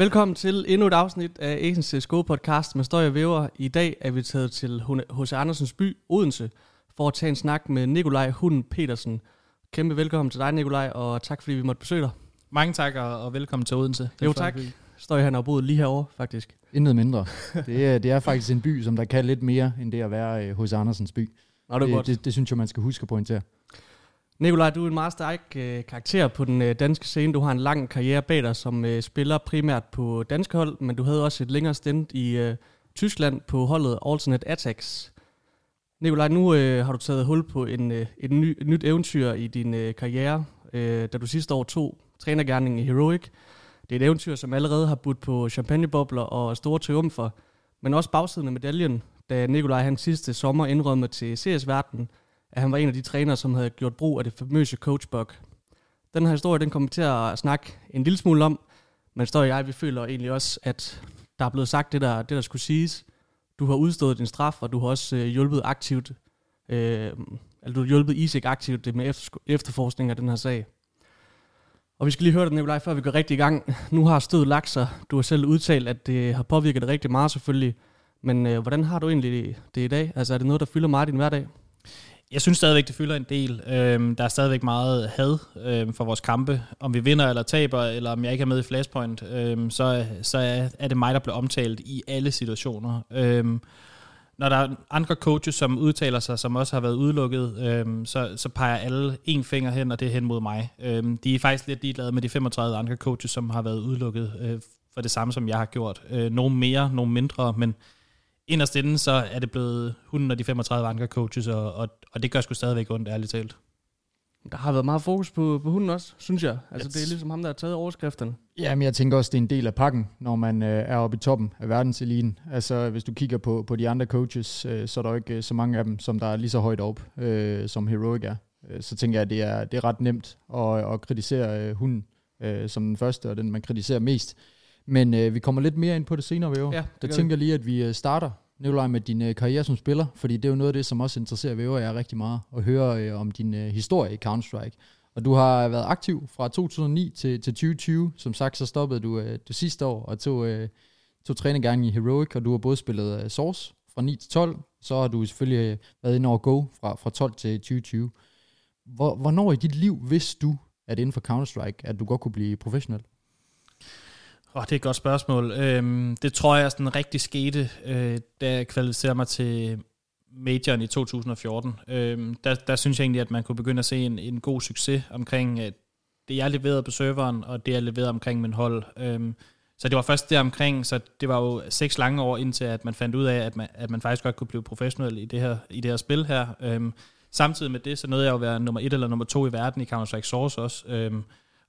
Velkommen til endnu et afsnit af Asens CSGO podcast med Støj og Væver. I dag er vi taget til H.C. Andersens by, Odense, for at tage en snak med Nikolaj Hunden-Petersen. Kæmpe velkommen til dig, Nikolaj, og tak fordi vi måtte besøge dig. Mange tak, og velkommen til Odense. Jo tak. Støj, han har boet lige herovre, faktisk. Intet mindre. Det er faktisk en by, som der kan lidt mere, end det at være H.C. Andersens by. Nå, det synes jeg, man skal huske at pointere. Nikolaj, du er en meget stærk karakter på den danske scene. Du har en lang karriere bag dig, som spiller primært på danske hold, men du havde også et længere stint i Tyskland på holdet Alternate Attacks. Nikolaj, nu har du taget hul på et nyt eventyr i din karriere, da du sidste år tog trænergerningen i Heroic. Det er et eventyr, som allerede har budt på champagnebobler og store triumfer, men også bagsiden af medaljen, da Nikolaj han sidste sommer indrømmede til CS-verdenen, at han var en af de trænere, som havde gjort brug af det famøse coachbug. Den her historie, den kommer til at snakke en lille smule om, men Støj og jeg, vi føler egentlig også, at der er blevet sagt det, der skulle siges. Du har udstået din straf, og du har også hjulpet ISIC aktivt med efterforskning af den her sag. Og vi skal lige høre det, Nikolaj, før vi går rigtig i gang. Nu har stødet lagt sig. Du har selv udtalt, at det har påvirket dig rigtig meget selvfølgelig. Men hvordan har du egentlig det i dag? Altså er det noget, der fylder meget i din hverdag? Jeg synes stadigvæk, det fylder en del. Der er stadigvæk meget had for vores kampe. Om vi vinder eller taber, eller om jeg ikke er med i Flashpoint, så er det mig, der bliver omtalt i alle situationer. Når der er andre coaches, som udtaler sig, som også har været udelukket, så peger alle en finger hen, og det er hen mod mig. De er faktisk lidt ligeglade med de 35 andre coaches, som har været udelukket for det samme, som jeg har gjort. Nogle mere, nogle mindre, men inderst inden, så er det blevet hunden og de 35 andre coaches, og det gør sgu stadigvæk ondt, ærligt talt. Der har været meget fokus på hunden også, synes jeg. Altså det er ligesom ham, der har taget overskrifterne. Jamen jeg tænker også, det er en del af pakken, når man er oppe i toppen af verdenseliten. Altså hvis du kigger på de andre coaches, så er der jo ikke så mange af dem, som der er lige så højt op, som Heroic er. Så tænker jeg, at det er ret nemt at kritisere hunden som den første, og den man kritiserer mest. Men vi kommer lidt mere ind på det senere, Væver. Ja, der tænker jeg lige, at vi starter, Nikolaj, med din karriere som spiller, fordi det er jo noget af det, som også interesserer Væver jer rigtig meget, at høre om din historie i Counter-Strike. Og du har været aktiv fra 2009 til 2020. Som sagt, så stoppede du sidste år og tog trænergangen i Heroic, og du har både spillet Source fra 9 til 12, så har du selvfølgelig været inde over Go fra 12 til 2020. Hvornår i dit liv vidste du, at inden for Counter-Strike, at du godt kunne blive professionel? Det er et godt spørgsmål. Det tror jeg sådan rigtig skete, da jeg kvalificerede mig til majoren i 2014. Der synes jeg egentlig, at man kunne begynde at se en god succes omkring det, jeg leverede på serveren, og det, jeg leverede omkring min hold. Så det var først der omkring, så det var jo 6 lange år, indtil at man fandt ud af, at man faktisk godt kunne blive professionel i det her spil her. Samtidig med det, så nåede jeg jo at være nummer 1 eller nummer 2 i verden i Counter-Strike Source også,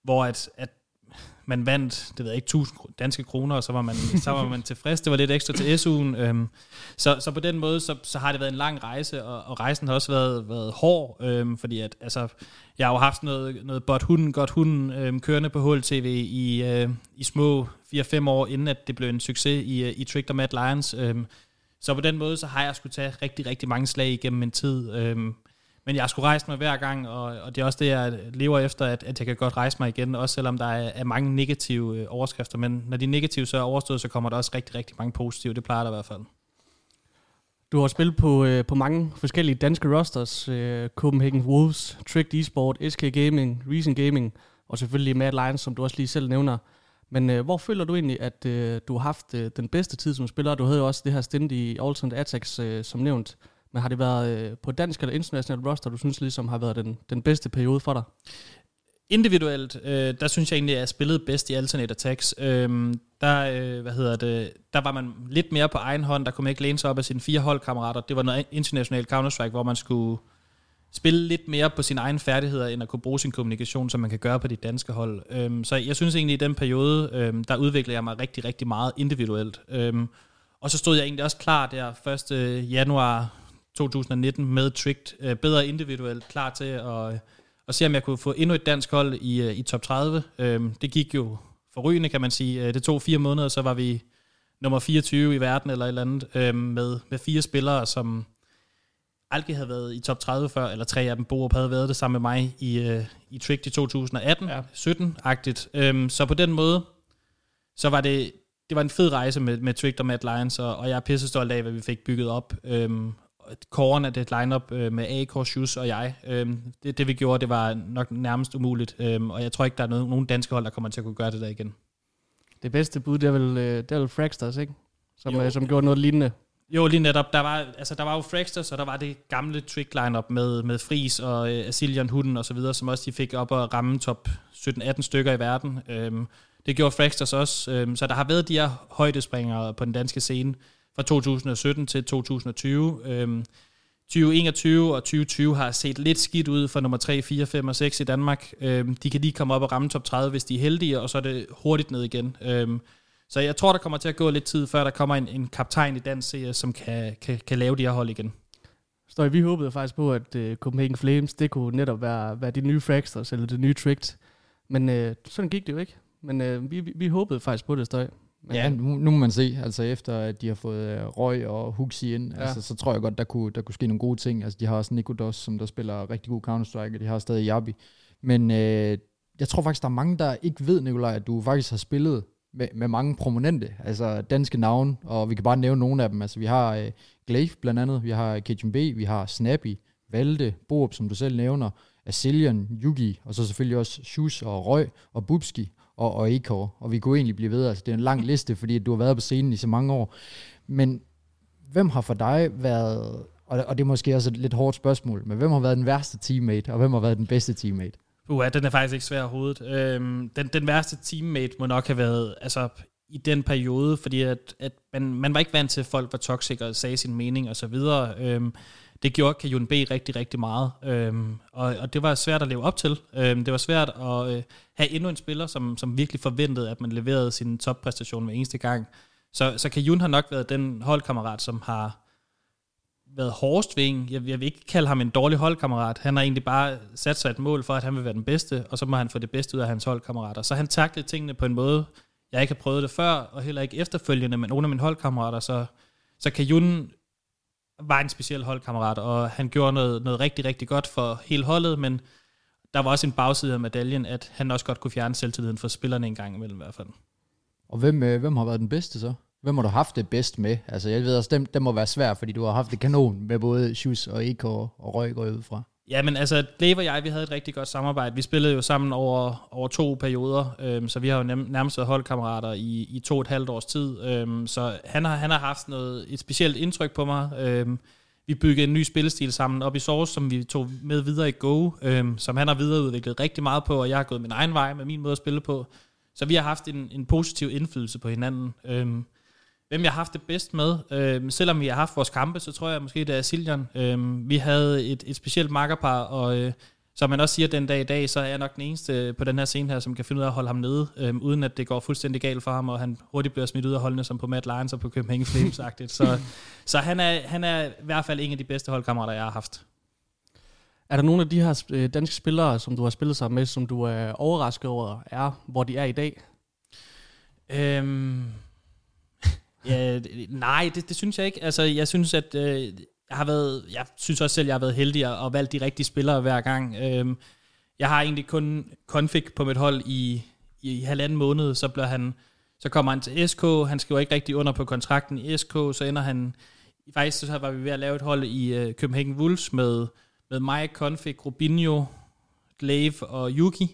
hvor at man vandt, det ved jeg ikke, 1000 danske kroner, og så var man tilfreds. Det var lidt ekstra til SU'en. Så på den måde, så har det været en lang rejse, og rejsen har også været hård, fordi at, altså, jeg har jo haft noget godt hunden kørende på HLTV i små 4-5 år, inden at det blev en succes i Tricked og Mad Lions. Så på den måde, så har jeg skulle tage rigtig, rigtig mange slag igennem min tid. Men jeg har sgu rejst mig hver gang, og det er også det, jeg lever efter, at jeg kan godt rejse mig igen, også selvom der er mange negative overskrifter. Men når de negative så er overstået, så kommer der også rigtig, rigtig mange positive. Det plejer der i hvert fald. Du har spillet på mange forskellige danske rosters. Copenhagen Wolves, Tricked Esport, SK Gaming, Reason Gaming og selvfølgelig Mad Lions, som du også lige selv nævner. Men hvor føler du egentlig, at du har haft den bedste tid som spiller? Du havde jo også det her stint i Alternate Attacks, som nævnt. Men har det været på dansk eller international roster, du synes ligesom har været den bedste periode for dig? Individuelt, der synes jeg egentlig, at jeg spillede bedst i Alternate Attacks. Der var man lidt mere på egen hånd, der kunne man ikke læne sig op af sine 4 holdkammerater. Det var noget international Counter-Strike, hvor man skulle spille lidt mere på sine egne færdigheder, end at kunne bruge sin kommunikation, som man kan gøre på de danske hold. Så jeg synes egentlig, at i den periode, der udviklede jeg mig rigtig, rigtig meget individuelt. Og så stod jeg egentlig også klar der 1. januar 2019 med Tricked, bedre individuelt, klar til at se, om jeg kunne få endnu et dansk hold i top 30. Det gik jo forrygende, kan man sige. Det tog 4 måneder, så var vi nummer 24 i verden eller et eller andet, med 4 spillere, som aldrig havde været i top 30 før, eller 3 af dem, Borup, havde været det sammen med mig i Tricked i 2018, 17-agtigt. Så på den måde, så var det var en fed rejse med Tricked og Mad Lions, og jeg er pissestolt af, hvad vi fik bygget op. Core'en af det line-up med A-Core, Shus og jeg, det vi gjorde, det var nok nærmest umuligt, og jeg tror ikke, der er nogen danske hold, der kommer til at kunne gøre det der igen. Det bedste bud, det er vel Fragsters, ikke? Som gjorde noget lignende. Jo, lige netop. Der var jo Fragsters, og der var det gamle trick-line-up med Fris og Acilion, Hunden og så videre, som også de fik op og ramme top 17-18 stykker i verden. Det gjorde Fragsters også, så der har været de her højdespringere på den danske scene fra 2017 til 2020. 2021 og 2020 har set lidt skidt ud for nummer 3, 4, 5 og 6 i Danmark. De kan lige komme op og ramme top 30, hvis de er heldige, og så er det hurtigt ned igen. Så jeg tror, der kommer til at gå lidt tid, før der kommer en kaptajn i dansk serie, som kan lave de her hold igen. Støj, vi håbede faktisk på, at Copenhagen Flames, det kunne netop være de nye Fragsters, eller det nye Tricked. Men sådan gik det jo ikke. Men vi håbede faktisk på det, Støj. Men ja, nu må man se, altså efter at de har fået Røg og Huxi ind, ja. Altså, så tror jeg godt, der kunne ske nogle gode ting. Altså, de har også Nico Dos, som der spiller rigtig god Counter-Strike, og de har stadig Jabi. Men jeg tror faktisk, der er mange, der ikke ved, Nikolaj, at du faktisk har spillet med mange prominente, altså danske navne, og vi kan bare nævne nogle af dem. Altså, vi har Glaive blandt andet, vi har Kajun B, vi har Snappy, Valde, Borup, som du selv nævner, Acilion, Yugi, og så selvfølgelig også Shus og Røg og Bubski og Ekor, og vi kunne egentlig blive ved. Altså, det er en lang liste, fordi du har været på scenen i så mange år. Men hvem har for dig været, og det er måske også et lidt hårdt spørgsmål, men hvem har været den værste teammate, og hvem har været den bedste teammate? Den er faktisk ikke svær i hovedet. Den værste teammate må nok have været, altså i den periode, fordi at man var ikke vant til, at folk var toxic og sagde sin mening og så videre. Det gjorde Kajun B rigtig, rigtig meget, og det var svært at leve op til. Det var svært at have endnu en spiller, som virkelig forventede, at man leverede sin toppræstation hver eneste gang. Så Kajun har nok været den holdkammerat, som har været hårdest ved en. Jeg vil ikke kalde ham en dårlig holdkammerat. Han har egentlig bare sat sig et mål for, at han vil være den bedste, og så må han få det bedste ud af hans holdkammerater. Så han taklede tingene på en måde, jeg ikke har prøvet det før, og heller ikke efterfølgende, men nogle af mine holdkammerater, så Kajun var en speciel holdkammerat, og han gjorde noget rigtig, rigtig godt for hele holdet, men der var også en bagside af medaljen, at han også godt kunne fjerne selvtilliden for spillerne en gang imellem i hvert fald. Og hvem har været den bedste så? Hvem har du haft det bedst med? Altså jeg ved også, dem må være svært, fordi du har haft det kanon med både Shus og EK og Røg og ud fra. Ja, men altså, Glaive og jeg, vi havde et rigtig godt samarbejde. Vi spillede jo sammen over 2 perioder, så vi har jo nærmest været holdkammerater i 2,5 års tid. Så han har haft et specielt indtryk på mig. Vi byggede en ny spillestil sammen op i Source, som vi tog med videre i Go, som han har videreudviklet rigtig meget på, og jeg har gået min egen vej med min måde at spille på. Så vi har haft en positiv indflydelse på hinanden. Hvem jeg har haft det bedst med, selvom vi har haft vores kampe, så tror jeg måske, det er Acilion. Vi havde et specielt makkerpar, og som man også siger den dag i dag, så er jeg nok den eneste på den her scene her, som kan finde ud af at holde ham nede, uden at det går fuldstændig galt for ham, og han hurtigt bliver smidt ud af holdene, som på Mad Lions og på Copenhagen Flames-agtigt. Så han er i hvert fald en af de bedste holdkammerater, jeg har haft. Er der nogle af de her danske spillere, som du har spillet sammen med, som du er overrasket over, hvor de er i dag? Ja, nej, det synes jeg ikke. Altså, jeg synes, at jeg synes også selv, jeg har været heldig og valgt de rigtige spillere hver gang. Jeg har egentlig kun Config på mit hold i halvanden måned, så kommer han til SK, han skriver ikke rigtig under på kontrakten i SK, så ender han, faktisk så var vi ved at lave et hold i Copenhagen Wolves med mig, Config, Rubinho, Glaive og Yugi.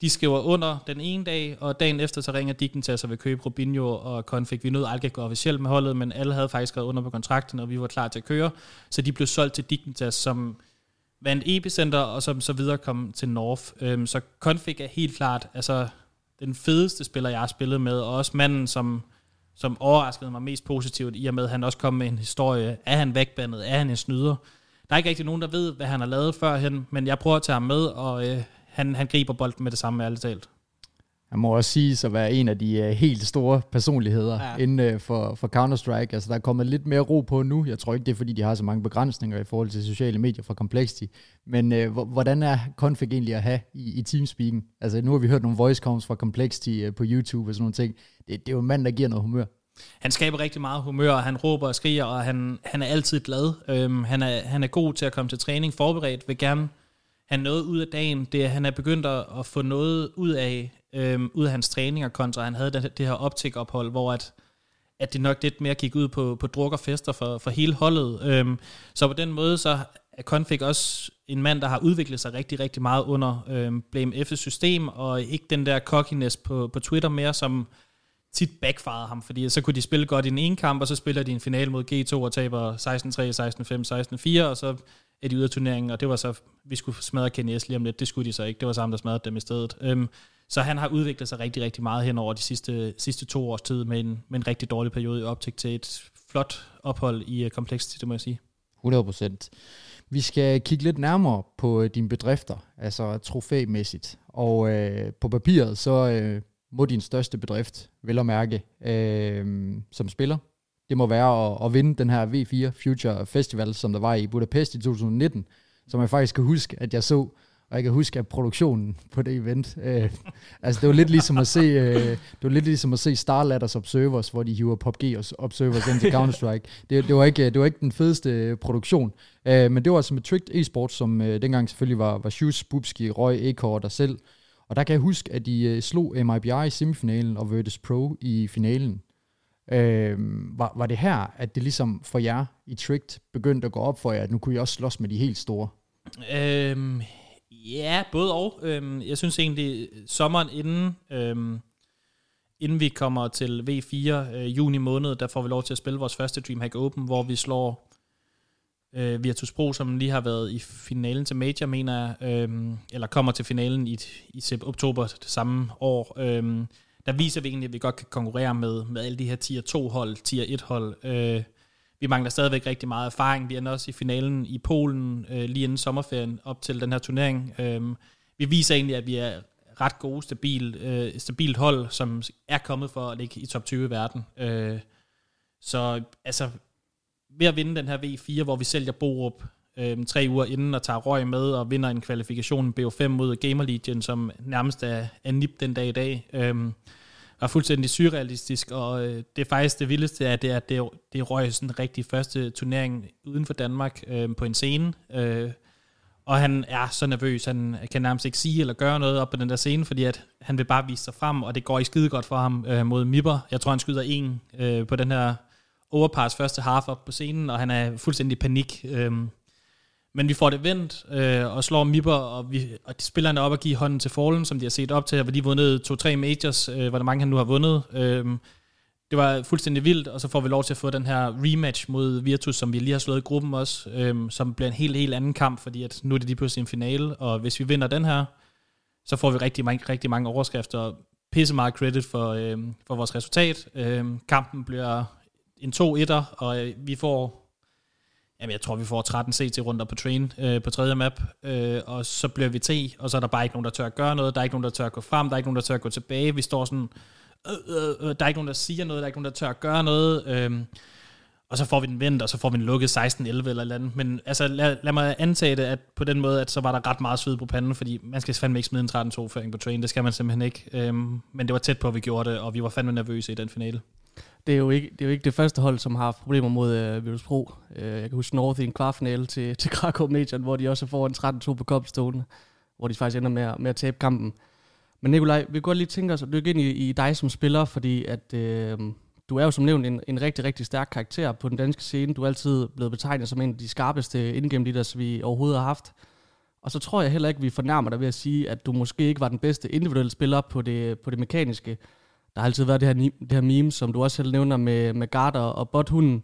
De skriver under den ene dag, og dagen efter så ringer Digten til os og vil købe Rubinho og Config. Vi nåede aldrig at gå officielt med holdet, men alle havde faktisk skrevet under på kontrakten, og vi var klar til at køre. Så de blev solgt til Digten til os, som vandt Epicenter, og som så videre kom til North. Så Config er helt klart altså den fedeste spiller, jeg har spillet med, og også manden, som overraskede mig mest positivt, i og med, at han også kom med en historie. Er han vægbandet? Er han en snyder? Der er ikke rigtig nogen, der ved, hvad han har lavet førhen, men jeg prøver at tage ham med, og han griber bolden med det samme, ærligt talt. Han må også siges at være en af de helt store personligheder inden for Counter-Strike. Altså, der er kommet lidt mere ro på nu. Jeg tror ikke, det er, fordi de har så mange begrænsninger i forhold til sociale medier fra Complexity. Men hvordan er Config egentlig at have i teamspeaking? Altså, nu har vi hørt nogle voice-coms fra Complexity på YouTube og sådan nogle ting. Det er jo en mand, der giver noget humør. Han skaber rigtig meget humør, og han råber og skriger, og han er altid glad. Han er god til at komme til træning, forberedt, vil gerne have noget ud af dagen. Han er begyndt at få noget ud af ud af hans træninger kontra, han havde det her optik-ophold, hvor at det nok lidt mere gik ud på druk og fester for hele holdet. Så på den måde, så er Config også en mand, der har udviklet sig rigtig, rigtig meget under Blame F's system, og ikke den der cockiness på Twitter mere, som tit backfarede ham, fordi så kunne de spille godt i den ene kamp, og så spiller de en finale mod G2 og taber 16-3, 16-5, 16-4, og så er de ude af turneringen, og det var så, vi skulle smadre KNS lige om lidt, det skulle de så ikke, det var så ham, der smadrede dem i stedet. Så han har udviklet sig rigtig, rigtig meget hen over de sidste 2 års tid med en rigtig dårlig periode i optik til et flot ophold i Complexity, det må jeg sige. 100%. Vi skal kigge lidt nærmere på dine bedrifter, altså trofæmæssigt, og på papiret så må din største bedrift, vel at mærke, som spiller, det må være at vinde den her V4 Future Festival, som der var i Budapest i 2019, som jeg faktisk kan huske, at jeg så, og jeg kan huske, at produktionen på det event, altså det var lidt ligesom at se, Starladders Observers, hvor de hiver PUBG og Observers ind til Counter-Strike. Det var ikke den fedeste produktion, men det var altså med Tricked Esport, som dengang selvfølgelig var Shus, Bubski, Røg, Akor der selv. Og der kan jeg huske, at de slog MIBI i semifinalen og Virtus Pro i finalen. Var det her, at det ligesom for jer i Tricked begyndte at gå op for jer, at nu kunne I også slås med de helt store? Ja, både og. Jeg synes egentlig, sommeren inden vi kommer til V4 juni måned, der får vi lov til at spille vores første DreamHack Open, hvor vi slår Virtus Pro, som lige har været i finalen til Major, mener jeg, eller kommer til finalen i oktober det samme år. Der viser vi egentlig, at vi godt kan konkurrere med alle de her tier 2-hold, tier 1-hold. Vi mangler stadigvæk rigtig meget erfaring. Vi ender også i finalen i Polen lige inden sommerferien op til den her turnering. Vi viser egentlig, at vi er ret gode, stabilt hold, som er kommet for at ligge i top 20 i verden. Så altså, ved at vinde den her V4, hvor vi sælger Borup 3 uger inden og tager Røg med og vinder en kvalifikation BO5 mod Gamer Legion, som nærmest er nip den dag i dag, var fuldstændig surrealistisk, og det er faktisk det vildeste, at det er Røg sådan rigtig første turnering uden for Danmark på en scene, og han er så nervøs, han kan nærmest ikke sige eller gøre noget op på den der scene, fordi at han vil bare vise sig frem, og det går ikke skide godt for ham mod Mipper. Jeg tror, han skyder en på den her overpass første half op på scenen, og han er fuldstændig i panik. Men vi får det vendt og slår Mipper, og spillerne op og giver hånden til Fallen, som de har set op til, hvor de vundet 2-3 majors, hvor der mange han nu har vundet. Det var fuldstændig vildt, og så får vi lov til at få den her rematch mod Virtus, som vi lige har slået i gruppen også, som bliver en helt, helt anden kamp, fordi at nu er det lige pludselig en finale, og hvis vi vinder den her, så får vi rigtig mange overskrifter, og pisse meget credit for vores resultat. Kampen bliver en 2-1'er, og vi får... Jamen, jeg tror, vi får 13 CT-runder på train på tredje map, og så bliver vi til, og så er der bare ikke nogen, der tør at gøre noget, der er ikke nogen, der tør at gå frem, der er ikke nogen, der tør at gå tilbage, vi står sådan, der er ikke nogen, der siger noget, der er ikke nogen, der tør at gøre noget, og så får vi den vendt, og så får vi den lukket 16-11 eller andet, men altså, lad mig antage det, at på den måde, at så var der ret meget sved på panden, fordi man skal fandme ikke smide en 13-2-føring på train, det skal man simpelthen ikke, men det var tæt på, at vi gjorde det, og vi var fandme nervøse i den finale. Det er jo ikke det første hold, som har haft problemer mod Virtus Pro. Jeg kan huske North i en kvartfinale til Krakow Major, hvor de også får en 13-2 på Cupstone, hvor de faktisk ender med at tabe kampen. Men Nikolaj, vi kunne godt lige tænke os at dykke ind i dig som spiller, fordi at, du er jo som nævnt en rigtig, rigtig stærk karakter på den danske scene. Du er altid blevet betegnet som en af de skarpeste in-game leaders, vi overhovedet har haft. Og så tror jeg heller ikke, vi fornærmer dig ved at sige, at du måske ikke var den bedste individuelle spiller på det mekaniske. Der har altid været det her meme, som du også selv nævner med Garter og bothunden,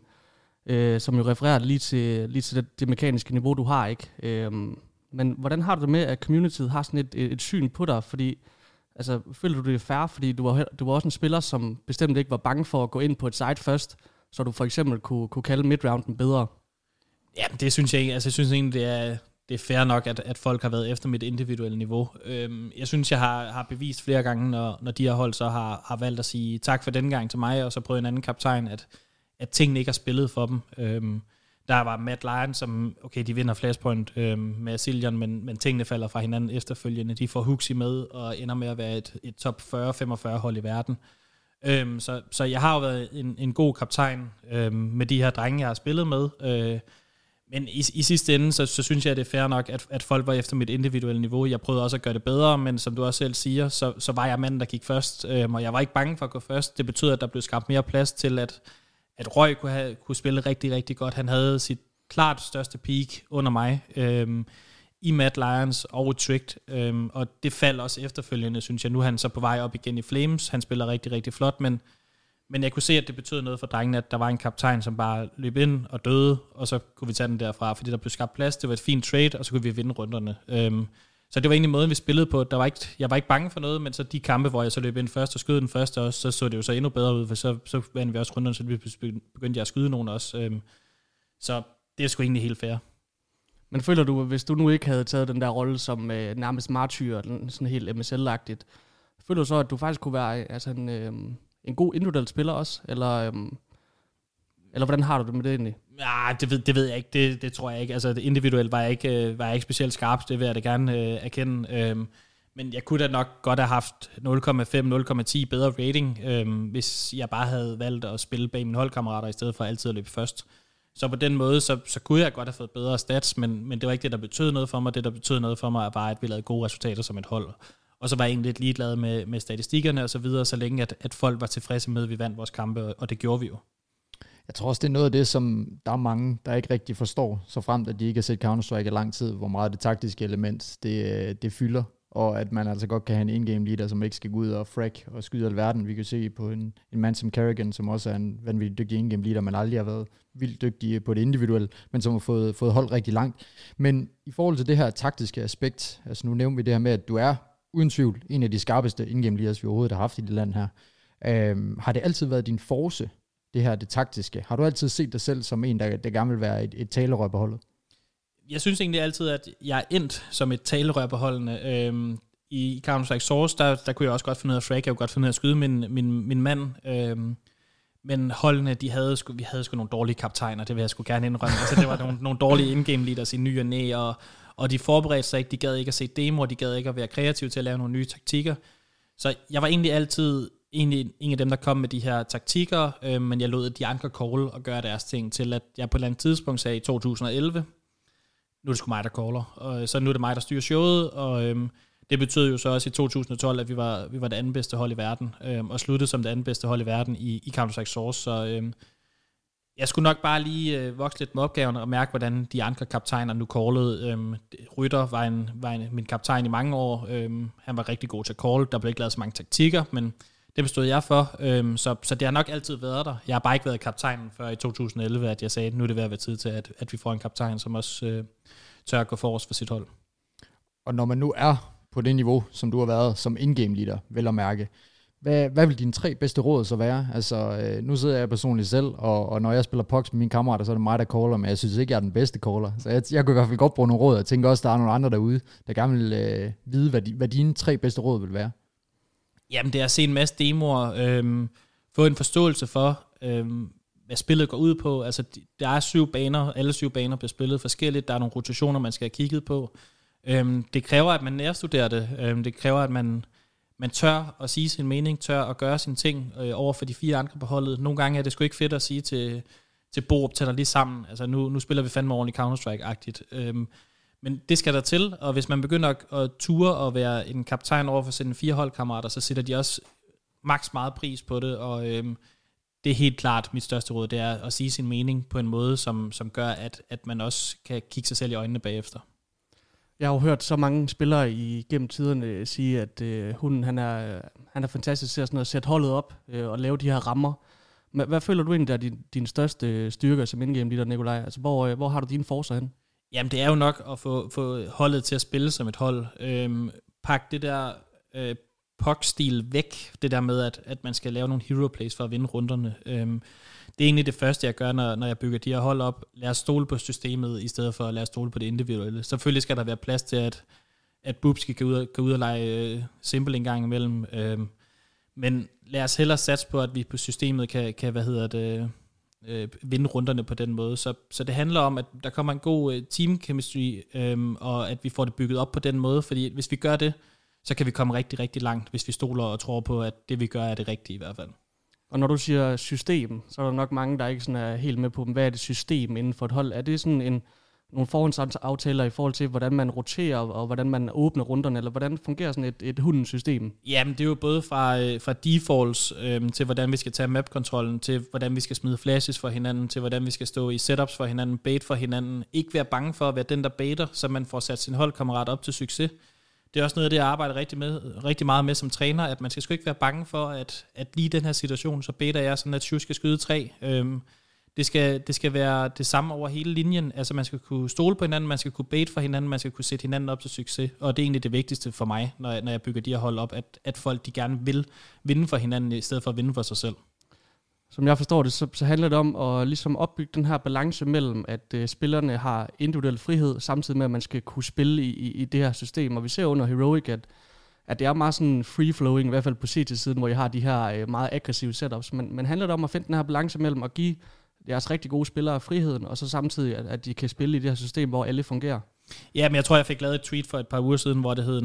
som jo refererer lige til det mekaniske niveau, du har, ikke? Men hvordan har du det med, at communityet har sådan et syn på dig? Fordi, altså, føler du det fair? Fordi du var også en spiller, som bestemt ikke var bange for at gå ind på et site først, så du for eksempel kunne kalde midrounden bedre. Ja, det synes jeg ikke. Altså, jeg synes egentlig, det er fair nok, at folk har været efter mit individuelle niveau. Jeg synes, jeg har bevist flere gange, når de her hold så har valgt at sige tak for den gang til mig, og så prøve en anden kaptajn, at tingene ikke har spillet for dem. Der var Mad Lions, som, okay, de vinder Flashpoint med Acilion, men tingene falder fra hinanden efterfølgende. De får Huxi med og ender med at være et top 40-45 hold i verden. Så jeg har jo været en god kaptajn med de her drenge, jeg har spillet med, Men i sidste ende, så synes jeg, det er fair nok, at folk var efter mit individuelle niveau. Jeg prøvede også at gøre det bedre, men som du også selv siger, så var jeg manden, der gik først. Og jeg var ikke bange for at gå først. Det betød, at der blev skabt mere plads til, at Røg kunne spille rigtig, rigtig godt. Han havde sit klart største peak under mig i Mad Lions og Tricked. Og det faldt også efterfølgende, synes jeg. Nu er han så på vej op igen i Flames. Han spiller rigtig, rigtig flot, men jeg kunne se, at det betød noget for drengene, at der var en kaptajn, som bare løb ind og døde, og så kunne vi tage den derfra, fordi der blev skabt plads, det var et fint trade, og så kunne vi vinde runderne. Så det var egentlig måden, vi spillede på. Jeg var ikke bange for noget, men så de kampe, hvor jeg så løb ind først og skød den første også, så det jo så endnu bedre ud, for så vandt vi også runderne, så begyndte jeg at skyde nogen også. Så det er sgu egentlig helt fair. Men føler du, hvis du nu ikke havde taget den der rolle som nærmest martyr, sådan helt MSL-agtigt, føler du så, at du faktisk kunne være altså en god individuel spiller også, eller hvordan har du det med det egentlig? Ja, det ved jeg ikke, det tror jeg ikke. Altså individuelt var jeg ikke specielt skarp, det vil jeg da gerne erkende. Men jeg kunne da nok godt have haft 0,5, 0,10 bedre rating, hvis jeg bare havde valgt at spille bag mine holdkammerater, i stedet for altid at løbe først. Så på den måde, så kunne jeg godt have fået bedre stats, men det var ikke det, der betød noget for mig. Det, der betød noget for mig, var, at vi lavede gode resultater som et hold. Og så var jeg egentlig lidt ligeglad med statistikkerne og så videre, så længe at folk var tilfredse med, at vi vandt vores kampe, og det gjorde vi jo. Jeg tror også, det er noget af det, som der er mange, der ikke rigtig forstår, så fremt at de ikke har set Counter-Strike i lang tid, hvor meget det taktiske element, det fylder, og at man altså godt kan have en in-game leader, som ikke skal gå ud og frag og skyde alverden. Vi kan se på en mand som Kerrigan, som også er en vanvittig dygtig in-game leader, man aldrig har været vildt dygtig på det individuelle, men som har fået holdt rigtig langt. Men i forhold til det her taktiske aspekt, altså nu nævner vi det her med, at du er uden tvivl en af de skarpeste in-game leaders, vi overhovedet har haft i det land her. Har det altid været din force, det her, det taktiske? Har du altid set dig selv som en, der gerne vil være et talerør på holdet? Jeg synes egentlig altid, at jeg er endt som et talerør på holdene. I Counter-Strike Source, der kunne jeg også godt finde ud af at frag, jeg kunne godt finde ud af at skyde min mand. Men holdene, vi havde sgu nogle dårlige kaptajner, det vil jeg sgu gerne indrømme. Altså, det var nogle dårlige in-game leaders i ny og næ, og de forberedte sig ikke, de gad ikke at se demoer, de gad ikke at være kreative til at lave nogle nye taktikker. Så jeg var egentlig altid en af dem, der kom med de her taktikker, men jeg lod de andre call og gøre deres ting, til at jeg på et eller andet tidspunkt sagde i 2011, nu er det sgu mig, der caller, og så nu er det mig, der styrer showet, og det betød jo så også i 2012, at vi var det andet bedste hold i verden, og sluttede som det andet bedste hold i verden i Counter-Strike Source, så jeg skulle nok bare lige vokse lidt med opgaven og mærke, hvordan de andre kaptajner nu callede. Rytter var min kaptajn i mange år. Han var rigtig god til at call. Der blev ikke lavet så mange taktikker, men det bestod jeg for. Så det har nok altid været der. Jeg har bare ikke været kaptajnen før i 2011, at jeg sagde, at nu er det ved at være tid til, at vi får en kaptajn, som også tør at gå forrest for sit hold. Og når man nu er på det niveau, som du har været som in-game leader, vel at mærke, hvad vil dine tre bedste råd så være? Altså, nu sidder jeg personligt selv, og når jeg spiller poks med mine kammerater, så er det mig, der caller, men jeg synes ikke, jeg er den bedste caller. Så jeg kunne i hvert fald godt bruge nogle råd, og tænker også, der er nogle andre derude, der gerne vil vide, hvad dine tre bedste råd vil være. Jamen, det er at se en masse demoer, få en forståelse for, hvad spillet går ud på. Altså, der er 7 baner, alle 7 baner bliver spillet forskelligt, der er nogle rotationer, man skal have kigget på. Det kræver, at man nærstuderer det. Det kræver, at man tør at sige sin mening, tør at gøre sine ting over for de 4 andre på holdet. Nogle gange er det sgu ikke fedt at sige til Borup, tæller lige sammen. Altså nu spiller vi fandme ordentligt Counter-Strike-agtigt. Men det skal der til, og hvis man begynder at ture og være en kaptajn over for sine 4 holdkammerater, så sætter de også maks meget pris på det, og det er helt klart mit største råd, det er at sige sin mening på en måde, som gør, at man også kan kigge sig selv i øjnene bagefter. Jeg har jo hørt så mange spillere igennem tiderne sige, at Hunden han er fantastisk til at, sådan at sætte holdet op og lave de her rammer. Men hvad føler du egentlig, der er din største styrker som indgame leader, Nikolaj? Altså, hvor har du dine forser hen? Jamen, det er jo nok at få holdet til at spille som et hold. Pak det der puck-stil væk, det der med, at man skal lave nogle hero plays for at vinde runderne. Det er egentlig det første, jeg gør, når jeg bygger de her hold op. Lad os stole på systemet, i stedet for at lade os stole på det individuelle. Selvfølgelig skal der være plads til, at Bubski kan gå ud og lege simple en gang imellem. Men lad os hellere satse på, at vi på systemet kan vinde runderne på den måde. Så det handler om, at der kommer en god team-chemistry, og at vi får det bygget op på den måde. Fordi hvis vi gør det, så kan vi komme rigtig, rigtig langt, hvis vi stoler og tror på, at det vi gør er det rigtige i hvert fald. Og når du siger system, så er der nok mange, der ikke sådan er helt med på, hvad er det system inden for et hold? Er det sådan en nogle forhåndsaftaler i forhold til, hvordan man roterer, og hvordan man åbner runderne, eller hvordan fungerer sådan et hundensystem? Jamen, det er jo både fra defaults til, hvordan vi skal tage map-kontrollen, til hvordan vi skal smide flashes for hinanden, til hvordan vi skal stå i setups for hinanden, bait for hinanden. Ikke være bange for at være den, der baiter, så man får sat sin holdkammerat op til succes. Det er også noget af det, jeg arbejder rigtig meget med som træner, at man skal sgu ikke være bange for, at lige i den her situation, så baiter jeg sådan, at Shus skal skyde 3. Det skal være det samme over hele linjen. Altså man skal kunne stole på hinanden, man skal kunne bait for hinanden, man skal kunne sætte hinanden op til succes. Og det er egentlig det vigtigste for mig, når jeg bygger de her hold op, at folk de gerne vil vinde for hinanden, i stedet for at vinde for sig selv. Som jeg forstår det, så handler det om at ligesom opbygge den her balance mellem, at spillerne har individuel frihed, samtidig med, at man skal kunne spille i det her system. Og vi ser under Heroic, at det er meget sådan free-flowing, i hvert fald på CT-siden, hvor jeg har de her meget aggressive setups. Men handler det om at finde den her balance mellem at give deres rigtig gode spillere af friheden, og så samtidig, at de kan spille i det her system, hvor alle fungerer? Ja, men jeg tror, jeg fik lavet et tweet for et par uger siden, hvor det hed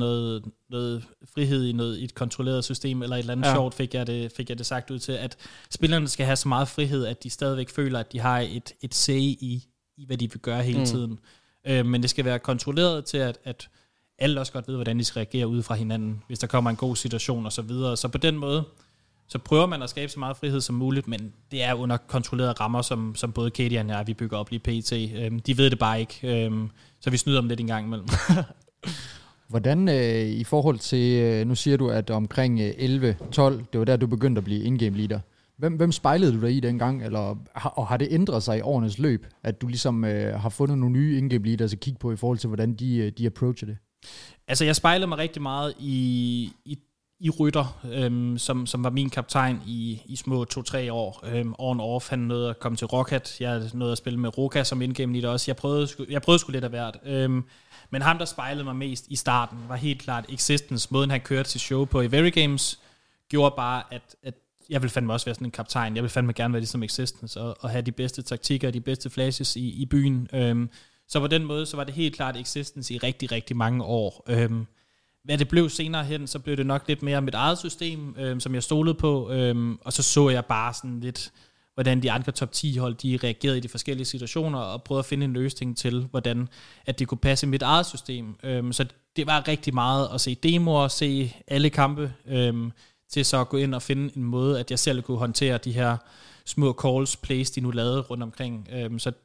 noget frihed i et kontrolleret system, eller et eller andet sjovt, fik jeg det sagt ud til, at spillerne skal have så meget frihed, at de stadigvæk føler, at de har et say i, hvad de vil gøre hele tiden. Men det skal være kontrolleret til, at alle også godt ved, hvordan de skal reagere ude fra hinanden, hvis der kommer en god situation og så videre. Så på den måde, så prøver man at skabe så meget frihed som muligt, men det er under kontrollerede rammer, som både Katie og jeg, vi bygger op lige pt. De ved det bare ikke, så vi snyder dem lidt en gang imellem. Hvordan i forhold til, nu siger du, at omkring 11-12, det var der, du begyndte at blive in-game leader. Hvem spejlede du dig i dengang, og har det ændret sig i årenes løb, at du ligesom har fundet nogle nye in-game leaders at kigge på i forhold til, hvordan de approacher det? Altså, jeg spejlede mig rigtig meget i Rytter, som var min kaptajn i små 2-3 år. On-off, han nåede at komme til Rocket, jeg nåede at spille med Roka som indgame leader også. Jeg prøvede sgu lidt af hvert. Men ham, der spejlede mig mest i starten, var helt klart Existence. Måden, han kørte til show på i Very Games, gjorde bare, at jeg ville fandme også være sådan en kaptajn. Jeg ville fandme gerne være ligesom Existence, og have de bedste taktikker, de bedste flashes i byen. Så på den måde, så var det helt klart Existence i rigtig, rigtig mange år. Hvad det blev senere hen, så blev det nok lidt mere mit eget system, som jeg stolede på, og så jeg bare sådan lidt, hvordan de andre top 10-hold, de reagerede i de forskellige situationer, og prøvede at finde en løsning til, hvordan at det kunne passe mit eget system. Så det var rigtig meget at se demoer, se alle kampe, til så at gå ind og finde en måde, at jeg selv kunne håndtere de her små calls, plays, de nu lavede rundt omkring.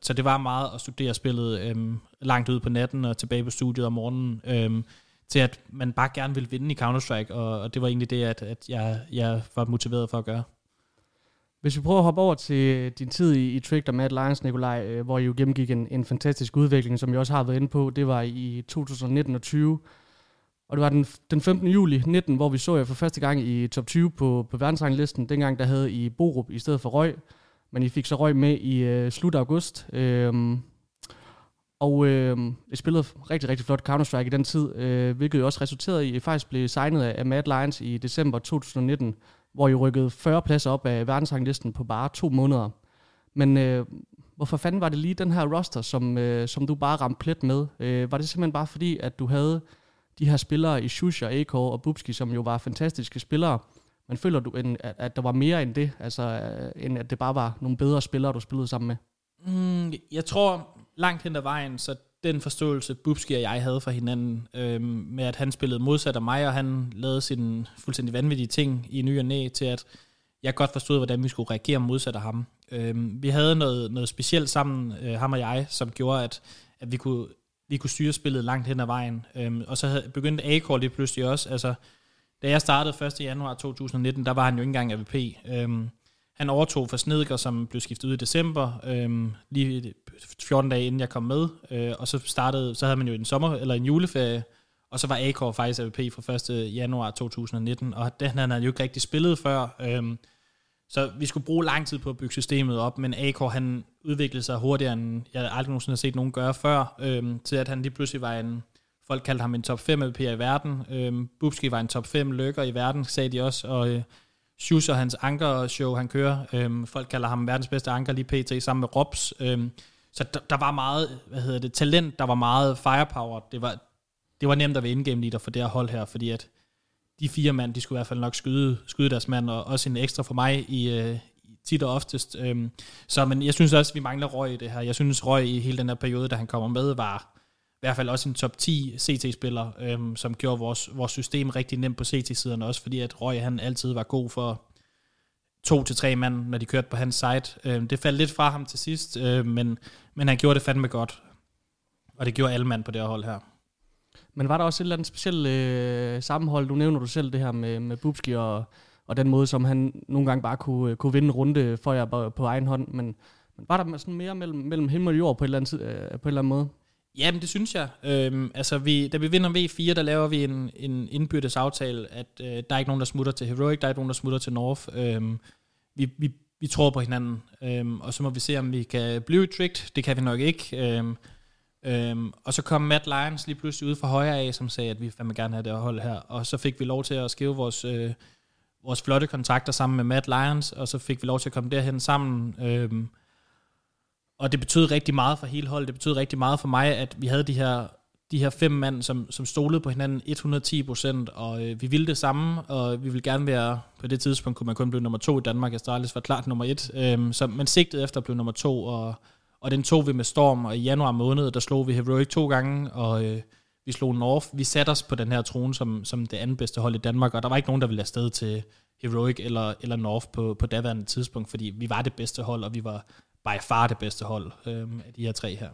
Så det var meget at studere spillet langt ud på natten, og tilbage på studiet om morgenen, til at man bare gerne ville vinde i Counter-Strike, og det var egentlig det, at jeg var motiveret for at gøre. Hvis vi prøver at hoppe over til din tid i Tricked og Mad Lions, Nikolaj, hvor I jo gennemgik en fantastisk udvikling, som jeg også har været inde på, det var i 2019 og 20. Og det var den 15. juli 19, hvor vi så jer for første gang i top 20 på verdensranglisten. Dengang der havde I Borup i stedet for Røg, men I fik så Røg med i slut august. Og jeg spillede rigtig, rigtig flot Counter-Strike i den tid, hvilket jo også resulterede i, at I faktisk blev signet af Mad Lions i december 2019, hvor I rykkede 40 pladser op af verdensranglisten på bare 2 måneder. Men hvorfor fanden var det lige den her roster, som du bare ramte plet med? Var det simpelthen bare fordi, at du havde de her spillere i Shus og AK og Bubski, som jo var fantastiske spillere? Men føler du, at der var mere end det? Altså, end at det bare var nogle bedre spillere, du spillede sammen med? Jeg tror langt hen ad vejen, så den forståelse Bubski og jeg havde for hinanden, med at han spillede modsat af mig, og han lavede sine fuldstændig vanvittige ting i ny og næ, til at jeg godt forstod, hvordan vi skulle reagere modsat af ham. Vi havde noget specielt sammen, ham og jeg, som gjorde, at vi kunne styre spillet langt hen ad vejen. Og så begyndte A-Core lige pludselig også. Altså, da jeg startede 1. januar 2019, der var han jo ikke engang AVP. Han overtog for Snedker, som blev skiftet ud i december, lige 14 dage inden jeg kom med, og så havde man jo en juleferie, og så var AK faktisk AVP fra 1. januar 2019, og den havde han jo ikke rigtig spillet før, så vi skulle bruge lang tid på at bygge systemet op, men AK han udviklede sig hurtigere, end jeg aldrig nogensinde har set nogen gøre før, til at han lige pludselig var folk kaldte ham en top 5 AVP'er i verden, Bubski var en top 5 løkker i verden, sagde de også, og Shus og hans anker-show, han kører. Folk kalder ham verdens bedste anker, lige pt. Sammen med Robs. Så der var meget, talent, der var meget firepower. Det var nemt at være indgame leader for det her hold her, fordi at de 4 mand, de skulle i hvert fald nok skyde deres mand, og også en ekstra for mig i tit og oftest. Så, men jeg synes også, at vi mangler Røg i det her. Jeg synes, Røg i hele den her periode, da han kommer med, var i hvert fald også en top 10 CT-spiller, som gjorde vores system rigtig nemt på CT-siderne også, fordi at Røg han altid var god for 2-3 mand, når de kørte på hans side. Det faldt lidt fra ham til sidst, men han gjorde det fandme godt. Og det gjorde alle mand på det hold her. Men var der også et eller andet specielt sammenhold? Du nævner du selv det her med Bubski og den måde, som han nogle gange bare kunne vinde en runde for jer på egen hånd. Men var der sådan mere mellem himmel og jord på et eller andet, måde? Jamen, det synes jeg. Da vi vinder V4, der laver vi en indbyrdes aftale, at der er ikke nogen, der smutter til Heroic, der er ikke nogen, der smutter til North. Vi tror på hinanden, og så må vi se, om vi kan blive tricked. Det kan vi nok ikke. Og så kom Mad Lions lige pludselig ude fra højre af, som sagde, at vi fandme gerne have det hold her. Og så fik vi lov til at skrive vores flotte kontakter sammen med Mad Lions, og så fik vi lov til at komme derhen sammen. Og det betød rigtig meget for hele holdet. Det betød rigtig meget for mig, at vi havde de her 5 mand, som stolede på hinanden 110%, og vi ville det samme, og vi ville gerne være, på det tidspunkt kunne man kun blive nummer 2 i Danmark, Astralis var klart nummer 1, så man sigtede efter at blive nummer 2, og den tog vi med storm, og i januar måned, der slog vi Heroic 2 gange, og vi slog North. Vi satte os på den her trone som det andet bedste hold i Danmark, og der var ikke nogen, der ville afsted til Heroic eller North på daværende tidspunkt, fordi vi var det bedste hold, og vi var by far det bedste hold af de her 3 her.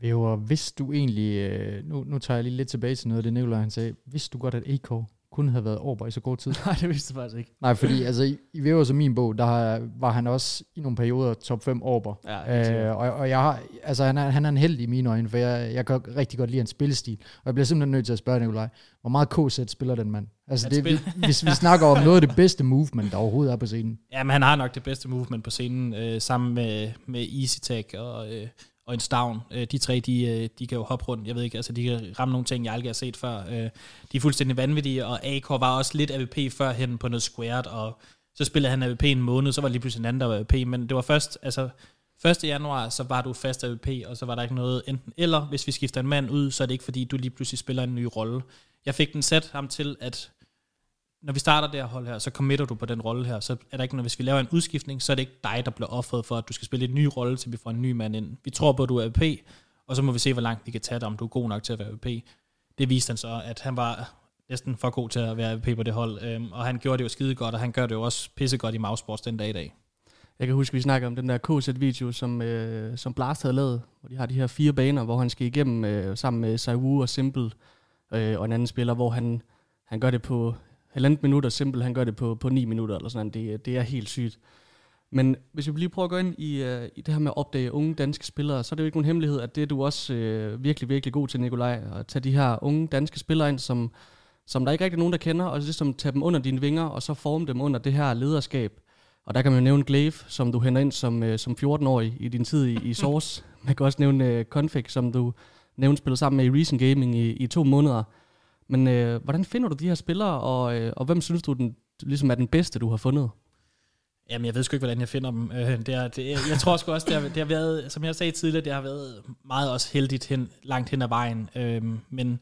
Væver, hvis du egentlig, nu tager jeg lige lidt tilbage til noget af det, Nikolaj han sagde, vidste du godt, at AK kunne have været over i så god tid? Nej, det vidste jeg faktisk ikke. Nej, fordi altså, i Væver som min bog, der var han også i nogle perioder top 5 over. Ja, og jeg har, altså, han er en held i mine øjne, for jeg kan rigtig godt lide hans spillestil. Og jeg bliver simpelthen nødt til at spørge Nikolaj, hvor meget KZ spiller den mand? Altså hvis vi snakker om noget af det bedste movement, der overhovedet er på scenen. Jamen, han har nok det bedste movement på scenen, sammen med Easy Tech og en Stavn. De 3, de kan jo hoppe rundt. Jeg ved ikke, altså de kan ramme nogle ting, jeg aldrig har set før. De er fuldstændig vanvittige, og AK var også lidt AVP førhen på noget squared, og så spillede han AVP en måned, så var det lige pludselig en anden, der var AVP, men det var først, altså 1. januar, så var du fast AVP, og så var der ikke noget enten eller. Hvis vi skifter en mand ud, så er det ikke, fordi du lige pludselig spiller en ny rolle. Jeg fik den sat ham til, at når vi starter det her hold her, så committer du på den rolle her, så er der ikke noget, hvis vi laver en udskiftning, så er det ikke dig, der bliver offret for, at du skal spille en ny rolle, til vi får en ny mand ind. Vi tror på, at du er AVP, og så må vi se, hvor langt vi kan tage dig, om du er god nok til at være AVP. Det viste han så, at han var næsten for god til at være AVP på det hold, og han gjorde det jo skide godt, og han gør det jo også pissegodt i Mavsports den dag i dag. Jeg kan huske, vi snakkede om den der KZ-video, som Blast havde lavet, hvor de har de her 4 baner, hvor han skal igennem sammen med Saiwu og Simple, og en anden spiller, hvor han gør det på 1,5 minutter, Simple han gør det på 9 minutter, eller sådan. Det er helt sygt. Men hvis vi lige prøver at gå ind i det her med at opdage unge danske spillere, så er det jo ikke nogen hemmelighed, at det er du også virkelig, virkelig god til, Nikolaj, at tage de her unge danske spillere ind, som der ikke rigtig er nogen, der kender, og så ligesom tage dem under dine vinger, og så forme dem under det her lederskab. Og der kan man jo nævne Glaive, som du henter ind som 14-årig i din tid i Source. Man kan også nævne Config, som du nævnte spillede sammen med i Reason Gaming i 2 måneder. Men hvordan finder du de her spillere, og hvem synes du ligesom er den bedste, du har fundet? Jamen, jeg ved sgu ikke, hvordan jeg finder dem. Jeg tror sgu også, det har været, som jeg sagde tidligere, det har været meget også heldigt langt hen ad vejen. Men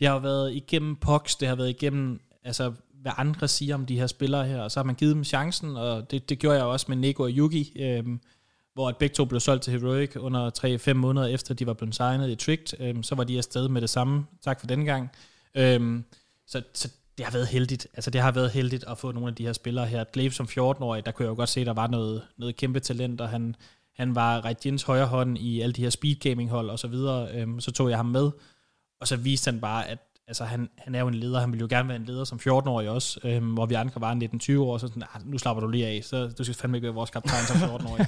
det har været igennem POX, det har været igennem, altså hvad andre siger om de her spillere her, og så har man givet dem chancen, og det gjorde jeg også med Nico og Yugi, hvor at begge to blev solgt til Heroic under 3-5 måneder efter, de var blevet signet i Tricked, så var de afsted med det samme. Tak for den gang. Så det har været heldigt. Altså det har været heldigt at få nogle af de her spillere her. Glaive som 14-årig, der kunne jeg jo godt se, at der var noget kæmpe talent, og han var Reitjens højre hånd i alle de her speedgaming-hold og så videre. Så tog jeg ham med, og så viste han bare, at altså han er jo en leder, han ville jo gerne være en leder som 14-årig også, hvor vi andre var 19-20 år, så sådan, nu slapper du lige af, så du skal fandme ikke være vores kaptajn som 14-årig.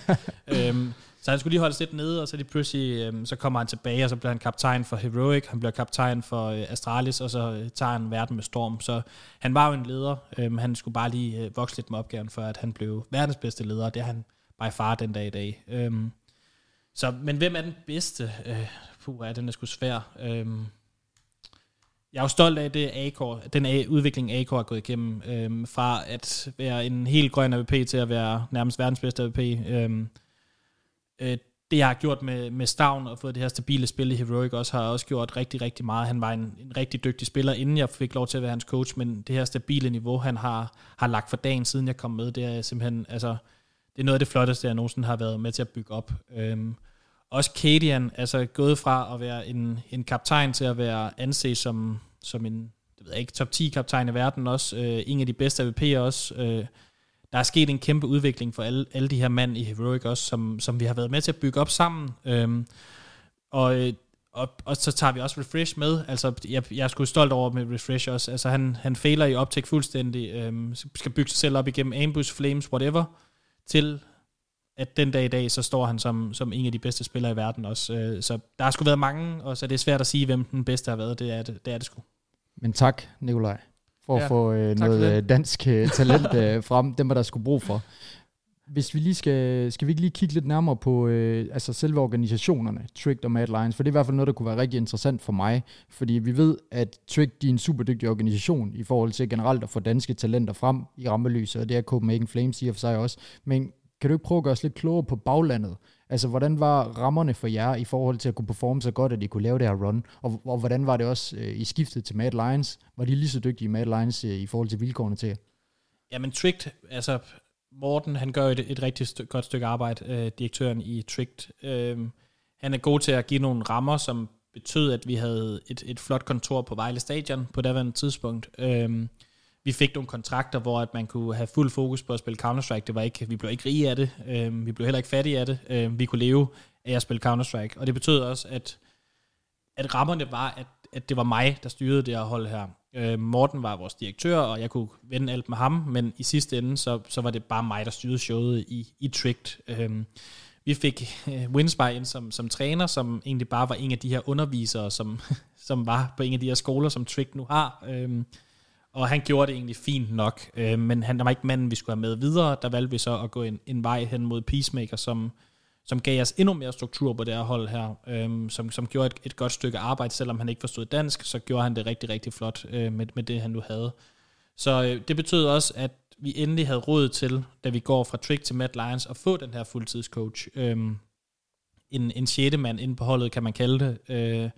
Så han skulle lige holde sig lidt nede, og så lige pludselig, så kommer han tilbage, og så bliver han kaptajn for Heroic, han bliver kaptajn for Astralis, og så tager han verden med storm. Så han var jo en leder, han skulle bare lige vokse lidt med opgaven, for at han blev verdens bedste leder, og det er han by far den dag i dag. Men hvem er den bedste? Den er sgu svær. Jeg er jo stolt af det AK, den udvikling, AK har gået igennem, fra at være en helt grøn AVP til at være nærmest verdens bedste AVP. Det, jeg har gjort med Stavn og fået det her stabile spil i Heroic, også har også gjort rigtig, rigtig meget. Han var en rigtig dygtig spiller, inden jeg fik lov til at være hans coach, men det her stabile niveau, han har lagt for dagen, siden jeg kom med, det er simpelthen, altså, det er noget af det flotteste, jeg nogensinde har været med til at bygge op. Også Kadian, altså gået fra at være en kaptajn til at være anset som en, det ved jeg ikke, top 10 kaptajn i verden også, en af de bedste AVP'er også. Der er sket en kæmpe udvikling for alle de her mænd i Heroic også, som vi har været med til at bygge op sammen. Og så tager vi også Refresh med. Altså, jeg er sgu stolt over med Refresh også. Altså, han fejler i optæk fuldstændig. Skal bygge sig selv op igennem ambush, flames, whatever, til at den dag i dag, så står han som en af de bedste spillere i verden også. Så der har sgu været mange, og så det er svært at sige, hvem den bedste har været. Det er det sgu. Men tak, Nikolaj, for at få noget dansk talent frem. Dem, der skulle brug for. Hvis vi lige skal vi ikke kigge lidt nærmere på altså selve organisationerne, Tricked og Mad Lions, for det er i hvert fald noget, der kunne være rigtig interessant for mig, fordi vi ved, at Tricked er en super dygtig organisation i forhold til generelt at få danske talenter frem i rammelyset, og det er Copenhagen Flames i og for sig også. Men kan du ikke prøve at gøre os lidt klogere på baglandet? Altså, hvordan var rammerne for jer i forhold til at kunne performe så godt, at I kunne lave det her run? Og hvordan var det også i skiftet til Mad Lions? Var de lige så dygtige i Mad Lions i forhold til vilkårene til jer? Jamen, Tricked, altså... Morten, han gør et rigtig godt stykke arbejde, direktøren i Tricked. Han er god til at give nogle rammer, som betød, at vi havde et flot kontor på Vejle Stadion på daværende tidspunkt. Vi fik nogle kontrakter, hvor at man kunne have fuld fokus på at spille Counter-Strike. Vi blev ikke rige af det, vi blev heller ikke fattige af det. Vi kunne leve af at spille Counter-Strike. Og det betød også, at rammerne var, at det var mig, der styrede det her hold her. Morten var vores direktør, og jeg kunne vende alt med ham, men i sidste ende, så var det bare mig, der styrede showet i Tricked. Vi fik Winspire ind som træner, som egentlig bare var en af de her undervisere, som var på en af de her skoler, som Tricked nu har. Og han gjorde det egentlig fint nok, men han var ikke manden, vi skulle have med videre. Der valgte vi så at gå en vej hen mod Peacemaker, som gav os endnu mere struktur på det her hold her, som gjorde et godt stykke arbejde, selvom han ikke forstod dansk, så gjorde han det rigtig, rigtig flot med det, han nu havde. Så det betød også, at vi endelig havde råd til, da vi går fra Trick til Mad Lions, at få den her fuldtidscoach. En sjette mand inde på holdet, kan man kalde det.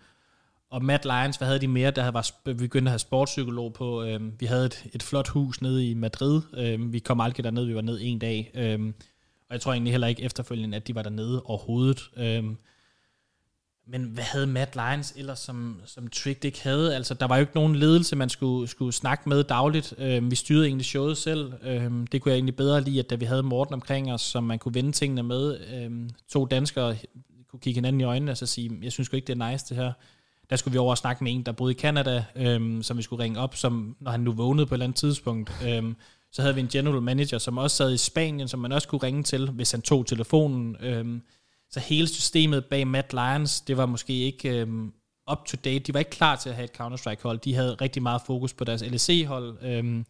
Og Mad Lions, hvad havde de mere? Der var vi begyndte at have sportspsykolog på. Vi havde et flot hus nede i Madrid. Vi kom aldrig derned, vi var ned en dag. Og jeg tror egentlig heller ikke efterfølgende, at de var dernede overhovedet. Men hvad havde Mad Lions ellers, som Tricked ikke havde? Altså, der var jo ikke nogen ledelse, man skulle snakke med dagligt. Vi styrede egentlig showet selv. Det kunne jeg egentlig bedre lide, at da vi havde Morten omkring os, som man kunne vende tingene med. To danskere kunne kigge hinanden i øjnene og så sige, jeg synes jo ikke, det er nice det her. Der skulle vi over og snakke med en, der boede i Canada, som vi skulle ringe op, som når han nu vågnede på et eller andet tidspunkt. Så havde vi en general manager, som også sad i Spanien, som man også kunne ringe til, hvis han tog telefonen. Så hele systemet bag Mad Lions, det var måske ikke up-to-date. De var ikke klar til at have et Counter-Strike-hold. De havde rigtig meget fokus på deres LEC-hold,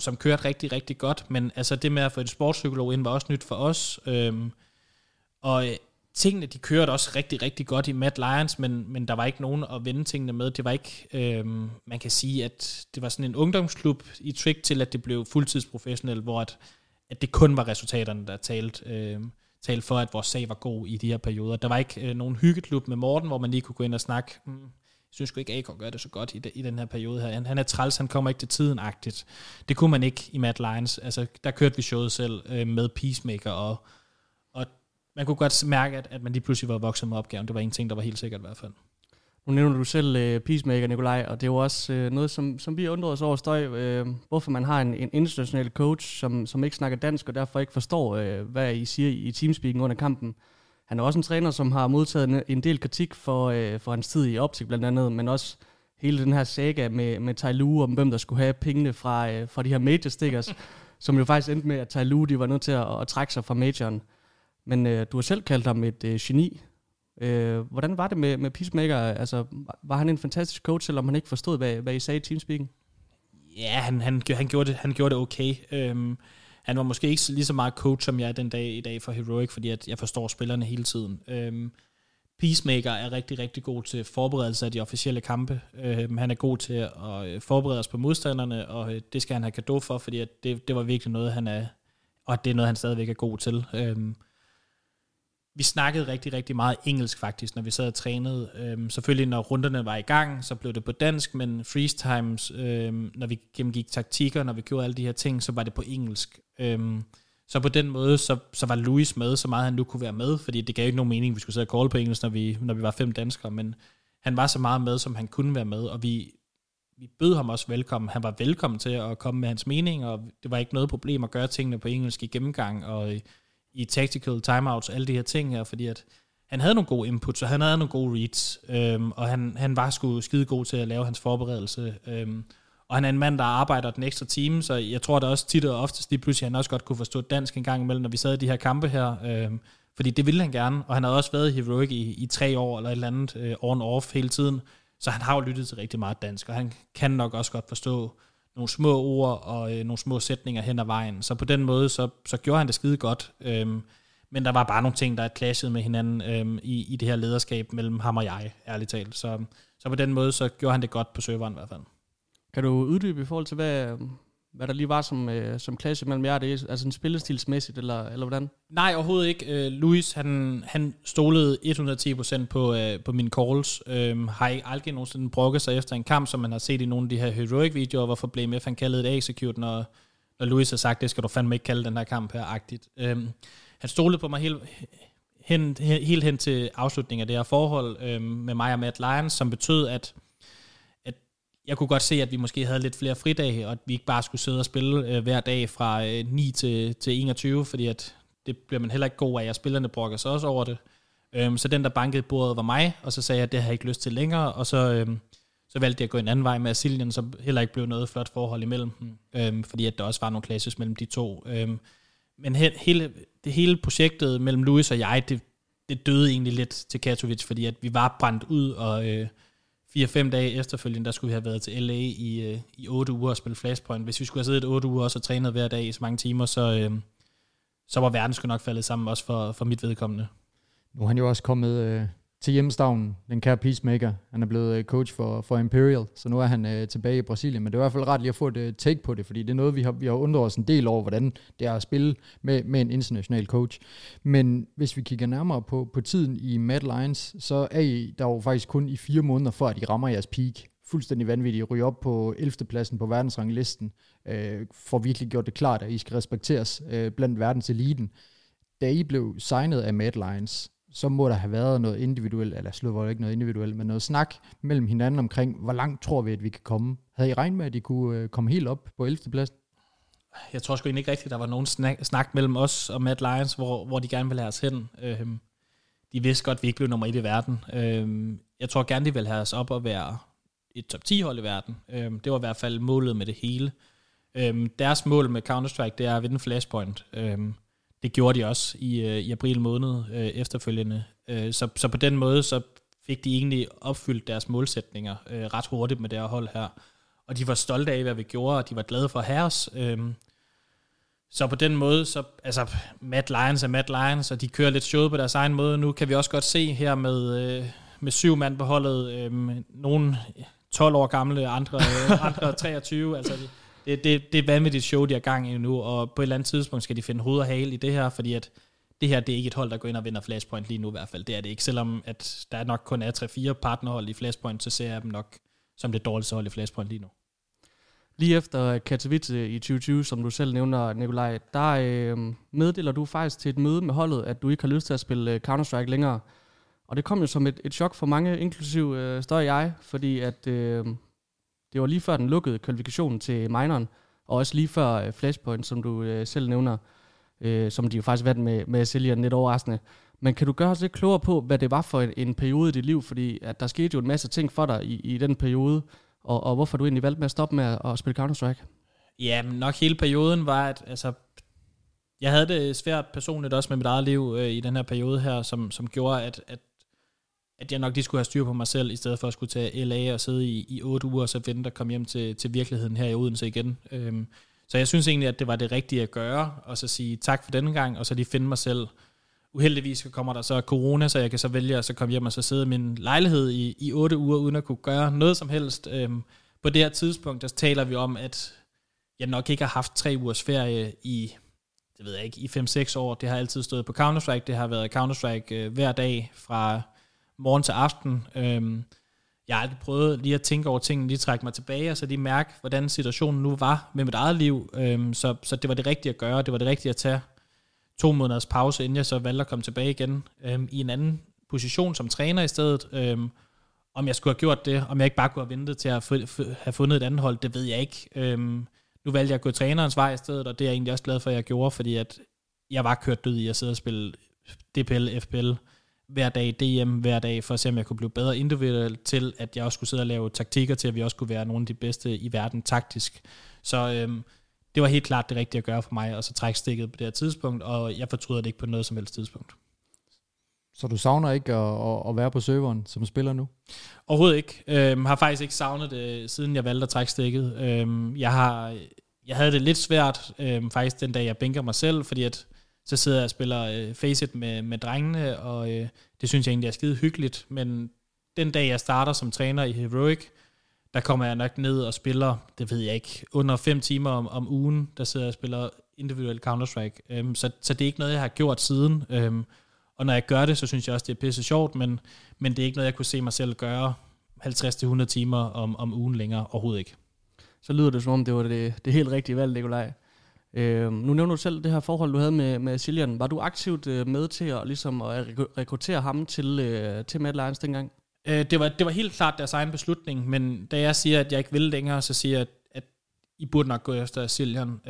som kørte rigtig, rigtig godt. Men altså det med at få en sportspsykolog ind, var også nyt for os. Og tingene, de kørte også rigtig, rigtig godt i Mad Lions, men der var ikke nogen at vende tingene med. Det var ikke, man kan sige, at det var sådan en ungdomsklub i Trick til, at det blev fuldtidsprofessionelt, hvor at det kun var resultaterne, der talte for, at vores sag var god i de her perioder. Der var ikke nogen hyggeklub med Morten, hvor man lige kunne gå ind og snakke, jeg synes sgu ikke, AK gør det så godt i den her periode her. Han er træls, han kommer ikke til tiden-agtigt. Det kunne man ikke i Mad Lions. Altså, der kørte vi showet selv med Peacemaker og man kunne godt mærke, at man lige pludselig var vokset med opgaven. Det var en ting, der var helt sikkert i hvert fald. Nu nævner du selv Peacemaker, Nikolaj, og det er jo også noget, som vi undrede os over støj. Hvorfor man har en international coach, som ikke snakker dansk, og derfor ikke forstår, hvad I siger i teamspeaking under kampen. Han er også en træner, som har modtaget en del kritik for hans tid i optik blandt andet, men også hele den her saga med Tai Lu om, hvem der skulle have pengene fra de her major stickers, som jo faktisk endte med, at Tai Lu, de var nødt til at trække sig fra majoren. Men du har selv kaldt ham et geni. Hvordan var det med Peacemaker? Altså, var han en fantastisk coach, selvom han ikke forstod, hvad I sagde i teamspeaking? Ja, han gjorde det okay. Han var måske ikke lige så meget coach, som jeg er den dag i dag for Heroic, fordi at jeg forstår spillerne hele tiden. Peacemaker er rigtig, rigtig god til forberedelse af de officielle kampe. Han er god til at forberede os på modstanderne, og det skal han have cadeau for, fordi at det var virkelig noget, han er, og det er noget, han stadigvæk er god til. Vi snakkede rigtig, rigtig meget engelsk faktisk, når vi sad og trænede. Selvfølgelig, når runderne var i gang, så blev det på dansk, men freeze times, når vi gennemgik taktikker, når vi gjorde alle de her ting, så var det på engelsk. Så på den måde, så var Louis med, så meget han nu kunne være med, fordi det gav ikke nogen mening, vi skulle sidde og call på engelsk, når vi var 5 danskere, men han var så meget med, som han kunne være med, og vi bød ham også velkommen. Han var velkommen til at komme med hans mening, og det var ikke noget problem at gøre tingene på engelsk i gennemgang, og i tactical timeouts, alle de her ting her, fordi at han havde nogle gode inputs, og han havde nogle gode reads, og han var sgu skide god til at lave hans forberedelse, og han er en mand, der arbejder den ekstra time, så jeg tror da også tit og oftest, lige pludselig han også godt kunne forstå dansk en gang imellem, når vi sad i de her kampe her, fordi det ville han gerne, og han havde også været i Heroic i 3 år, eller et eller andet, on-off hele tiden, så han har jo lyttet til rigtig meget dansk, og han kan nok også godt forstå nogle små ord og nogle små sætninger hen ad vejen, så på den måde, så gjorde han det skide godt, men der var bare nogle ting, der clashede med hinanden i det her lederskab mellem ham og jeg, ærligt talt, så på den måde, så gjorde han det godt på serveren i hvert fald. Kan du uddybe i forhold til, hvad der lige var som clash mellem jer og det? Altså en spillestilsmæssigt, eller hvordan? Nej, overhovedet ikke. Louis, han stolede 110% på mine calls. Har ikke aldrig nogensinde brokket sig efter en kamp, som man har set i nogle af de her Heroic-videoer, hvorfor BlameF han kaldede et execute, når Louis har sagt, det skal du fandme ikke kalde den her kamp her-agtigt. Han stolede på mig helt hen til afslutningen af det her forhold med mig og Mad Lions, som betød, at jeg kunne godt se, at vi måske havde lidt flere fridage, og at vi ikke bare skulle sidde og spille hver dag fra 9 til 21, fordi at det bliver man heller ikke god af, og spillerne brokker sig også over det. Så den, der bankede bordet, var mig, og så sagde jeg, at det har jeg ikke lyst til længere, og så valgte jeg at gå en anden vej med Acilion, som heller ikke blev noget flot forhold imellem dem, fordi at der også var nogle clashes mellem de to. Men det hele projektet mellem Louis og jeg, det døde egentlig lidt til Katowice, fordi at vi var brændt ud, og 4-5 dage efterfølgende, der skulle vi have været til LA i 8 uger og spille Flashpoint. Hvis vi skulle have siddet 8 uger og så trænet hver dag i så mange timer, så var verden sgu nok faldet sammen, også for mit vedkommende. Nu er han jo også kommet til hjemstavnen, den kære Peacemaker. Han er blevet coach for Imperial, så nu er han tilbage i Brasilien. Men det er i hvert fald ret lige at få et take på det, fordi det er noget, vi har undret os en del over, hvordan det er at spille med en international coach. Men hvis vi kigger nærmere på tiden i Mad Lions, så er I der jo faktisk kun i 4 måneder, før at I rammer jeres peak. Fuldstændig vanvittigt. I ryger op på 11. pladsen på verdensranglisten, for virkelig gjort det klart, at I skal respekteres blandt verdenseliten. Da I blev signet af Mad Lions, så må der have været noget individuelt, eller slet var det ikke noget individuelt, men noget snak mellem hinanden omkring, hvor langt tror vi, at vi kan komme. Havde I regnet med, at I kunne komme helt op på 11. plads? Jeg tror sgu ikke rigtigt, at der var nogen snak mellem os og Mad Lions, hvor de gerne ville have os hen. De vidste godt, at vi ikke blev nummer 1 i verden. Jeg tror gerne, de ville have os op og være et top 10-hold i verden. Det var i hvert fald målet med det hele. Deres mål med Counter-Strike, det er at vinde Flashpoint. Det gjorde de også i april måned efterfølgende. Så på den måde, så fik de egentlig opfyldt deres målsætninger ret hurtigt med det her hold her. Og de var stolte af, hvad vi gjorde, og de var glade for at have os. Så på den måde, så altså Mad Lions er Mad Lions, og de kører lidt showet på deres egen måde. Nu kan vi også godt se her med 7 mand på holdet, nogle 12 år gamle, andre 23, altså... Det er et vanvittigt show, de har gang i nu, og på et eller andet tidspunkt skal de finde hoved og hale i det her, fordi at det her, det er ikke et hold, der går ind og vinder Flashpoint lige nu i hvert fald. Det er det ikke, selvom at der nok kun er 3-4 partnerhold i Flashpoint, så ser jeg dem nok som det dårligste hold i Flashpoint lige nu. Lige efter Katowice i 2020, som du selv nævner, Nikolaj, der meddeler du faktisk til et møde med holdet, at du ikke har lyst til at spille Counter-Strike længere. Og det kom jo som et chok for mange, inklusiv Støj og jeg, fordi at... Det var lige før den lukkede kvalifikationen til minoren, og også lige før Flashpoint, som du selv nævner, som de jo faktisk vandt med Acilion, lidt overraskende. Men kan du gøre os lidt klogere på, hvad det var for en periode i dit liv? Fordi at der skete jo en masse ting for dig i den periode, og hvorfor du egentlig valgte med at stoppe med at spille Counter-Strike? Ja, men nok hele perioden var, at altså, jeg havde det svært personligt også med mit eget liv i den her periode her, som gjorde, at jeg nok lige skulle have styr på mig selv, i stedet for at skulle tage LA og sidde i 8 uger, og så vente og komme hjem til virkeligheden her i Odense igen. Så jeg synes egentlig, at det var det rigtige at gøre, og så sige tak for denne gang, og så lige finde mig selv. Uheldigvis kommer der så corona, så jeg kan så vælge at så komme hjem og så sidde i min lejlighed i 8 uger, uden at kunne gøre noget som helst. På det her tidspunkt, der taler vi om, at jeg nok ikke har haft 3 ugers ferie i 5-6 år. Det har altid stået på Counter-Strike. Det har været Counter-Strike hver dag fra... morgen til aften. Jeg har aldrig prøvet lige at tænke over tingene, lige trække mig tilbage, og så lige mærke, hvordan situationen nu var med mit eget liv. Så det var det rigtige at gøre, det var det rigtige at tage. 2 måneders pause, inden jeg så valgte at komme tilbage igen i en anden position som træner i stedet. Om jeg skulle have gjort det, om jeg ikke bare kunne have ventet til at have fundet et andet hold, det ved jeg ikke. Nu valgte jeg at gå trænerens vej i stedet, og det er jeg egentlig også glad for, at jeg gjorde, fordi at jeg var kørt død i at sidde og spille DPL, FPL hver dag, DM hver dag, for at se, om jeg kunne blive bedre individuelt til, at jeg også skulle sidde og lave taktikker til, at vi også kunne være nogle af de bedste i verden taktisk. Så det var helt klart det rigtige at gøre for mig, og så trække stikket på det her tidspunkt, og jeg fortryder det ikke på noget som helst tidspunkt. Så du savner ikke at være på serveren som spiller nu? Overhovedet ikke. Har faktisk ikke savnet det, siden jeg valgte at trække stikket. Jeg havde det lidt svært, faktisk den dag jeg bænker mig selv, fordi at så sidder jeg og spiller Faceit med drengene, og det synes jeg egentlig er skide hyggeligt. Men den dag jeg starter som træner i Heroic, der kommer jeg nok ned og spiller, det ved jeg ikke, under 5 timer om ugen, der sidder jeg og spiller individuel Counter-Strike. Så det er ikke noget, jeg har gjort siden. Og når jeg gør det, så synes jeg også, det er pisse sjovt, men det er ikke noget, jeg kunne se mig selv gøre 50-100 timer om ugen længere, overhovedet ikke. Så lyder det som om, det var det helt rigtige valg, Nikolaj. Nu nævner du selv det her forhold, du havde med Acilion. Var du aktivt med til at, ligesom, at rekruttere ham til Mad Lions dengang? Det var helt klart deres egen beslutning, men da jeg siger, at jeg ikke ville længere, så siger jeg, at I burde nok gå efter Acilion.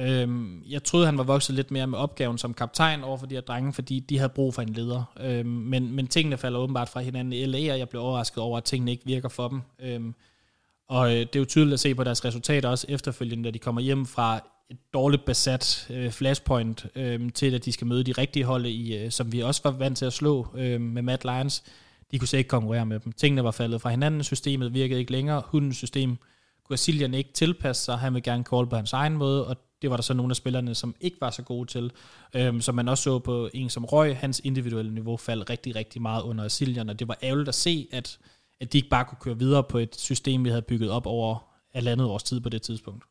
Jeg troede, han var vokset lidt mere med opgaven som kaptajn over for de her drenge, fordi de havde brug for en leder. Men tingene falder åbenbart fra hinanden i LA, og jeg blev overrasket over, at tingene ikke virker for dem. Og det er jo tydeligt at se på deres resultater også efterfølgende, da de kommer hjem fra et dårligt besat Flashpoint, til at de skal møde de rigtige hold, som vi også var vant til at slå med Mad Lions. De kunne slet ikke konkurrere med dem. Tingene var faldet fra hinanden, systemet virkede ikke længere, Hundens system kunne Acilion ikke tilpasse sig, han ville gerne call på hans egen måde, og det var der så nogle af spillerne, som ikke var så gode til, som man også så på en som Røg, hans individuelle niveau faldt rigtig, rigtig meget under Acilion, og det var ærgerligt at se, at de ikke bare kunne køre videre på et system, vi havde bygget op over halvandet års tid på det tidspunkt.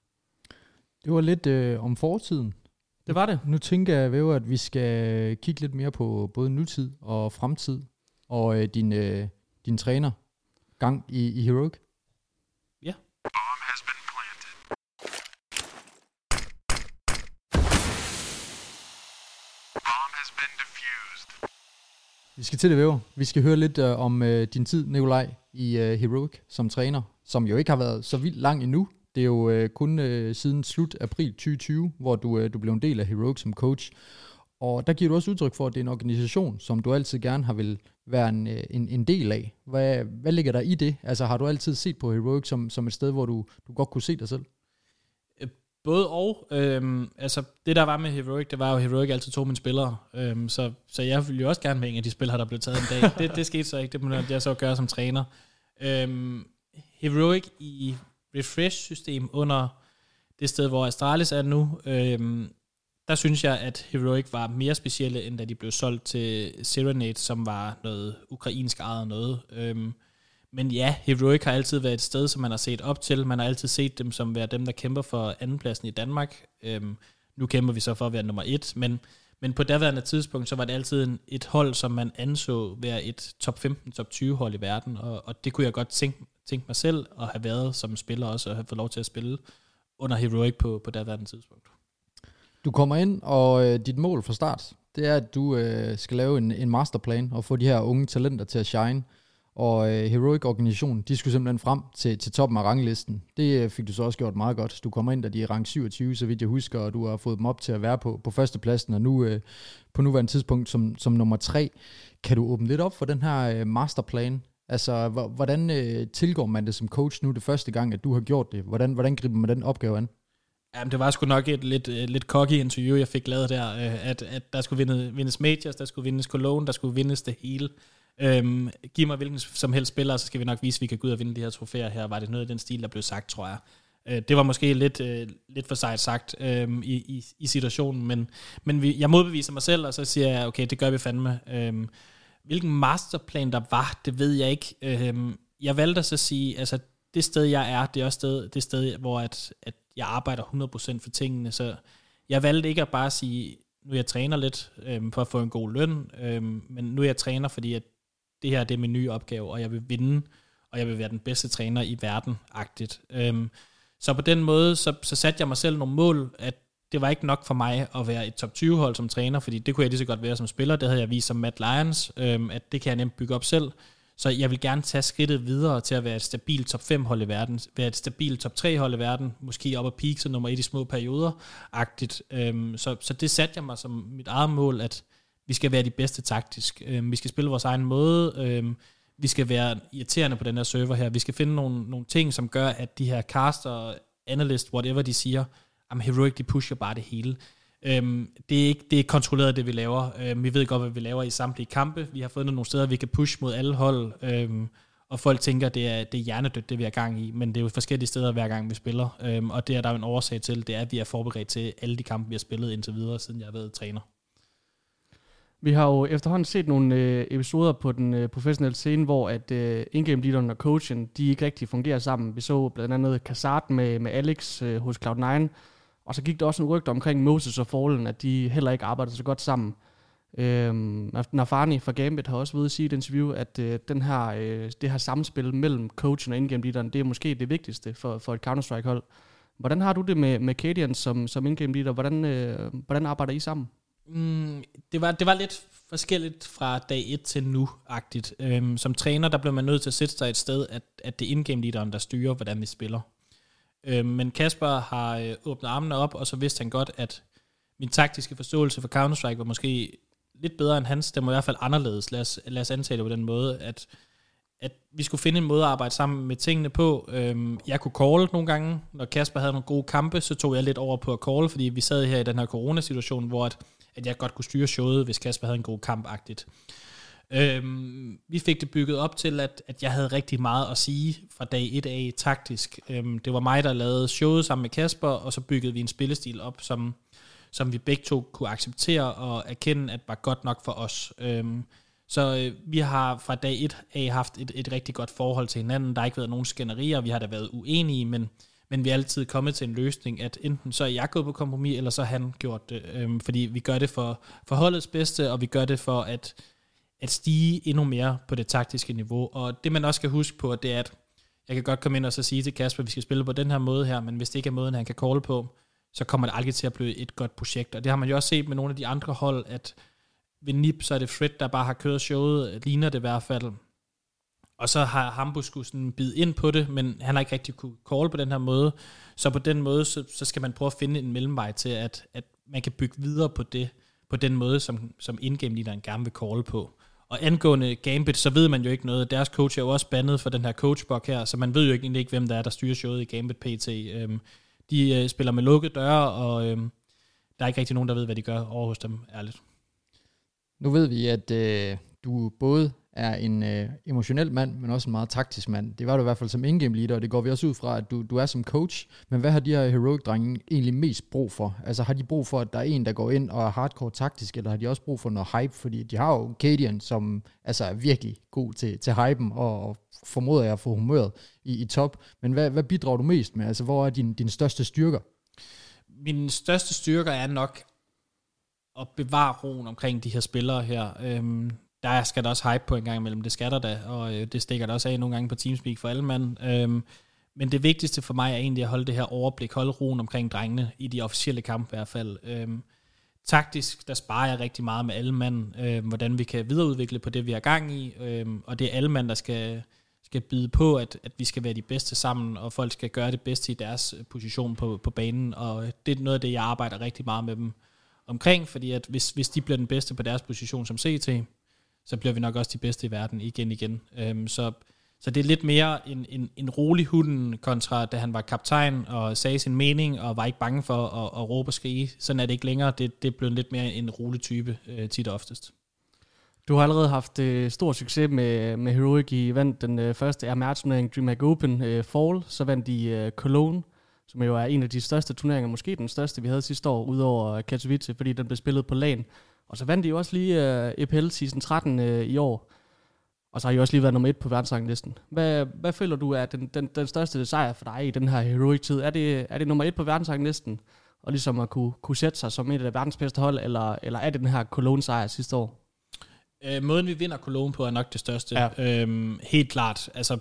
Det var lidt om fortiden. Det var det. Nu tænker jeg ved, at vi skal kigge lidt mere på både nutid og fremtid, og din træner gang i Heroic. Ja. Yeah. Vi skal til det, Væver. Vi skal høre lidt om din tid, Nikolaj, i Heroic som træner, som jo ikke har været så vildt lang endnu. Det er jo kun siden slut april 2020, hvor du blev en del af Heroic som coach. Og der giver du også udtryk for, at det er en organisation, som du altid gerne har vil være en del af. Hvad ligger der i det? Altså har du altid set på Heroic som et sted, hvor du godt kunne se dig selv? Både og. Altså det der var med Heroic, det var jo, at Heroic altid tog mine spillere. Så jeg ville jo også gerne være en af de spillere, der blev taget en dag. Det skete så ikke. Det måtte jeg så gøre som træner. Heroic i Refresh-system under det sted, hvor Astralis er nu, der synes jeg, at Heroic var mere specielle, end da de blev solgt til Serenade, som var noget ukrainsk ejet noget. Men ja, Heroic har altid været et sted, som man har set op til. Man har altid set dem som være dem, der kæmper for andenpladsen i Danmark. Nu kæmper vi så for at være nummer 1, men på daværende tidspunkt, så var det altid et hold, som man anså være et top 15, top 20 hold i verden, og det kunne jeg godt tænke mig selv at have været som spiller også, og have fået lov til at spille under Heroic på daværende tidspunkt. Du kommer ind, og dit mål fra start, det er, at du skal lave en masterplan og få de her unge talenter til at shine. Og Heroic-organisationen, de skulle simpelthen frem til toppen af ranglisten. Det fik du så også gjort meget godt. Du kommer ind, da de er rang 27, så vidt jeg husker, og du har fået dem op til at være på førstepladsen, og nu på nuværende tidspunkt som nummer 3. Kan du åbne lidt op for den her masterplan? Altså, hvordan tilgår man det som coach nu, det første gang, at du har gjort det? Hvordan griber man den opgave an? Jamen, det var sgu nok et lidt cocky interview, jeg fik lavet der, at der skulle vindes Majors, der skulle vindes Cologne, der skulle vindes det hele. Giv mig hvilken som helst spiller, så skal vi nok vise, at vi kan gå ud og vinde de her trofæer her. Var det noget af den stil, der blev sagt, tror jeg. Det var måske lidt for sejt sagt i situationen, men jeg modbeviser mig selv, og så siger jeg, okay, det gør vi fandme. Hvilken masterplan der var, det ved jeg ikke. Jeg valgte så at sige, altså det sted, jeg er, det er også det sted, hvor at jeg arbejder 100% for tingene. Så jeg valgte ikke at bare sige, nu jeg træner lidt for at få en god løn, men nu jeg træner, fordi at det her det er min nye opgave, og jeg vil vinde, og jeg vil være den bedste træner i verden-agtigt. Så på den måde, så satte jeg mig selv nogle mål, at det var ikke nok for mig at være et top 20 hold som træner, fordi det kunne jeg lige så godt være som spiller. Det havde jeg vist som Mad Lions, at det kan jeg nemt bygge op selv. Så jeg vil gerne tage skridtet videre til at være et stabilt top 5 hold i verden, være et stabilt top 3 hold i verden, måske op at peak som nummer 1 i små perioder-agtigt. Så det satte jeg mig som mit eget mål, at vi skal være de bedste taktisk. Vi skal spille vores egen måde. Vi skal være irriterende på den her server her. Vi skal finde nogle ting, som gør, at de her caster, analyst, whatever de siger, Heroic, de pusher bare det hele. Det er ikke kontrolleret, det vi laver. Vi ved godt, hvad vi laver i samtlige kampe. Vi har fundet nogle steder, vi kan pushe mod alle hold, og folk tænker, det er hjernedødt, det vi er gang i, men det er jo forskellige steder, hver gang vi spiller, og det er der jo en årsag til, det er, at vi er forberedt til alle de kampe, vi har spillet indtil videre, siden jeg har været træner. Vi har jo efterhånden set nogle episoder på den professionelle scene, hvor at ingame-leaderen og coachen, de ikke rigtig fungerer sammen. Vi så blandt andet Kassart med Alex hos Cloud9, og så gik der også en rygte omkring Moses og Fallen, at de heller ikke arbejder så godt sammen. Nafani fra Gambit har også ved at sige i et interview, at det her samspil mellem coachen og ingame-leaderen, det er måske det vigtigste for et Counter-Strike-hold. Hvordan har du det med Kadian som ingame-leader? Hvordan arbejder I sammen? Det var lidt forskelligt fra dag 1 til nu-agtigt. Som træner, der blev man nødt til at sætte sig et sted, at det er in-game-leaderen, der styrer, hvordan vi spiller. Men Kasper har åbnet armene op, og så vidste han godt, at min taktiske forståelse for Counter-Strike var måske lidt bedre end hans. Den var i hvert fald anderledes. Lad os antage det på den måde, at vi skulle finde en måde at arbejde sammen med tingene på. Jeg kunne calle nogle gange. Når Kasper havde nogle gode kampe, så tog jeg lidt over på at calle, fordi vi sad her i den her coronasituation, hvor at jeg godt kunne styre showet, hvis Kasper havde en god kamp-agtigt. Vi fik det bygget op til, at jeg havde rigtig meget at sige fra dag 1 af taktisk. Det var mig, der lavede showet sammen med Kasper, og så byggede vi en spillestil op, som vi begge to kunne acceptere og erkende, at var godt nok for os. Så vi har fra dag 1 af haft et rigtig godt forhold til hinanden. Der har ikke været nogen skænderier, vi har da været uenige, men vi er altid kommet til en løsning, at enten så er jeg gået på kompromis, eller så har han gjort det. Fordi vi gør det for holdets bedste, og vi gør det for at stige endnu mere på det taktiske niveau. Og det man også skal huske på, det er, at jeg kan godt komme ind og så sige til Kasper, at vi skal spille på den her måde her, men hvis det ikke er måden, han kan calle på, så kommer det aldrig til at blive et godt projekt. Og det har man jo også set med nogle af de andre hold, at ved NIP, så er det Fred, der bare har kørt showet, ligner det i hvert fald. Og så har Hambus skulle sådan bide ind på det, men han har ikke rigtig kunne calle på den her måde. Så på den måde, så skal man prøve at finde en mellemvej til, at man kan bygge videre på det, på den måde, som in-game-leaderen gerne vil calle på. Og angående Gambit, så ved man jo ikke noget. Deres coach er jo også bandet for den her coachbok her, så man ved jo egentlig ikke, hvem der er, der styrer showet i Gambit PT. De spiller med lukkede døre, og der er ikke rigtig nogen, der ved, hvad de gør over hos dem, ærligt. Nu ved vi, at du både er en emotionel mand, men også en meget taktisk mand. Det var du i hvert fald som in-game leader, og det går vi også ud fra, at du er som coach. Men hvad har de her Heroic-drenge egentlig mest brug for? Altså har de brug for, at der er en, der går ind og er hardcore taktisk, eller har de også brug for noget hype? Fordi de har jo Kadian, som altså er virkelig god til hypen, og formoder jeg at få humøret i top. Men hvad bidrager du mest med? Altså hvor er dine største styrker? Mine største styrker er nok at bevare roen omkring de her spillere her. Der skal der også hype på en gang imellem, det skal der da, og det stikker der også af nogle gange på Teamspeak for alle mand. Men det vigtigste for mig er egentlig at holde det her overblik, holde roen omkring drengene, i de officielle kampe i hvert fald. Taktisk, der sparer jeg rigtig meget med alle mand, hvordan vi kan videreudvikle på det, vi har gang i, og det er alle mand, der skal byde på, at vi skal være de bedste sammen, og folk skal gøre det bedste i deres position på banen, og det er noget af det, jeg arbejder rigtig meget med dem omkring, fordi at hvis de bliver den bedste på deres position som CT, så bliver vi nok også de bedste i verden igen. Så det er lidt mere en rolig Hunden kontra, da han var kaptajn og sagde sin mening og var ikke bange for at råbe og skrige. Sådan er det ikke længere. Det blev lidt mere en rolig type tit og oftest. Du har allerede haft stor succes med Heroic. I vandt den første RMR-turnering, DreamHack Open Fall. Så vandt de Cologne, som jo er en af de største turneringer, måske den største, vi havde sidste år, udover Katowice, fordi den blev spillet på LAN. Og så vandt de jo også lige EPL Season 13 i år. Og så har I også lige været nummer 1 på verdensranglisten. Hvad føler du er den største sejr for dig i den her Heroic-tid? Er det nummer 1 på verdensranglisten? Og ligesom at kunne sætte sig som et af verdens bedste hold? Eller er det den her Cologne-sejr sidste år? Måden vi vinder Cologne på er nok det største. Ja. Helt klart. Altså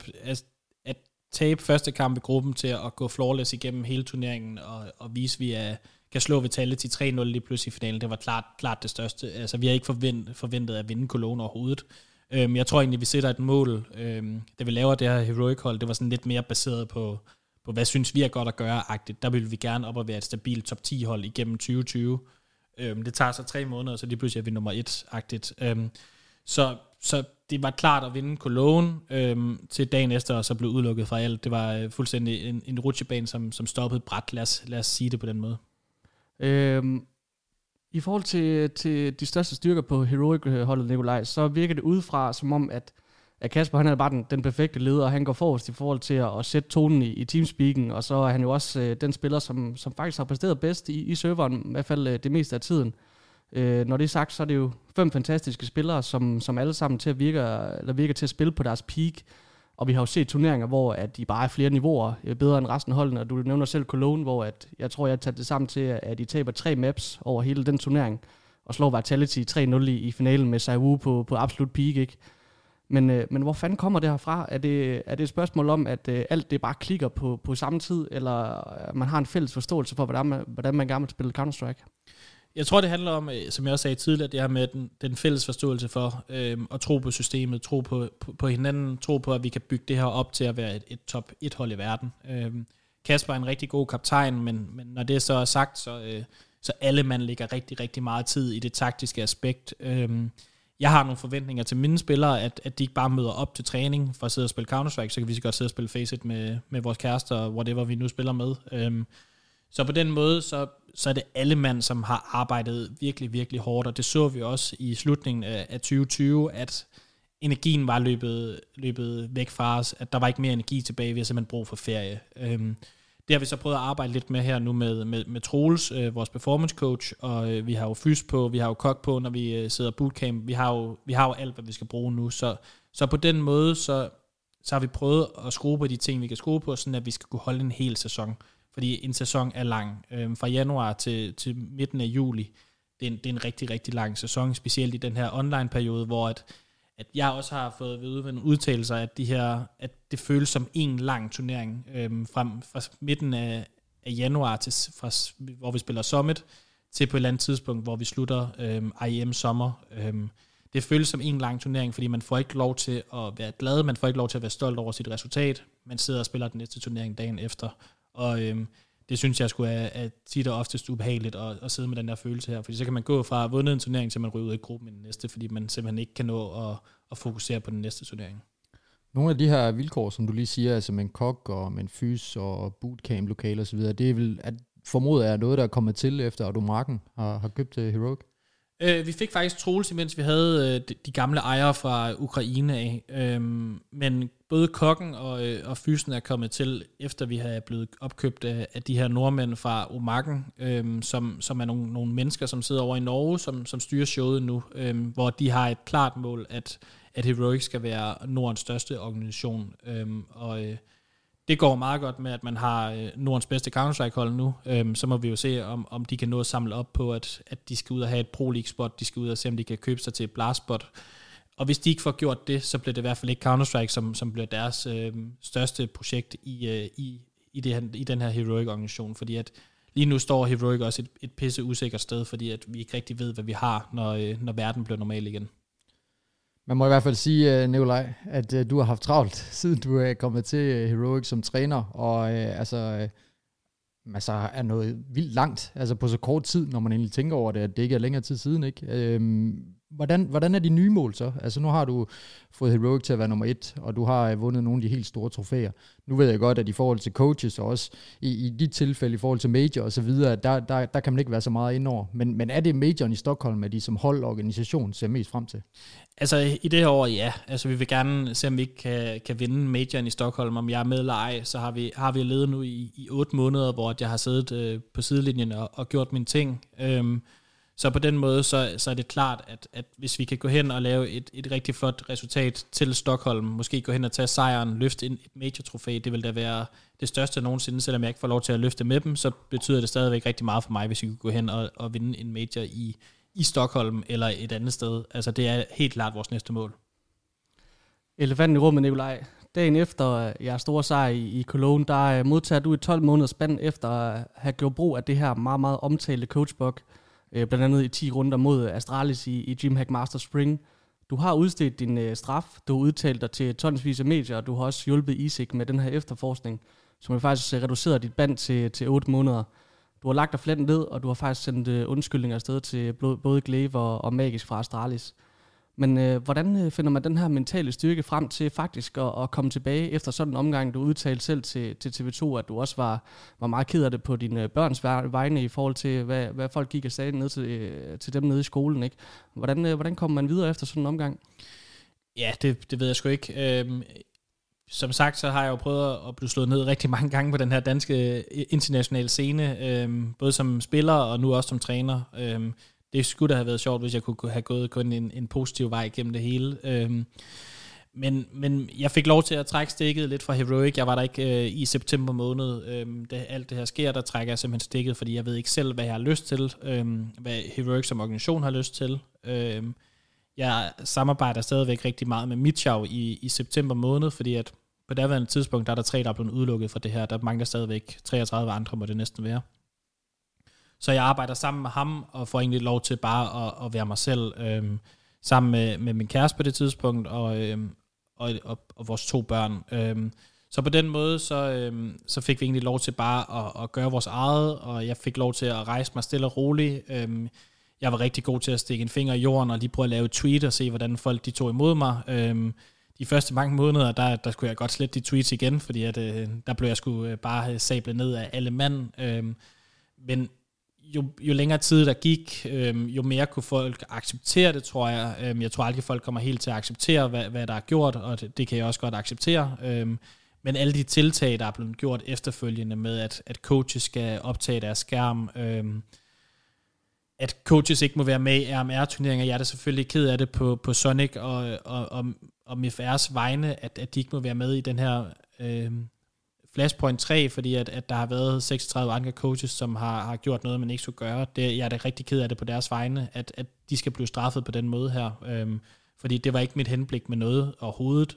at tabe første kamp i gruppen til at gå flawless igennem hele turneringen og vise, vi er kan slå Vitality 3-0 lige pludselig i finalen. Det var klart det største. Altså, vi har ikke forventet at vinde Cologne overhovedet. Jeg tror egentlig, vi sætter et mål, da vi laver det her Heroic-hold. Det var sådan lidt mere baseret på hvad synes vi er godt at gøre-agtigt. Der ville vi gerne op og være et stabilt top 10-hold igennem 2020. Det tager så 3 måneder, så lige pludselig er vi nummer 1-agtigt. Så det var klart at vinde Cologne til dagen efter, og så blev udelukket fra alt. Det var fuldstændig en rutsjebane, som stoppede bræt. Lad os sige det på den måde. I forhold til de største styrker på Heroic-holdet, Nikolaj, så virker det udefra som om, at Kasper, han er bare den perfekte leder, og han går forrest i forhold til at sætte tonen i teamspeaken, og så er han jo også den spiller, som faktisk har præsteret bedst i serveren, i hvert fald det meste af tiden. Når det er sagt, så er det jo 5 fantastiske spillere, som alle sammen virker til at spille på deres peak, og vi har jo set turneringer, hvor at de bare er flere niveauer bedre end resten af holdene, og du nævner selv Cologne, hvor at, jeg tror, jeg tager det sammen til, at de taber 3 maps over hele den turnering, og slår Vitality 3-0 i finalen med Saiwu på absolut peak, ikke? Men hvor fanden kommer det herfra? Er det et spørgsmål om, at alt det bare klikker på samme tid, eller man har en fælles forståelse for, hvordan man gerne vil spille Counter-Strike? Jeg tror, det handler om, som jeg også sagde tidligere, det her med den fælles forståelse for at tro på systemet, tro på hinanden, tro på, at vi kan bygge det her op til at være et top 1-hold i verden. Kasper er en rigtig god kaptajn, men når det så er sagt, så alle mand lægger rigtig, rigtig meget tid i det taktiske aspekt. Jeg har nogle forventninger til mine spillere, at de ikke bare møder op til træning for at sidde og spille Counter-Strike, så kan vi så godt sidde og spille Faceit med vores kærester og whatever vi nu spiller med. Så på den måde, så er det alle mand, som har arbejdet virkelig, virkelig hårdt, og det så vi også i slutningen af 2020, at energien var løbet væk fra os, at der var ikke mere energi tilbage, vi har simpelthen brug for ferie. Det har vi så prøvet at arbejde lidt med her nu med Troels, vores performance coach, og vi har jo fys på, vi har jo kok på, når vi sidder bootcamp, vi har jo alt, hvad vi skal bruge nu, så på den måde, så har vi prøvet at skrue på de ting, vi kan skrue på, sådan at vi skal kunne holde en hel sæson, fordi en sæson er lang, fra januar til midten af juli, det er en rigtig, rigtig lang sæson, specielt i den her online-periode, hvor at jeg også har fået ved en udtalelse, at det føles som en lang turnering fra midten af januar, hvor vi spiller Summit, til på et eller andet tidspunkt, hvor vi slutter IEM sommer. Det føles som en lang turnering, fordi man får ikke lov til at være glad, man får ikke lov til at være stolt over sit resultat, man sidder og spiller den næste turnering dagen efter, og det synes jeg skulle er tit og oftest ubehageligt at sidde med den der følelse her, fordi så kan man gå fra at vundet en turnering, til man ryger ud af gruppen i den næste, fordi man simpelthen ikke kan nå at fokusere på den næste turnering. Nogle af de her vilkår, som du lige siger, altså med en kok og med en fys og bootcamp-lokale osv., det er vel, at formodet er noget, der er kommet til efter, at du Marken har købt Heroic? Vi fik faktisk Troels, imens vi havde de gamle ejere fra Ukraine af, men både kokken og fysen er kommet til, efter vi har blevet opkøbt af de her nordmænd fra Omakken, som er nogle mennesker, som sidder over i Norge, som styrer showet nu, hvor de har et klart mål, at Heroic skal være Nordens største organisation, det går meget godt med, at man har Nordens bedste Counter-Strike-hold nu. Så må vi jo se, om de kan nå at samle op på, at de skal ud og have et Pro-League-spot. De skal ud og se, om de kan købe sig til et Blast-spot. Og hvis de ikke får gjort det, så bliver det i hvert fald ikke Counter-Strike, som bliver deres største projekt i den her Heroic-organisation. Fordi at lige nu står Heroic også et pisse usikkert sted, fordi at vi ikke rigtig ved, hvad vi har, når verden bliver normal igen. Man må i hvert fald sige, Nikolaj, at du har haft travlt, siden du er kommet til Heroic som træner, og altså er noget vildt langt, altså på så kort tid, når man egentlig tænker over det, at det ikke er længere tid siden, ikke? Hvordan er de nye mål så? Altså nu har du fået Heroic til at være nummer 1, og du har vundet nogle af de helt store trofæer. Nu ved jeg godt, at i forhold til coaches og også i dit tilfælde i forhold til major og så videre, der kan man ikke være så meget indover. Men er det majoren i Stockholm, at de som hold og organisation ser mest frem til? Altså i det her år, ja. Altså vi vil gerne se, om vi ikke kan vinde majoren i Stockholm, om jeg er med eller ej. Så har vi ledet nu i 8 måneder, hvor jeg har siddet på sidelinjen og gjort mine ting. Så på den måde, så er det klart, at hvis vi kan gå hen og lave et rigtig flot resultat til Stockholm, måske gå hen og tage sejren, løfte et major-trofæ, det vil da være det største nogensinde, selvom jeg ikke får lov til at løfte med dem, så betyder det stadigvæk rigtig meget for mig, hvis vi kan gå hen og vinde en major i Stockholm eller et andet sted. Altså det er helt klart vores næste mål. Elefanten i rummet, Nikolaj. Dagen efter jeres store sejr i Cologne, der modtager du et 12 måneders spand efter at have gjort brug af det her meget, meget omtalte coachbok, blandt andet i 10 runder mod Astralis i DreamHack Masters Spring. Du har udstedt din straf, du har udtalt dig til tonsvis af medier, og du har også hjulpet ISIC med den her efterforskning, som faktisk reducerer dit band til 8 måneder. Du har lagt dig fladt ned, og du har faktisk sendt undskyldninger afsted til både Glaive og Magisk fra Astralis. Men hvordan finder man den her mentale styrke frem til faktisk at komme tilbage efter sådan en omgang? Du udtalte selv til TV2, at du også var meget ked af det på dine børns vegne i forhold til, hvad folk gik og sagde ned til dem nede i skolen, ikke? Hvordan kommer man videre efter sådan en omgang? Ja, det ved jeg sgu ikke. Som sagt, så har jeg jo prøvet at blive slået ned rigtig mange gange på den her danske internationale scene, både som spiller og nu også som træner. Det skulle da have været sjovt, hvis jeg kunne have gået kun en positiv vej gennem det hele. Men jeg fik lov til at trække stikket lidt fra Heroic. Jeg var der ikke i september måned. Alt det her sker, der trækker jeg simpelthen stikket, fordi jeg ved ikke selv, hvad jeg har lyst til. Hvad Heroic som organisation har lyst til. Jeg samarbejder stadigvæk rigtig meget med Mitchell i september måned, fordi at på daværende tidspunkt, der er der 3, der er blevet udelukket fra det her. Der mangler stadigvæk 33 andre, må det næsten være. Så jeg arbejder sammen med ham og får egentlig lov til bare at være mig selv, sammen med min kæreste på det tidspunkt og vores 2 børn. Så på den måde, så fik vi egentlig lov til bare at gøre vores eget, og jeg fik lov til at rejse mig stille og roligt. Jeg var rigtig god til at stikke en finger i jorden og lige prøve at lave et tweet og se, hvordan folk de tog imod mig. De første mange måneder, der skulle jeg godt slette de tweets igen, fordi at, der blev jeg sgu bare sablet ned af alle mand. Men jo længere tid der gik, jo mere kunne folk acceptere det, tror jeg. Jeg tror aldrig, folk kommer helt til at acceptere, hvad der er gjort, og det kan jeg også godt acceptere. Men alle de tiltag, der er blevet gjort efterfølgende med, at coaches skal optage deres skærm, at coaches ikke må være med i RMR-turneringer. Jeg er da selvfølgelig ked af det på Sonic og MFR's vegne, at de ikke må være med i den her Flashpoint 3, fordi at der har været 36 andre coaches, som har gjort noget, man ikke skulle gøre. Jeg er da rigtig ked af det på deres vegne, at de skal blive straffet på den måde her. Fordi det var ikke mit henblik med noget overhovedet.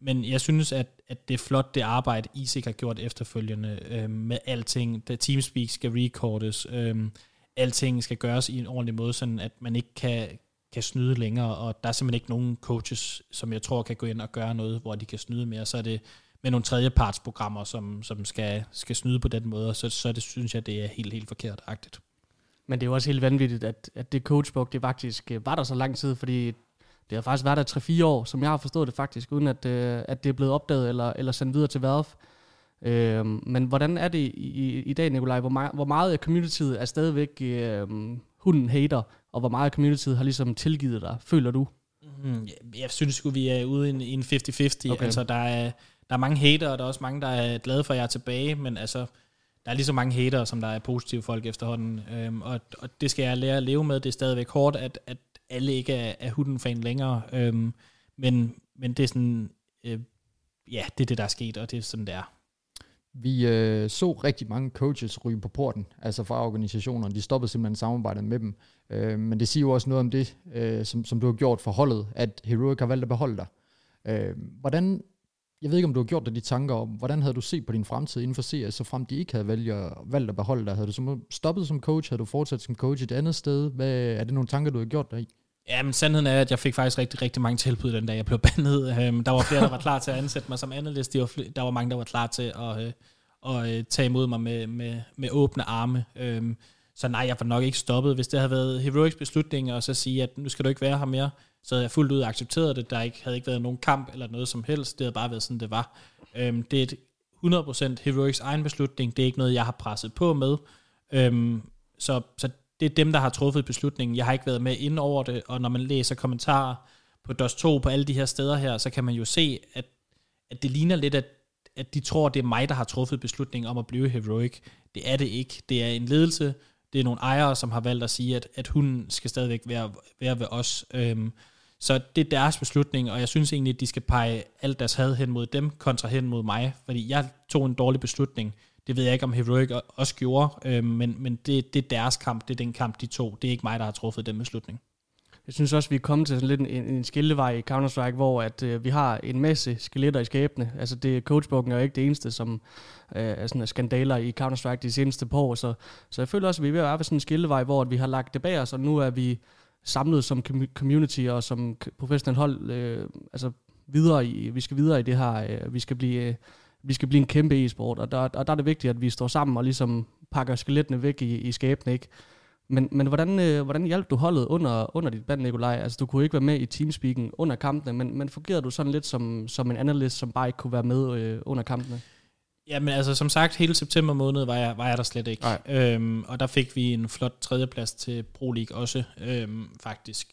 Men jeg synes, at det er flot, det arbejde, ISIC har gjort efterfølgende med alting. Da Teamspeak skal recordes, alting skal gøres i en ordentlig måde, sådan at man ikke kan snyde længere, og der er simpelthen ikke nogen coaches, som jeg tror kan gå ind og gøre noget, hvor de kan snyde mere. Så er det med nogle tredjepartsprogrammer, som skal snyde på den måde, og så det synes jeg, det er helt, helt forkert-agtigt. Men det er jo også helt vanvittigt, at det coachbook, det faktisk var der så lang tid, fordi det har faktisk været der 3-4 år, som jeg har forstået det faktisk, uden at det er blevet opdaget eller sendt videre til Valve. Men hvordan er det i dag, Nikolaj? Hvor meget af communityet er stadigvæk hunden hater, og hvor meget af communityet har ligesom tilgivet dig, føler du? Jeg synes sgu, vi er ude i en 50-50. Okay. Altså, der er mange hater, og der er også mange, der er glade for, at jeg er tilbage, men altså, der er lige så mange hater, som der er positive folk efterhånden. Og det skal jeg lære at leve med. Det er stadigvæk hårdt, at alle ikke er hunden-fan længere. Men det er sådan, ja, det er det, der er sket, og det er sådan, det er. Vi så rigtig mange coaches ryge på porten, altså fra organisationerne. De stoppede simpelthen samarbejdet med dem. Men det siger jo også noget om det, som du har gjort for holdet, at Heroic har valgt at beholde dig. Hvordan, jeg ved ikke, om du har gjort dig de tanker om, hvordan havde du set på din fremtid inden for CS, så frem de ikke havde valgt at beholde dig? Havde du stoppet som coach? Havde du fortsat som coach et andet sted? Er det nogle tanker, du har gjort dig i? Ja, men sandheden er, at jeg fik faktisk rigtig, rigtig mange tilbud den dag, jeg blev bandet. Der var flere, der var klar til at ansætte mig som analyst. Der var mange, der var klar til at tage imod mig med åbne arme. Så nej, jeg var nok ikke stoppet. Hvis det havde været Heroics beslutning, og så sige, at nu skal du ikke være her mere, så havde jeg fuldt ud accepteret det. Der havde ikke været nogen kamp eller noget som helst. Det havde bare været sådan, det var. Det er et 100% Heroics egen beslutning. Det er ikke noget, jeg har presset på med. Så det er dem, der har truffet beslutningen. Jeg har ikke været med ind over det, og når man læser kommentarer på DOS 2, på alle de her steder her, så kan man jo se, at det ligner lidt, at de tror, det er mig, der har truffet beslutningen om at blive Heroic. Det er det ikke. Det er en ledelse. Det er nogle ejere, som har valgt at sige, at hun skal stadigvæk være ved os. Så det er deres beslutning, og jeg synes egentlig, at de skal pege alt deres had hen mod dem, kontra hen mod mig, fordi jeg tog en dårlig beslutning. Det ved jeg ikke, om Heroic også gjorde, men det er deres kamp, det er den kamp, de tog. Det er ikke mig, der har truffet den beslutning. Jeg synes også, vi er kommet til sådan lidt en skillevej i Counter-Strike, hvor at, vi har en masse skeletter i skæbne. Altså det, coachbooken er jo ikke det eneste, som er sådan skandaler i Counter-Strike de seneste par år. Så jeg føler også, at vi er ved at være ved sådan en skillevej, hvor at vi har lagt det bag os, og nu er vi samlet som community og som professionel hold. Altså videre i, vi skal videre i det her. Vi skal blive en kæmpe e-sport, og der er det vigtigt, at vi står sammen og ligesom pakker skelettene væk i skæbne, ikke? Men hvordan hjalp du holdet under dit band, Nikolaj? Altså, du kunne ikke være med i teamspeaken under kampene, men fungerede du sådan lidt som en analyst, som bare ikke kunne være med under kampene? Jamen, altså, som sagt, hele september måned var jeg der slet ikke. Og der fik vi en flot tredjeplads til Pro League også, faktisk.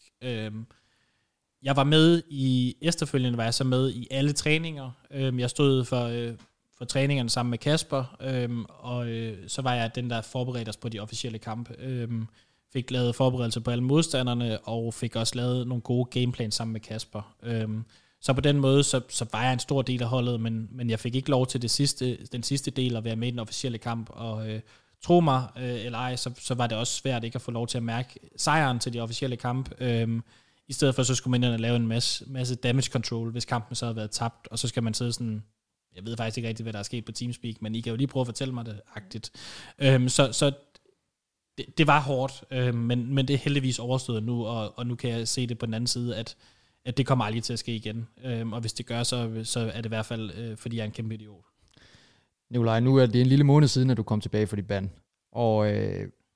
Jeg var med i efterfølgende, var jeg så med i alle træninger. Jeg stod for træningerne sammen med Kasper, så var jeg den, der forberedte os på de officielle kampe. Fik lavet forberedelser på alle modstanderne, og fik også lavet nogle gode gameplans sammen med Kasper. Så på den måde, så var jeg en stor del af holdet, men jeg fik ikke lov til den sidste del at være med i den officielle kamp, og tro mig, eller ej, så var det også svært ikke at få lov til at mærke sejren til de officielle kamp. I stedet for, så skulle man lave en masse damage control, hvis kampen så havde været tabt, og så skal man sidde sådan, jeg ved faktisk ikke rigtigt, hvad der er sket på Teamspeak, men I kan jo lige prøve at fortælle mig det-agtigt. Så det var hårdt, men det er heldigvis overstået nu, og nu kan jeg se det på den anden side, at det kommer aldrig til at ske igen. Og hvis det gør, så er det i hvert fald, fordi jeg er en kæmpe idiot. Nikolaj, nu er det en lille måned siden, at du kom tilbage fra dit band, og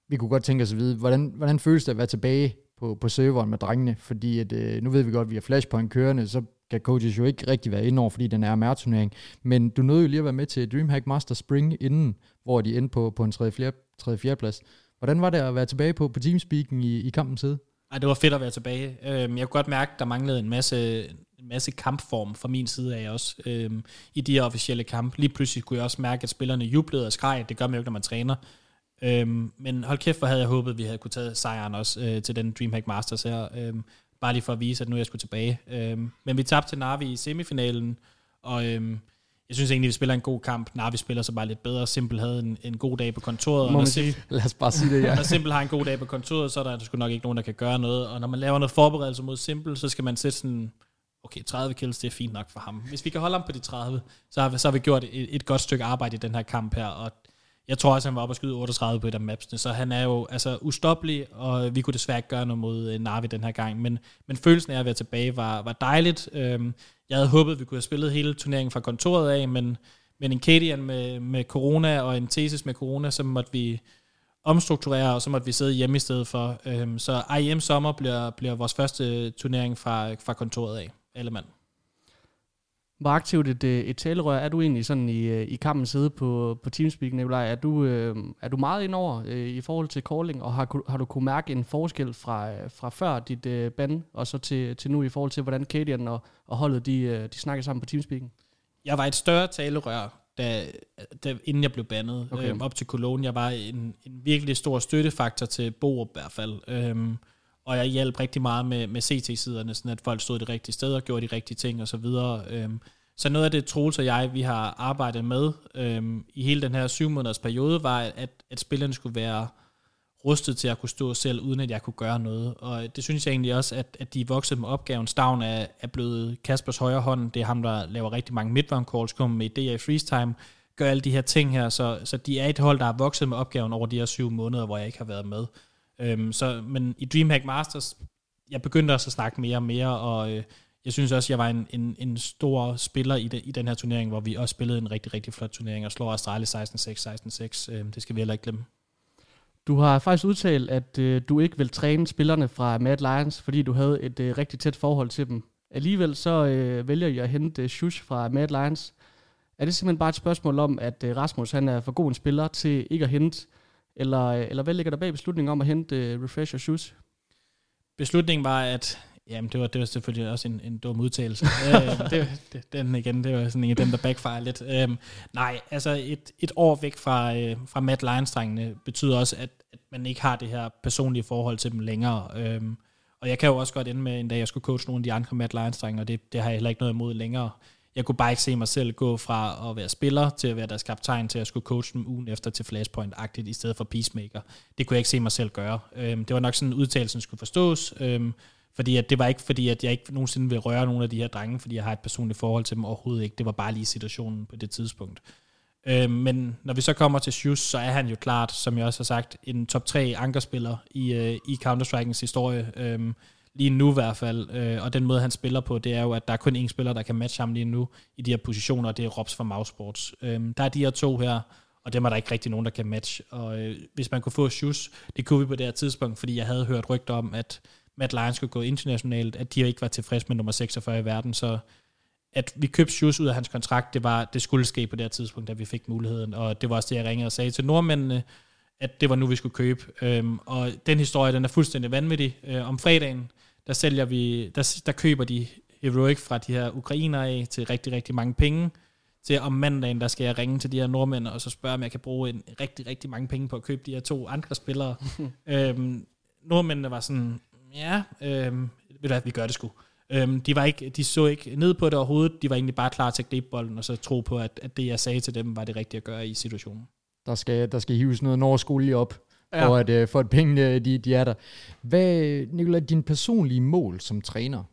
vi kunne godt tænke os at vide, hvordan føles det at være tilbage på serveren med drengene, fordi at, nu ved vi godt, at vi har Flashpoint kørende, så kan coaches jo ikke rigtig være inde over, fordi den er MR-turnering, men du nåede jo lige at være med til DreamHack Masters Spring inden, hvor de endte på en 3.-4. plads. Hvordan var det at være tilbage på teamspeaken i kampens side? Ej, det var fedt at være tilbage. Jeg kunne godt mærke, at der manglede en masse kampform fra min side af også, i de her officielle kampe. Lige pludselig kunne jeg også mærke, at spillerne jublede og skreg. Det gør man jo ikke, når man træner. Men hold kæft, hvor havde jeg håbet, at vi havde kunne tage sejren også til den DreamHack Masters her. Bare lige for at vise, at nu jeg skulle tilbage. Men vi tabte til Navi i semifinalen, og jeg synes egentlig, vi spiller en god kamp. Navi spiller så bare lidt bedre. Simpel havde en god dag på kontoret. Lad os bare sige det, ja. Når Simpel har en god dag på kontoret, så er der sgu nok ikke nogen, der kan gøre noget. Og når man laver noget forberedelse mod Simpel, så skal man sætte sådan, okay, 30 kills, det er fint nok for ham. Hvis vi kan holde ham på de 30, så har vi gjort et godt stykke arbejde i den her kamp her, og jeg tror også, han var oppe og skyde 38 på et af mapsene, så han er jo altså ustoppelig, og vi kunne desværre ikke gøre noget mod Navi den her gang. Men følelsen af at være tilbage var dejligt. Jeg havde håbet, at vi kunne have spillet hele turneringen fra kontoret af, men en Kadian med corona og en Thesis med corona, så måtte vi omstrukturere, og så måtte vi sidde hjemme i stedet for. Så IEM Sommer bliver vores første turnering fra kontoret af, alle mand. Hvor aktivt et talerør er du egentlig sådan i kampens side på Teamspeak, Nikolaj? Er du meget indover i forhold til calling, og har du kunne mærke en forskel fra før dit band, og så til nu i forhold til, hvordan Kadian og holdet de snakker sammen på Teamspeaken? Jeg var et større talerør, inden jeg blev bandet, okay, op til Cologne. Jeg var en virkelig stor støttefaktor til Borup i hvert fald. Og jeg hjalp rigtig meget med CT-siderne, sådan at folk stod det rigtige sted og gjorde de rigtige ting og så videre. Så noget af det, Troels og jeg, vi har arbejdet med i hele den her 7 måneders periode, var, at spillerne skulle være rustet til at kunne stå selv, uden at jeg kunne gøre noget. Og det synes jeg egentlig også, at de voksede med opgaven. Stavn er blevet Kaspers højre hånd. Det er ham, der laver rigtig mange midround calls, kommer med idéer i freestime, gør alle de her ting her. Så de er et hold, der har vokset med opgaven over de her 7 måneder, hvor jeg ikke har været med. Men i DreamHack Masters, jeg begyndte også at snakke mere og mere, og jeg synes også, jeg var en stor spiller i den her turnering, hvor vi også spillede en rigtig, rigtig flot turnering og slår Astralis 16-6, 16-6. Det skal vi heller ikke glemme. Du har faktisk udtalt, at du ikke vil træne spillerne fra Mad Lions, fordi du havde et rigtig tæt forhold til dem. Alligevel så vælger jeg at hente Shus fra Mad Lions. Er det simpelthen bare et spørgsmål om, at Rasmus han er for god en spiller til ikke at hente, eller hvad ligger der bag beslutningen om at hente Refresh og Shus? Beslutningen var, at det var selvfølgelig også en dum udtalelse. Det var sådan en af dem, der backfire lidt. Nej, altså et år væk fra Mad Lions-drengene betyder også, at man ikke har det her personlige forhold til dem længere. Og jeg kan jo også godt ende med en dag, jeg skulle coache nogle af de andre Mad Lions-drenge, og det har jeg heller ikke noget imod længere. Jeg kunne bare ikke se mig selv gå fra at være spiller til at være deres kaptajn, til at skulle coache dem ugen efter til Flashpoint-agtigt i stedet for Peacemaker. Det kunne jeg ikke se mig selv gøre. Det var nok sådan, udtalelsen skulle forstås, Fordi at det var ikke fordi, at jeg ikke nogensinde ville røre nogle af de her drenge, fordi jeg har et personligt forhold til dem overhovedet ikke. Det var bare lige situationen på det tidspunkt. Men når vi så kommer til Shus, så er han jo klart, som jeg også har sagt, en top 3 ankerspiller i Counter-Strikes historie. Lige nu i hvert fald. Og den måde, han spiller på, det er jo, at der er kun én spiller, der kan matche ham lige nu i de her positioner, og det er Rops fra Mausports. Der er de her to her, og dem er der ikke rigtig nogen, der kan matche. Og hvis man kunne få Shus, det kunne vi på det her tidspunkt, fordi jeg havde hørt rygter om, at Mad Lions skulle gå internationalt, at de ikke var tilfredse med nummer 46 i verden, så at vi købte Shus ud af hans kontrakt, det skulle ske på det her tidspunkt, da vi fik muligheden, og det var også det, jeg ringede og sagde til nordmændene, at det var nu, vi skulle købe. Og den historie, den er fuldstændig vanvittig. Om fredagen, der køber de Heroic fra de her ukrainere af til rigtig, rigtig mange penge, til om mandagen, der skal jeg ringe til de her nordmænd, og så spørge, om jeg kan bruge en rigtig, rigtig mange penge på at købe de her to andre spillere. Nordmændene var sådan, ja, vi gør det sgu. De så ikke ned på det overhovedet, de var egentlig bare klar til at gribe bolden, og så tro på, at det jeg sagde til dem, var det rigtige at gøre i situationen. Der skal hives noget norskolie op, ja. for at pengene de er der. Hvad, Nikolaj, dine personlige mål som træner,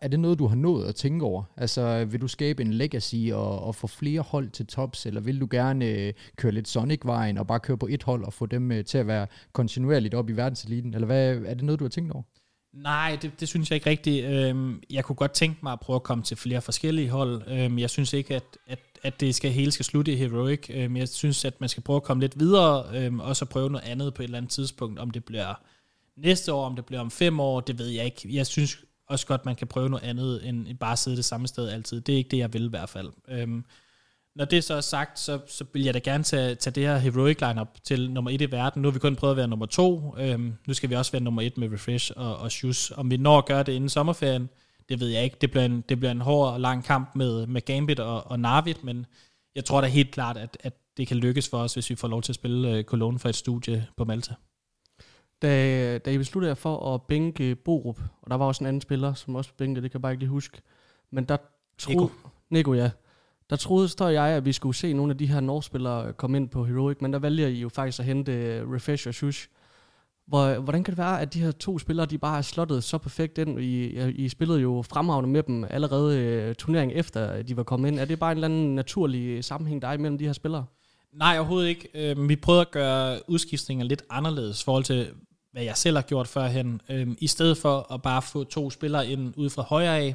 er det noget, du har nået at tænke over? Altså, vil du skabe en legacy og få flere hold til tops, eller vil du gerne køre lidt Sonic-vejen og bare køre på et hold og få dem til at være kontinuerligt op i verdenseliten? Eller hvad, er det noget, du har tænkt over? Nej, det synes jeg ikke rigtigt. Jeg kunne godt tænke mig at prøve at komme til flere forskellige hold. Jeg synes ikke, at det hele skal slutte i Heroic. Jeg synes, at man skal prøve at komme lidt videre, og så prøve noget andet på et eller andet tidspunkt. Om det bliver næste år, om det bliver om 5 år, det ved jeg ikke. Jeg synes også godt, man kan prøve noget andet, end bare sidde det samme sted altid. Det er ikke det, jeg vil i hvert fald. Når det så er sagt, så vil jeg da gerne tage det her Heroic lineup til nummer 1 i verden. Nu har vi kun prøvet at være nummer 2. Nu skal vi også være nummer 1 med Refresh og Shus. Om vi når at gøre det inden sommerferien, det ved jeg ikke. Det bliver en hård og lang kamp med Gambit og Narvit, men jeg tror da helt klart, at det kan lykkes for os, hvis vi får lov til at spille Cologne fra et studie på Malta. Da I besluttede jer for at bænke Borup, og der var også en anden spiller, som også bænkede, det kan jeg bare ikke lige huske. Men der troede... Nico, ja. Der troede, står jeg, at vi skulle se nogle af de her norskspillere komme ind på Heroic, men der vælger I jo faktisk at hente Refresh og Shush. Hvordan kan det være, at de her to spillere, de bare er slottet så perfekt ind? I spillede jo fremragende med dem allerede turneringen efter, de var kommet ind. Er det bare en eller anden naturlig sammenhæng, der er imellem de her spillere? Nej, overhovedet ikke. Vi prøvede at gøre udskiftninger lidt anderledes i forhold til, hvad jeg selv har gjort førhen. I stedet for at bare få to spillere ind ude fra højre af,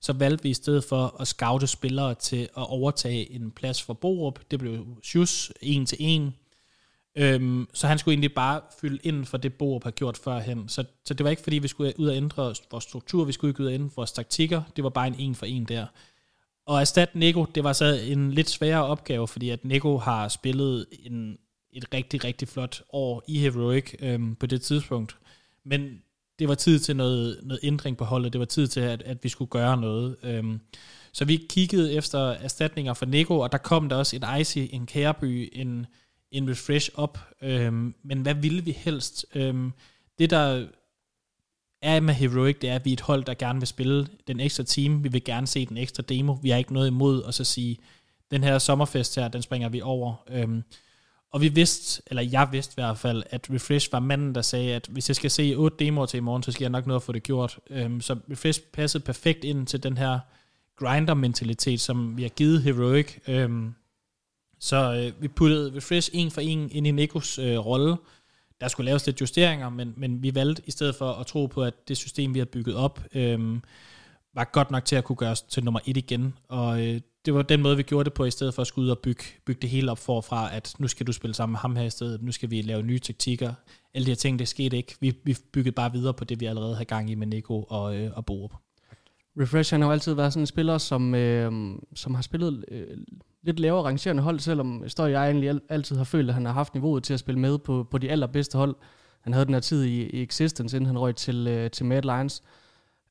så valgte vi i stedet for at scoute spillere til at overtage en plads for Borup. Det blev Shus 1-1. Så han skulle egentlig bare fylde ind for det, Borup har gjort førhen. Så det var ikke, fordi vi skulle ud og ændre vores struktur, vi skulle ikke ud og ændre vores taktikker. Det var bare en 1-for-1 der. Og erstat Nico, det var så en lidt sværere opgave, fordi at Nico har spillet et rigtig, rigtig flot år i Heroic på det tidspunkt. Men det var tid til noget ændring på holdet. Det var tid til, at vi skulle gøre noget. Så vi kiggede efter erstatninger for Nico, og der kom der også et Icy, en Kærby, en Refresh op. Men hvad ville vi helst? Det, der er med Heroic, det er, at vi er et hold, der gerne vil spille den ekstra time. Vi vil gerne se den ekstra demo. Vi har ikke noget imod at så sige, den her sommerfest her, den springer vi over. Og vi vidste, eller jeg vidste i hvert fald, at Refresh var manden, der sagde, at hvis jeg skal se 8 demoer til i morgen, så skal jeg nok nå at få det gjort. Så Refresh passede perfekt ind til den her grinder-mentalitet, som vi har givet Heroic. Så vi puttede Refresh 1-for-1 ind i Nikos rolle. Der skulle laves lidt justeringer, men vi valgte i stedet for at tro på, at det system, vi har bygget op, var godt nok til at kunne gøres til nummer 1 igen. Og det var den måde, vi gjorde det på, i stedet for at skulle ud og bygge det hele op forfra, at nu skal du spille sammen med ham her i stedet, nu skal vi lave nye taktikker. Alle de her ting, det skete ikke. Vi byggede bare videre på det, vi allerede havde gang i med Nico og Borup. Refresh, han har jo altid været sådan en spiller, som har spillet lidt lavere rangerende hold, selvom står jeg egentlig altid har følt, at han har haft niveauet til at spille med på de allerbedste hold. Han havde den her tid i Existence, inden han røg til Mad Lions.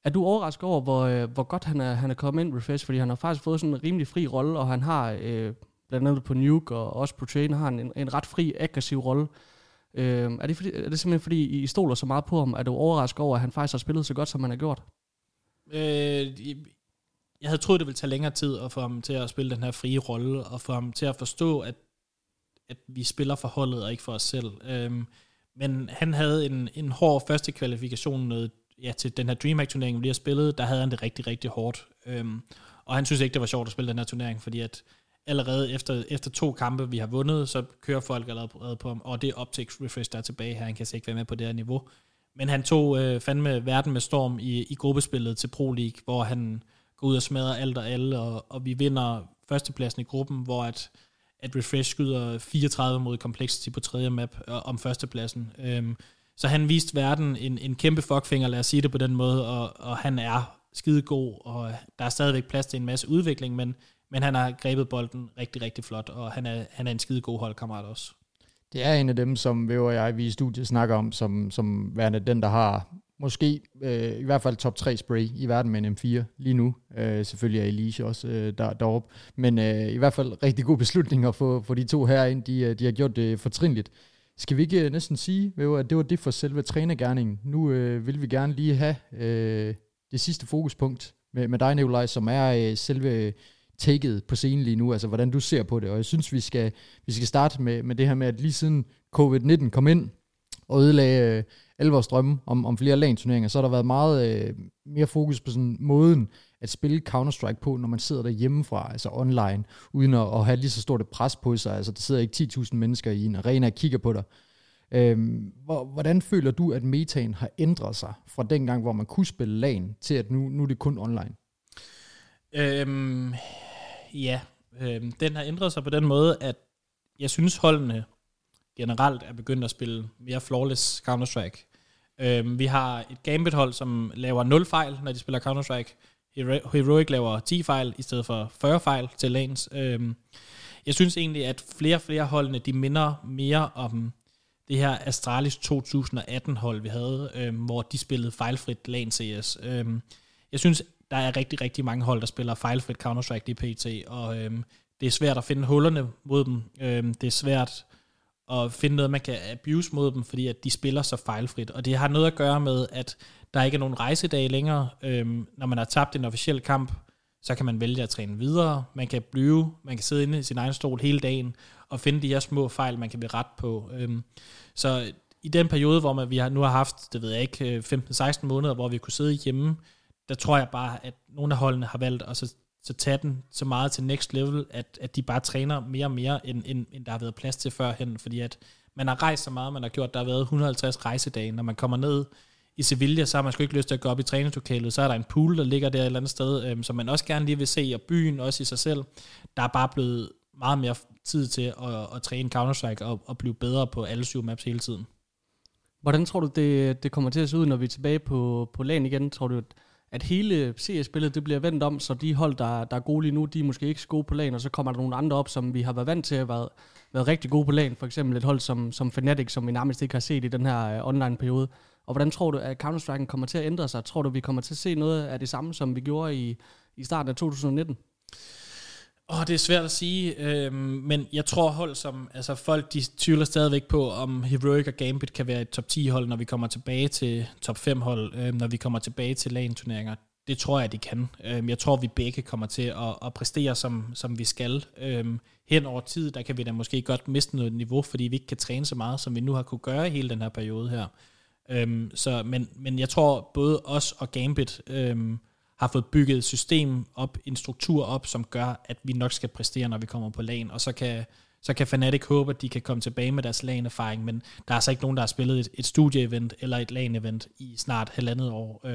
Er du overrasket over, hvor godt han er kommet ind, Refresh? Fordi han har faktisk fået sådan en rimelig fri rolle, og han har blandt andet på Nuke og også på Train, har en ret fri, aggressiv rolle. Er det simpelthen fordi, I stoler så meget på ham? Er du overrasket over, at han faktisk har spillet så godt, som han har gjort? Jeg havde troet, det ville tage længere tid at få ham til at spille den her frie rolle, og få ham til at forstå, at vi spiller for holdet og ikke for os selv. Men han havde en hård første kvalifikation, noget ja, til den her DreamHack-turnering, vi lige har spillet, der havde han det rigtig, rigtig hårdt. Og han synes ikke, det var sjovt at spille den her turnering, fordi at allerede efter to kampe, vi har vundet, så kører folk allerede på ham, og det er optics refresh, der er tilbage her. Han kan så ikke være med på det her niveau. Men han tog fandme verden med storm i gruppespillet til Pro League, hvor han går ud og smadrer alt og alle, og vi vinder førstepladsen i gruppen, hvor at Refresh skyder 34 mod Complexity på tredje map om førstepladsen. Så han viste verden en kæmpe fuckfinger, lad os sige det på den måde, og han er skidegod, og der er stadigvæk plads til en masse udvikling, men han har grebet bolden rigtig, rigtig flot, og han er en skidegod holdkammerat også. Det er en af dem, som Væver og jeg, vi i studiet snakker om, som værende den, der har måske i hvert fald top 3 spray i verden med en M4 lige nu. Selvfølgelig er Elisha også deroppe. Men i hvert fald rigtig gode beslutninger for de to herinde. De har gjort det fortrinligt. Skal vi ikke næsten sige, Væver, at det var det for selve trænergerningen? Nu vil vi gerne lige have det sidste fokuspunkt med dig, Nikolaj, som er selve taket på scenen lige nu, altså hvordan du ser på det, og jeg synes, vi skal starte med det her med, at lige siden COVID-19 kom ind og ødelagde alle vores drømme om flere LAN-turneringer, så har der været meget mere fokus på sådan måden at spille Counter-Strike på, når man sidder derhjemmefra, altså online, uden at have lige så stort et pres på sig, altså der sidder ikke 10.000 mennesker i en arena og kigger på dig. Hvordan føler du, at metaen har ændret sig fra dengang, hvor man kunne spille LAN, til at nu er det kun online? Den har ændret sig på den måde, at jeg synes holdene generelt er begyndt at spille mere flawless Counter-Strike. Vi har et Gambit-hold, som laver 0 fejl, når de spiller Counter-Strike. Heroic laver 10 fejl i stedet for 40 fejl til lanes. Jeg synes egentlig, at flere holdene, de minder mere om det her Astralis 2018-hold, vi havde, hvor de spillede fejlfrit LAN-CS. Jeg synes, der er rigtig, rigtig mange hold, der spiller fejlfrit Counter-Strike lige pt, og det er svært at finde hullerne mod dem. Det er svært at finde noget, man kan abuse mod dem, fordi at de spiller så fejlfrit. Og det har noget at gøre med, at der ikke er nogen rejsedage længere. Når man har tabt en officiel kamp, så kan man vælge at træne videre. Man kan sidde inde i sin egen stol hele dagen og finde de her små fejl, man kan blive ret på. Så i den periode, hvor vi nu har haft, det ved jeg ikke, 15-16 måneder, hvor vi kunne sidde hjemme, der tror jeg bare, at nogle af holdene har valgt at så tage den så meget til next level, at de bare træner mere og mere, end der har været plads til førhen, fordi at man har rejst så meget, man har gjort, der har været 150 rejsedage. Når man kommer ned i Sevilla, så har man sgu ikke lyst til at gå op i træningslokalet, så er der en pool, der ligger der et eller andet sted, som man også gerne lige vil se, og byen også i sig selv. Der er bare blevet meget mere tid til at træne Counter-Strike og blive bedre på alle 7 maps hele tiden. Hvordan tror du, det kommer til at se ud, når vi er tilbage på LAN igen? Tror du, at hele CS-spillet, det bliver vendt om, så de hold, der er gode lige nu, de er måske ikke så gode på LAN, og så kommer der nogle andre op, som vi har været vant til at været rigtig gode på LAN. For eksempel et hold som Fnatic, som vi nærmest ikke har set i den her online-periode. Og hvordan tror du, at Counter-Strike kommer til at ændre sig? Tror du, vi kommer til at se noget af det samme, som vi gjorde i starten af 2019? Det er svært at sige, men jeg tror hold som, altså folk de tvivler stadigvæk på, om Heroic og Gambit kan være et top 10 hold, når vi kommer tilbage til top 5 hold, når vi kommer tilbage til LAN-turneringer. Det tror jeg, de kan. Jeg tror, vi begge kommer til at præstere, som vi skal. Hen over tid, der kan vi da måske godt miste noget niveau, fordi vi ikke kan træne så meget, som vi nu har kunne gøre i hele den her periode her. Men jeg tror, både os og Gambit har fået bygget et system op, en struktur op, som gør, at vi nok skal præstere, når vi kommer på LAN, og så kan Fnatic håbe, at de kan komme tilbage med deres LAN-erfaring, men der er altså ikke nogen, der har spillet et studie-event eller et LAN-event i snart 1,5 år.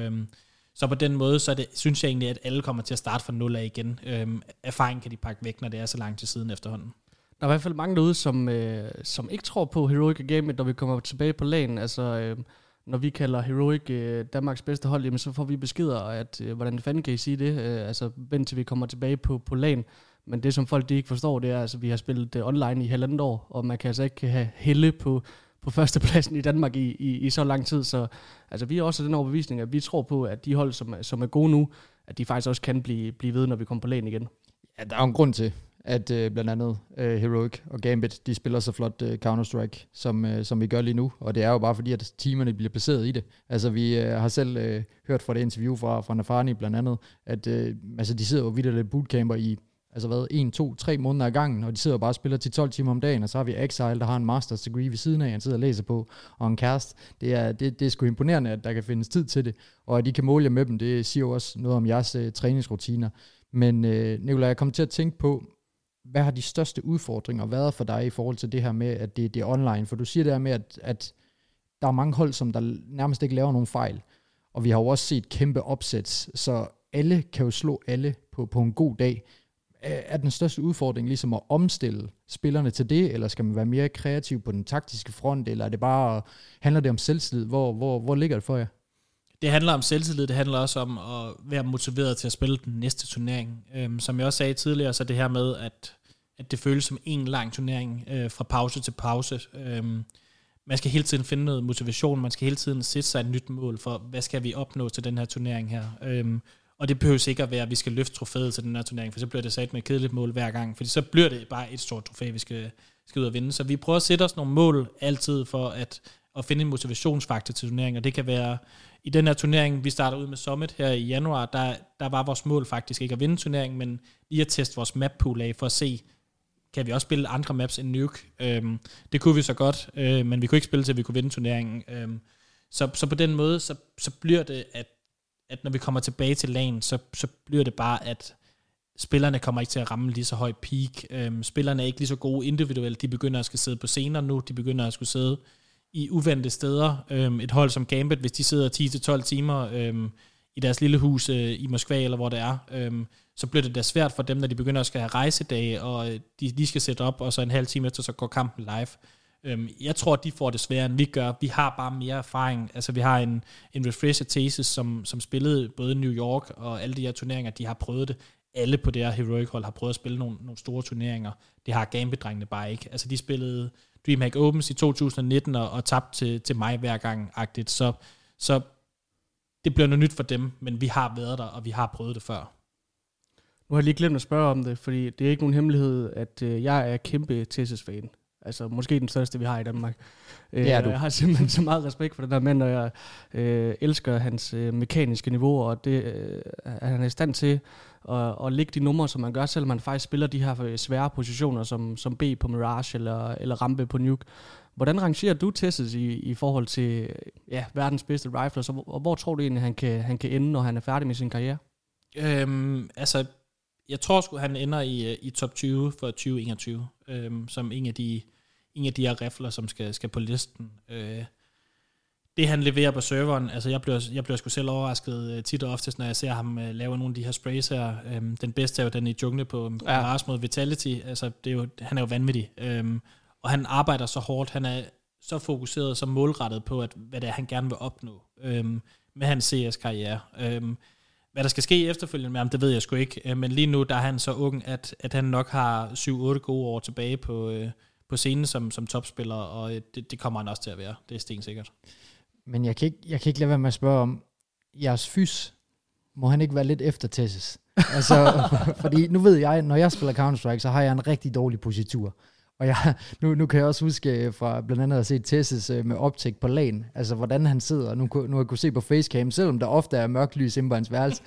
Så på den måde, så synes jeg egentlig, at alle kommer til at starte fra 0 af igen. Erfaring kan de pakke væk, når det er så langt til siden efterhånden. Der er i hvert fald mange derude, som ikke tror på Heroic og Gambit, når vi kommer tilbage på LAN, altså... Når vi kalder Heroic Danmarks bedste hold, jamen, så får vi beskeder, at hvordan fanden kan I sige det? Altså, vent til vi kommer tilbage på LAN. Men det, som folk de ikke forstår, det er, at altså, vi har spillet online i 1,5 år, og man kan altså ikke have helle på førstepladsen i Danmark i så lang tid. Så altså, vi er også den overbevisning, at vi tror på, at de hold, som er gode nu, at de faktisk også kan blive ved, når vi kommer på LAN igen. Ja, der er en grund til, at blandt andet Heroic og Gambit, de spiller så flot Counter-Strike, som vi gør lige nu. Og det er jo bare fordi, at teamerne bliver placeret i det. Altså, vi har selv hørt fra det interview fra Nafani blandt andet, at altså, de sidder jo vidt og lidt bootcamper i altså hvad, 1, 2, 3 måneder ad gangen, og de sidder bare og spiller til 12 timer om dagen, og så har vi Exile, der har en master's degree ved siden af, han sidder og læser på, og en kæreste. Det er sgu imponerende, at der kan findes tid til det, og at I kan måle jer med dem, det siger også noget om jeres træningsrutiner. Men Nikolaj, jeg kom til at tænke på, hvad har de største udfordringer været for dig i forhold til det her med, at det er online? For du siger det her med, at der er mange hold, som der nærmest ikke laver nogen fejl. Og vi har jo også set kæmpe opsæts, så alle kan jo slå alle på en god dag. Er den største udfordring ligesom at omstille spillerne til det, eller skal man være mere kreativ på den taktiske front, eller er det bare, handler det om selvtillid? Hvor ligger det for jer? Det handler om selvtillid, det handler også om at være motiveret til at spille den næste turnering. Som jeg også sagde tidligere, så det her med, at det føles som en lang turnering fra pause til pause. Man skal hele tiden finde noget motivation, man skal hele tiden sætte sig et nyt mål for, hvad skal vi opnå til den her turnering her. Og det behøver sikkert være, at vi skal løfte trofæet til den her turnering, for så bliver det sat med et kedeligt mål hver gang, for så bliver det bare et stort trofæ, vi skal ud og vinde. Så vi prøver at sætte os nogle mål altid for at finde en motivationsfaktor til turneringen, og det kan være, i den her turnering, vi starter ud med Summit her i januar, der var vores mål faktisk ikke at vinde turneringen, men lige at teste vores mappool af, for at se, kan vi også spille andre maps end Nuke? Det kunne vi så godt, men vi kunne ikke spille til, vi kunne vinde turneringen. Så på den måde, så bliver det, at når vi kommer tilbage til LAN, så bliver det bare, at spillerne kommer ikke til at ramme lige så høj peak. Spillerne er ikke lige så gode individuelt. De begynder at skulle sidde på scener nu. De begynder at skulle sidde i uventede steder. Et hold som Gambit, hvis de sidder 10-12 timer i deres lille hus i Moskva, eller hvor det er, så bliver det da svært for dem, når de begynder at skal have rejsedage, og de lige skal sætte op, og så en halv time efter, så går kampen live. Jeg tror, de får det sværere, end vi gør. Vi har bare mere erfaring. Altså, vi har en Refresh og Thesis, som spillede både New York og alle de her turneringer, de har prøvet det. Alle på det her Heroic hold har prøvet at spille nogle store turneringer. Det har Gambit-drengene bare ikke. Altså, de spillede DreamHack Opens i 2019 og tabte til mig hver gang-agtigt. Så det bliver noget nyt for dem, men vi har været der, og vi har prøvet det før. Nu har jeg lige glemt at spørge om det, fordi det er ikke nogen hemmelighed, at jeg er kæmpe Thesis-fan. Altså måske den største, vi har i Danmark. Jeg har simpelthen så meget respekt for den her mand, og jeg elsker hans mekaniske niveau, og det, han er i stand til at lægge de numre, som man gør, selvom man faktisk spiller de her svære positioner, som B på Mirage eller Rampe på Nuke. Hvordan rangerer du Tessis i forhold til verdens bedste riflers, og hvor tror du egentlig, han kan ende, når han er færdig med sin karriere? Jeg tror sgu, han ender i top 20 for 2021, som en af de her rifler, som skal på listen. Det, han leverer på serveren, altså jeg bliver sgu selv overrasket tit og oftest, når jeg ser ham lave nogle af de her sprays her. Den bedste er jo den i jungle på Mars mod Vitality. Altså, han er jo vanvittig. Og han arbejder så hårdt, han er så fokuseret, så målrettet på, hvad det er, han gerne vil opnå med hans CS-karriere. Hvad der skal ske efterfølgende med ham, det ved jeg sgu ikke. Men lige nu, der er han så ung, at han nok har 7-8 gode år tilbage på scenen som topspiller, og det kommer han også til at være. Det er stensikkert. Men jeg kan ikke lade være med at spørge om, jeres fys, må han ikke være lidt efter Tessis? Altså, fordi nu ved jeg, når jeg spiller Counter-Strike, så har jeg en rigtig dårlig positur. Og nu kan jeg også huske fra blandt andet at se Tessis med optik på LAN, altså hvordan han sidder, nu har jeg kunnet se på facecam, selvom der ofte er mørkt lys inde på hans værelse,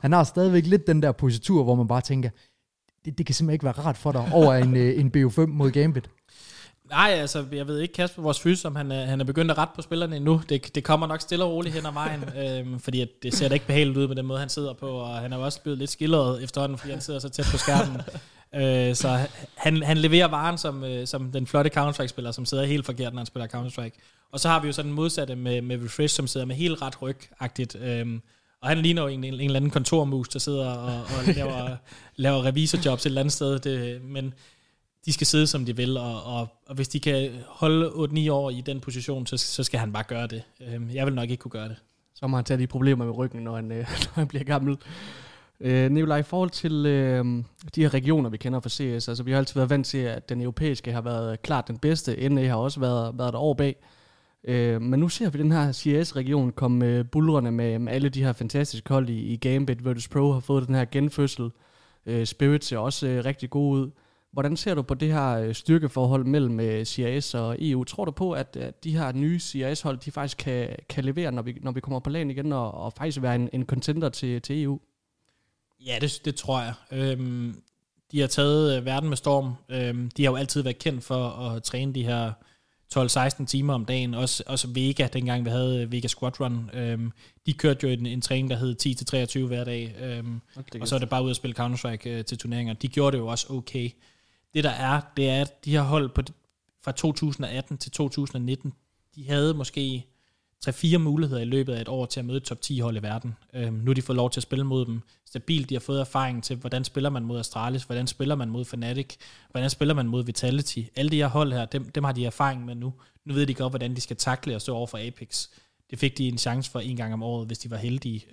han har stadigvæk lidt den der positur, hvor man bare tænker, det kan simpelthen ikke være rart for dig over en BO5 mod Gambit. Nej, altså jeg ved ikke, Kasper, vores fys, om han er begyndt at rette på spillerne endnu, det kommer nok stille og roligt hen ad vejen, fordi det ser da ikke behageligt ud med den måde, han sidder på, og han er jo også blevet lidt skildret efterhånden, fordi han sidder så tæt på skærmen. Så han leverer varen som den flotte Counter-Strike-spiller, som sidder helt forkert, når han spiller Counter-Strike. Og så har vi jo så den modsatte med Refresh, som sidder med helt ret rygagtigt. Og han ligner jo en eller anden kontormus, der sidder og laver revisorjobs et eller andet sted. Men de skal sidde, som de vil, og hvis de kan holde 8-9 år i den position, så skal han bare gøre det. Jeg vil nok ikke kunne gøre det. Så må han tage de problemer med ryggen, når han bliver gammel. Nikolaj, i forhold til de her regioner, vi kender fra CS, altså vi har altid været vant til, at den europæiske har været klart den bedste, NA har også været der over bag, men nu ser vi den her CS-region komme bullerne med alle de her fantastiske hold i Gambit, Virtus Pro har fået den her genfødsel, Spirit ser også rigtig god ud. Hvordan ser du på det her styrkeforhold mellem CS og EU? Tror du på, at de her nye CS-hold, de faktisk kan levere, når vi kommer på LAN igen, og faktisk være en contender til EU? Ja, det tror jeg. De har taget verden med storm. De har jo altid været kendt for at træne de her 12-16 timer om dagen. Også Vega, dengang vi havde Vega Squad Run. De kørte jo en træning, der hed 10-23 hver dag. Og så er det bare ud at spille Counter-Strike til turneringer. De gjorde det jo også okay. Det der er, det er, at de her hold fra 2018 til 2019, de havde måske 3-4 muligheder i løbet af et år til at møde top 10 hold i verden. Nu har de fået lov til at spille mod dem stabilt. De har fået erfaring til, hvordan spiller man mod Astralis, hvordan spiller man mod Fnatic, hvordan spiller man mod Vitality. Alle de her hold her, dem har de erfaring med nu. Nu ved de godt, hvordan de skal tackle og stå over for Apex. Det fik de en chance for en gang om året, hvis de var heldige.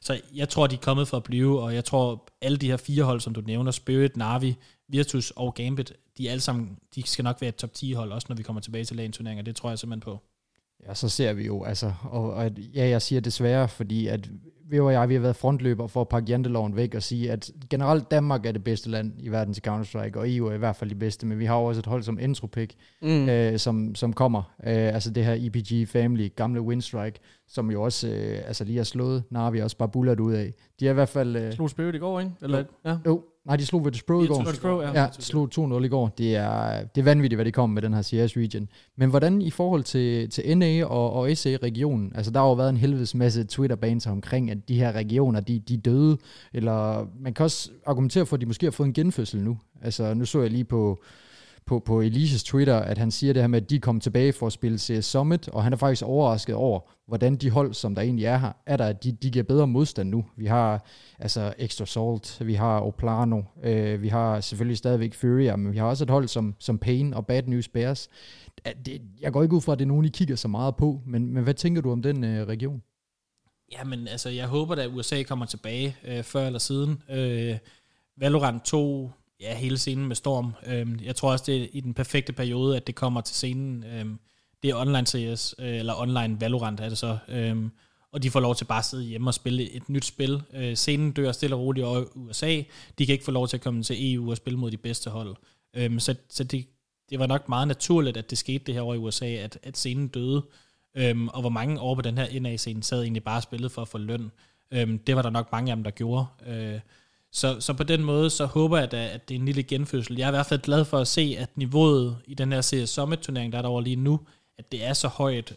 Så jeg tror, de er kommet for at blive, og jeg tror, alle de her fire hold, som du nævner, Spirit, Navi, Virtus og Gambit, de skal nok være et top 10 hold, også når vi kommer tilbage til LAN-turneringer. Det tror jeg simpelthen på. Ja, så ser vi jo, altså, og ja, jeg siger desværre, fordi at vi og jeg, vi har været frontløber for at pakke janteloven væk og sige, at generelt Danmark er det bedste land i verden til Counter-Strike, og EU er i hvert fald det bedste, men vi har også et hold som Entropik, som kommer, altså det her EPG Family, gamle Winstrike, som jo også altså lige har slået Navi også bare bullet ud af. De er i hvert fald... slog Spirit i går, ikke? Eller, ja. Jo, nej, de slog Virtus Pro i går. Virtus Pro, ja. Ja, slog 2-0 i går. Det er vanvittigt, hvad de kom med den her CS region. Men hvordan i forhold til NA og SA-regionen? Altså, der har jo været en helvedes masse Twitter-banser omkring, at de her regioner, de er døde. Eller man kan også argumentere for, at de måske har fået en genfødsel nu. Altså, nu så jeg lige på Elises Twitter, at han siger det her med, at de kom tilbage for at spille CS Summit, og han er faktisk overrasket over, hvordan de hold, som der egentlig er her, er der, at de giver bedre modstand nu. Vi har altså Extra Salt, vi har Oplano, vi har selvfølgelig stadigvæk Furia, men vi har også et hold som Pain og Bad News Bears. Jeg går ikke ud fra, at det er nogen, I kigger så meget på, men hvad tænker du om den region? Jamen, altså, jeg håber da, at USA kommer tilbage før eller siden. Valorant 2... Ja, hele scenen med storm. Jeg tror også, det er i den perfekte periode, at det kommer til scenen. Det er online CS, eller online Valorant er det så. Og de får lov til bare at sidde hjemme og spille et nyt spil. Scenen dør stille og roligt over USA. De kan ikke få lov til at komme til EU og spille mod de bedste hold. Så det var nok meget naturligt, at det skete det her over i USA, at scenen døde. Og hvor mange over på den her NA-scene sad egentlig bare og spillede for at få løn. Det var der nok mange af dem, der gjorde. Så på den måde, så håber jeg da, at det er en lille genfødsel. Jeg er i hvert fald glad for at se, at niveauet i den her CS Summit-turnering, der er derovre lige nu, at det er så højt.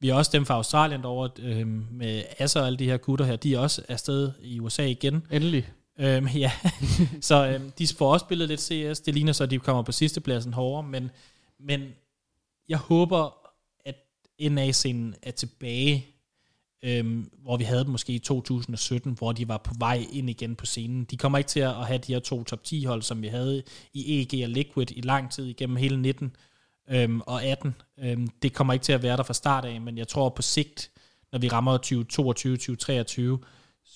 Vi har også dem fra Australien derovre, med Asser og alle de her gutter her, de er også afsted i USA igen. Endelig. Ja, så de får også spillet lidt CS. Det ligner så, at de kommer på sidstepladsen hårdere, men jeg håber, at NA-scenen er tilbage, hvor vi havde dem måske i 2017, hvor de var på vej ind igen på scenen. De kommer ikke til at have de her to top 10 hold, som vi havde i EG og Liquid i lang tid igennem hele 19 og 18. Det kommer ikke til at være der fra start af, men jeg tror på sigt, når vi rammer 2022, 2023,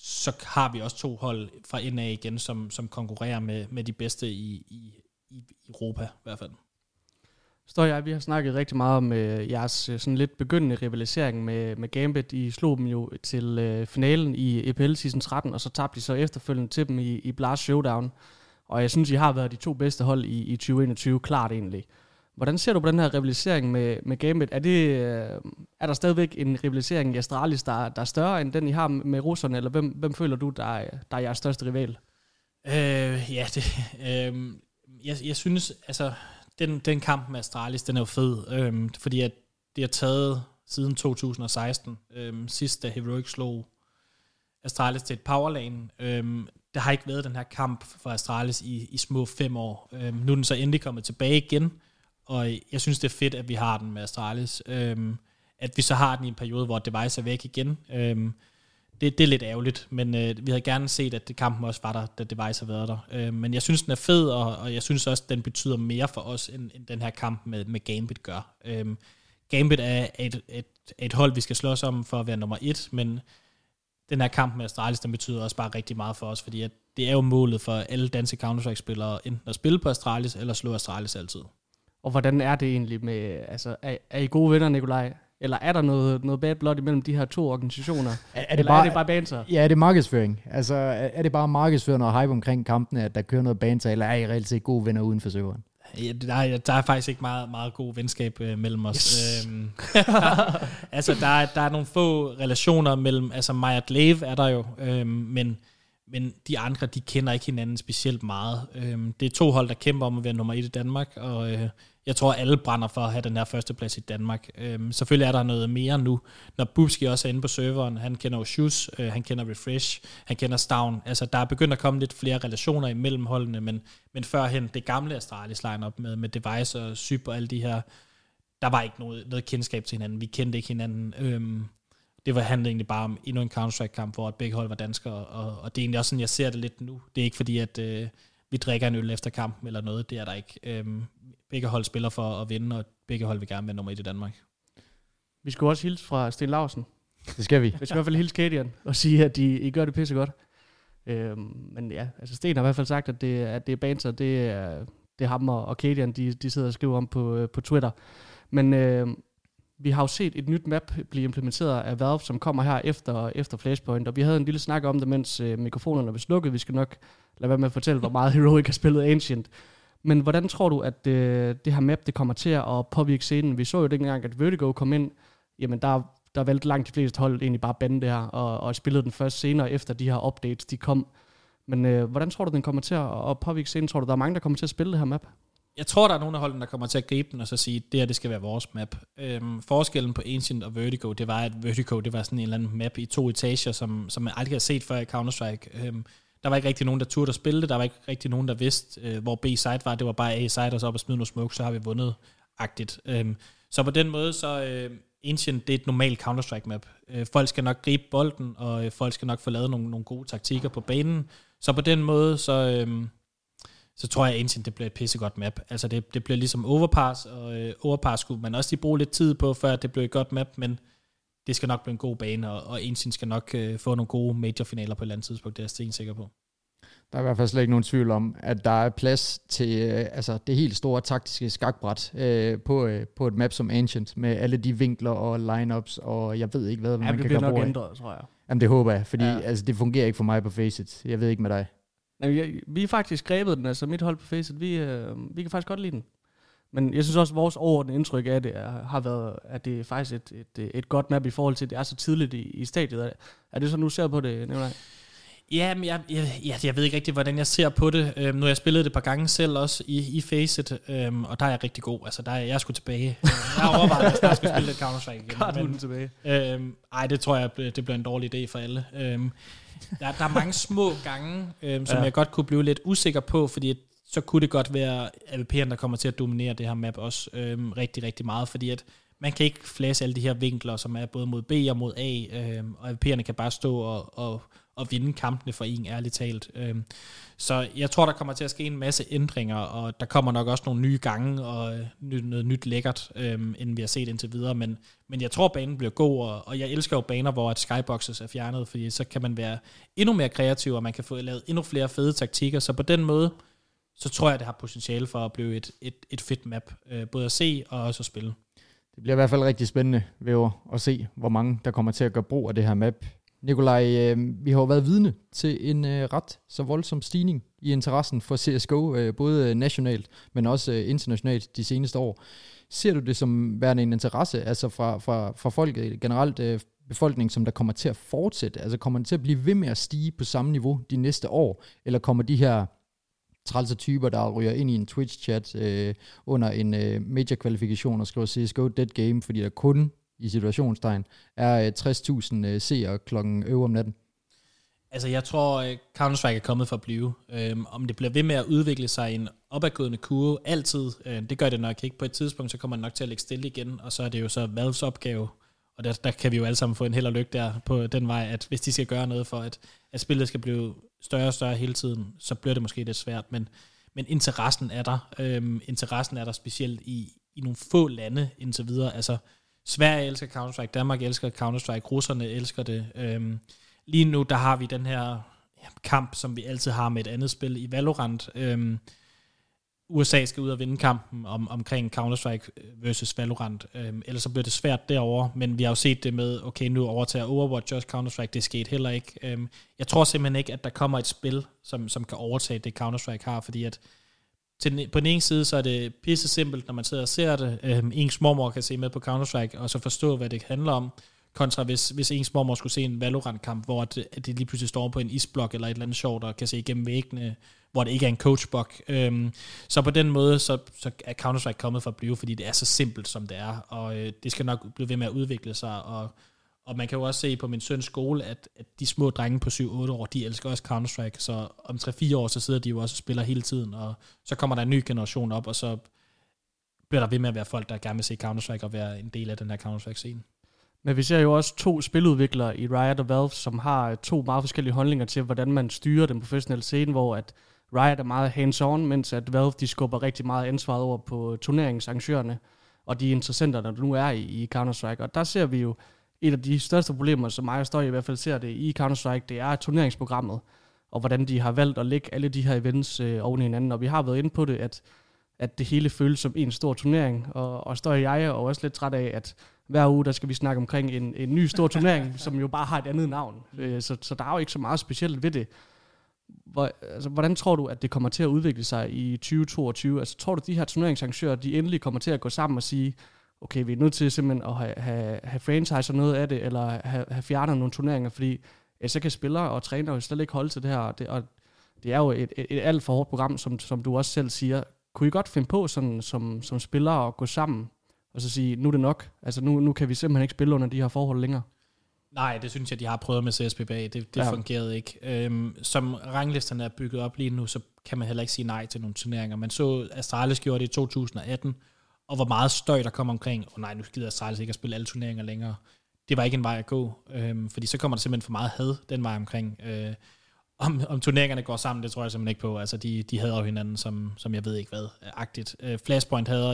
så har vi også to hold fra NA igen, som konkurrerer med de bedste i Europa i hvert fald. Står jeg, vi har snakket rigtig meget om jeres sådan lidt begyndende rivalisering med Gambit. I slog dem jo til finalen i EPL Season 13, og så tabte de så efterfølgende til dem i Blast Showdown. Og jeg synes, I har været de to bedste hold i 2021, klart egentlig. Hvordan ser du på den her rivalisering med Gambit? Er der stadigvæk en rivalisering i Astralis, der er større end den, I har med russerne? Eller hvem føler du, der er jeres største rival? Jeg synes, altså... Den kamp med Astralis, den er jo fed, fordi at det har taget siden 2016, sidst da Heroic slog Astralis til et powerlane. Der har ikke været den her kamp for Astralis i små 5 år. Nu er den så endelig kommet tilbage igen, og jeg synes, det er fedt, at vi har den med Astralis. At vi så har den i en periode, hvor Device er væk igen. Det er lidt ærgerligt, men vi havde gerne set, at kampen også var der, da Device havde været der. Men jeg synes, den er fed, og jeg synes også, den betyder mere for os, end den her kamp med Gambit gør. Gambit er et hold, vi skal slås om for at være nummer 1, men den her kamp med Astralis, den betyder også bare rigtig meget for os, fordi at det er jo målet for alle danske Counter-Strike-spillere, enten at spille på Astralis, eller slå Astralis altid. Og hvordan er det egentlig med, altså, er I gode venner, Nikolaj? Eller er der noget bad blood imellem de her to organisationer? Er det bare banter? Ja, er det markedsføring? Altså, er det bare markedsføring og hype omkring kampene, at der kører noget banter, eller er I reelt set gode venner uden for serveren? Ja, der er faktisk ikke meget, meget god venskab mellem os. Yes. Altså, der er nogle få relationer mellem... Altså, mig og Glaive er der jo, men Men de andre, de kender ikke hinanden specielt meget. Det er to hold, der kæmper om at være nummer 1 i Danmark, og jeg tror, alle brænder for at have den her førsteplads i Danmark. Selvfølgelig er der noget mere nu, når Bubski også er inde på serveren. Han kender jo Shus, han kender Refresh, han kender Stavn. Altså, der er begyndt at komme lidt flere relationer imellem holdene, men førhen det gamle Astralis line-up med Device og Syb og alle de her, der var ikke noget kendskab til hinanden. Vi kendte ikke hinanden. Det handlede egentlig bare om endnu en Counter-Strike-kamp, hvor begge hold var danskere, og det er egentlig også sådan, jeg ser det lidt nu. Det er ikke fordi, at vi drikker en øl efter kampen eller noget, det er der ikke. Begge hold spiller for at vinde, og begge hold vil gerne være nummer 1 i Danmark. Vi skal også hilse fra Sten Larsen. Det skal vi. Vi skal i hvert fald hilse Kadian og sige, at I gør det pissegodt. Men ja, altså Sten har i hvert fald sagt, at det er banser, det er ham og Kadian, de sidder og skriver om på Twitter. Men... Vi har jo set et nyt map blive implementeret af Valve, som kommer her efter Flashpoint, og vi havde en lille snak om det, mens mikrofonerne var slukket. Vi skal nok lade være med at fortælle, hvor meget Heroic har spillet Ancient. Men hvordan tror du, at det her map det kommer til at påvirke scenen? Vi så jo dengang, at Vertigo kom ind. Jamen, der valgte langt de fleste hold egentlig bare bande det her, og spillede den først senere, efter de her updates, de kom. Men hvordan tror du, den kommer til at påvirke scenen? Tror du, der er mange, der kommer til at spille det her map? Jeg tror, der er nogle af holdene, der kommer til at gribe den og så sige, at det her, det skal være vores map. Forskellen på Ancient og Vertigo, det var, at Vertigo, det var sådan en eller anden map i 2 etager, som man aldrig har set før i Counter-Strike. Der var ikke rigtig nogen, der turde at spille det. Der var ikke rigtig nogen, der vidste, hvor B-side var. Det var bare A-side, og så op og smide noget smoke, så har vi vundet-agtigt. Så på den måde, så Ancient, det er et normalt Counter-Strike-map. Folk skal nok gribe bolden, og folk skal nok få lavet nogle gode taktikker på banen. Så på den måde, så tror jeg, at Ancient, det bliver et pissegodt map. Altså, det bliver ligesom Overpass, og Overpass skulle man også lige bruge lidt tid på, før det blev et godt map, men det skal nok blive en god bane, og Ancient skal nok få nogle gode major-finaler på et eller andet tidspunkt, det er jeg sikker på. Der er i hvert fald slet ikke nogen tvivl om, at der er plads til det helt store taktiske skakbræt på et map som Ancient, med alle de vinkler og lineups, og jeg ved ikke, hvad man kan gøre brug af. Det bliver nok ændret, tror jeg. Jamen, det håber jeg, fordi det fungerer ikke for mig på Faceit. Jeg ved ikke med dig. Vi er faktisk grebet den, altså mit hold på Faceit, vi kan faktisk godt lide den. Men jeg synes også, at vores overordnede indtryk af det har været, at det er faktisk et godt map i forhold til, at det er så tidligt i stadiet. Er det så, nu ser på det, Nikolaj? Ja, men jeg ved ikke rigtig, hvordan jeg ser på det. Nu har jeg spillet det et par gange selv også i Faceit, og der er jeg rigtig god. Altså, jeg skulle tilbage. Jeg har overvejet, at jeg skulle spille lidt Counter-Strike igen. Godt, men, tilbage. Ej, det tror jeg, det bliver en dårlig idé for alle. Der er mange små gange, som jeg godt kunne blive lidt usikker på, fordi så kunne det godt være AWP'en, der kommer til at dominere det her map også rigtig, rigtig meget, fordi at man kan ikke flæse alle de her vinkler, som er både mod B og mod A, og AWP'erne kan bare stå og vinde kampene for en, ærligt talt. Så jeg tror, der kommer til at ske en masse ændringer, og der kommer nok også nogle nye gange og noget nyt lækkert, end vi har set indtil videre. Men jeg tror, banen bliver god, og jeg elsker jo baner, hvor at skyboxes er fjernet, fordi så kan man være endnu mere kreativ, og man kan få lavet endnu flere fede taktikker. Så på den måde, så tror jeg, det har potentiale for at blive et fedt map, både at se og også at spille. Det bliver i hvert fald rigtig spændende ved at se, hvor mange der kommer til at gøre brug af det her map. Nikolaj, vi har jo været vidne til en ret så voldsom stigning i interessen for CSGO, både nationalt, men også internationalt de seneste år. Ser du det som værende en interesse, altså fra folket generelt, befolkningen, som der kommer til at fortsætte? Altså kommer den til at blive ved med at stige på samme niveau de næste år, eller kommer de her trælse typer, der ryger ind i en Twitch-chat under en major-kvalifikation og skriver CSGO Dead Game, fordi der kun i situationstegn, er 60.000 seere klokken om natten? Altså, jeg tror, Counter-Strike er kommet for at blive. Om det bliver ved med at udvikle sig i en opadgående kurve altid, det gør det nok ikke. På et tidspunkt, så kommer det nok til at ligge stille igen, og så er det jo så Valves opgave, og der kan vi jo alle sammen få en held og lykke der på den vej, at hvis de skal gøre noget for, at spillet skal blive større og større hele tiden, så bliver det måske lidt svært, men interessen er der. Interessen er der specielt i nogle få lande indtil videre, altså Sverige elsker Counter-Strike, Danmark elsker Counter-Strike, russerne elsker det. Lige nu, der har vi den her kamp, som vi altid har med et andet spil i Valorant. USA skal ud og vinde kampen omkring Counter-Strike versus Valorant. Ellers så bliver det svært derovre, men vi har jo set det med, okay, nu overtager Overwatch også Counter-Strike, det skete heller ikke. Jeg tror simpelthen ikke, at der kommer et spil, som kan overtage det, Counter-Strike har, fordi at på den ene side, så er det pisse simpelt, når man sidder og ser det. En mormor kan se med på Counter-Strike, og så forstå, hvad det handler om. kontra hvis ens mormor skulle se en Valorant-kamp, hvor det lige pludselig står på en isblok eller et eller andet sjovt, og kan se igennem væggene, hvor det ikke er en coachbok. Så på den måde, så er Counter-Strike kommet for at blive, fordi det er så simpelt, som det er, og det skal nok blive ved med at udvikle sig, og man kan jo også se på min søns skole, at de små drenge på 7-8 år, de elsker også Counter-Strike, så om 3-4 år, så sidder de jo også og spiller hele tiden, og så kommer der en ny generation op, og så bliver der ved med at være folk, der gerne vil se Counter-Strike og være en del af den her Counter-Strike-scene. Men vi ser jo også to spiludviklere i Riot og Valve, som har to meget forskellige holdninger til, hvordan man styrer den professionelle scene, hvor at Riot er meget hands-on, mens at Valve de skubber rigtig meget ansvaret over på turneringsarrangørerne og de interessenter, der nu er i Counter-Strike. Og der ser vi jo et af de største problemer, som mig og Støj i hvert fald ser det i Counter-Strike, det er turneringsprogrammet, og hvordan de har valgt at lægge alle de her events oven i hinanden. Og vi har været inde på det, at det hele føles som en stor turnering, og Støj og jeg er også lidt træt af, at hver uge, der skal vi snakke omkring en ny stor turnering, som jo bare har et andet navn. Så der er jo ikke så meget specielt ved det. Hvordan tror du, at det kommer til at udvikle sig i 2022? Altså, tror du, at de her turneringsarrangører, de endelig kommer til at gå sammen og sige, okay, vi er nødt til simpelthen at have franchiser noget af det, eller have fjernet nogle turneringer, fordi så kan spillere og trænere jo slet ikke holde til det her. Og det er jo et alt for hårdt program, som du også selv siger. Kunne I godt finde på, sådan, som spillere, at gå sammen? Og så sige, nu er det nok. Altså nu kan vi simpelthen ikke spille under de her forhold længere. Nej, det synes jeg, de har prøvet med CSPBA. Det ja. Fungerede ikke. Som ranglisterne er bygget op lige nu, så kan man heller ikke sige nej til nogle turneringer. Man så Astralis gjorde det i 2018, og hvor meget støj der kom omkring. Nej, nu gider Astralis ikke at spille alle turneringer længere. Det var ikke en vej at gå, fordi så kommer der simpelthen for meget had den vej omkring. Om turneringerne går sammen, det tror jeg simpelthen ikke på. Altså, de hader jo hinanden, som jeg ved ikke hvad-agtigt. Flashpoint hader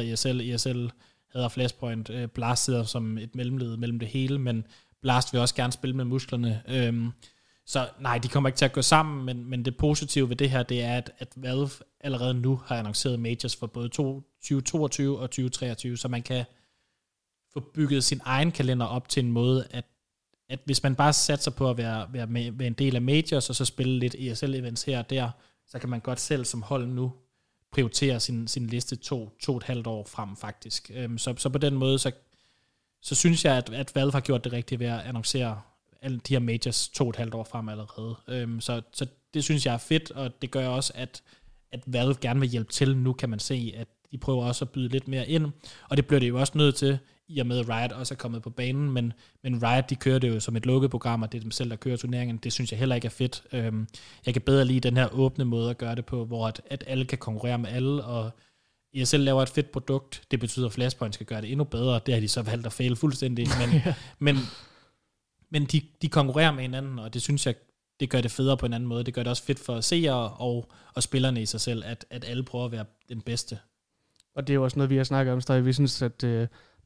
ESL hedder Flashpoint. Blast sidder som et mellemled mellem det hele, men Blast vil også gerne spille med musklerne. Så nej, de kommer ikke til at gå sammen, men det positive ved det her, det er, at Valve allerede nu har annonceret majors for både 2022 og 2023, så man kan få bygget sin egen kalender op til en måde, at hvis man bare satser på at være en del af majors, og så spille lidt ESL-events her og der, så kan man godt selv som hold nu prioriterer sin liste 2,5 år frem faktisk. Så på den måde, så synes jeg, at Valve har gjort det rigtige ved at annoncere alle de her majors 2,5 år frem allerede. Så det synes jeg er fedt, og det gør også, at Valve gerne vil hjælpe til. Nu kan man se, at de prøver også at byde lidt mere ind, og det bliver det jo også nødt til, i og med at Riot også er kommet på banen, men Riot, de kører det jo som et lukket program, og det er dem selv, der kører turneringen. Det synes jeg heller ikke er fedt. Jeg kan bedre lide den her åbne måde at gøre det på, hvor at alle kan konkurrere med alle, og ESL laver et fedt produkt. Det betyder, at Flashpoint skal gøre det endnu bedre. Det har de så valgt at fail fuldstændig. Men de konkurrerer med hinanden, og det synes jeg, det gør det federe på en anden måde. Det gør det også fedt for seere og spillerne i sig selv, at alle prøver at være den bedste. Og det er jo også noget, vi har snakket om, Støj. Vi synes, at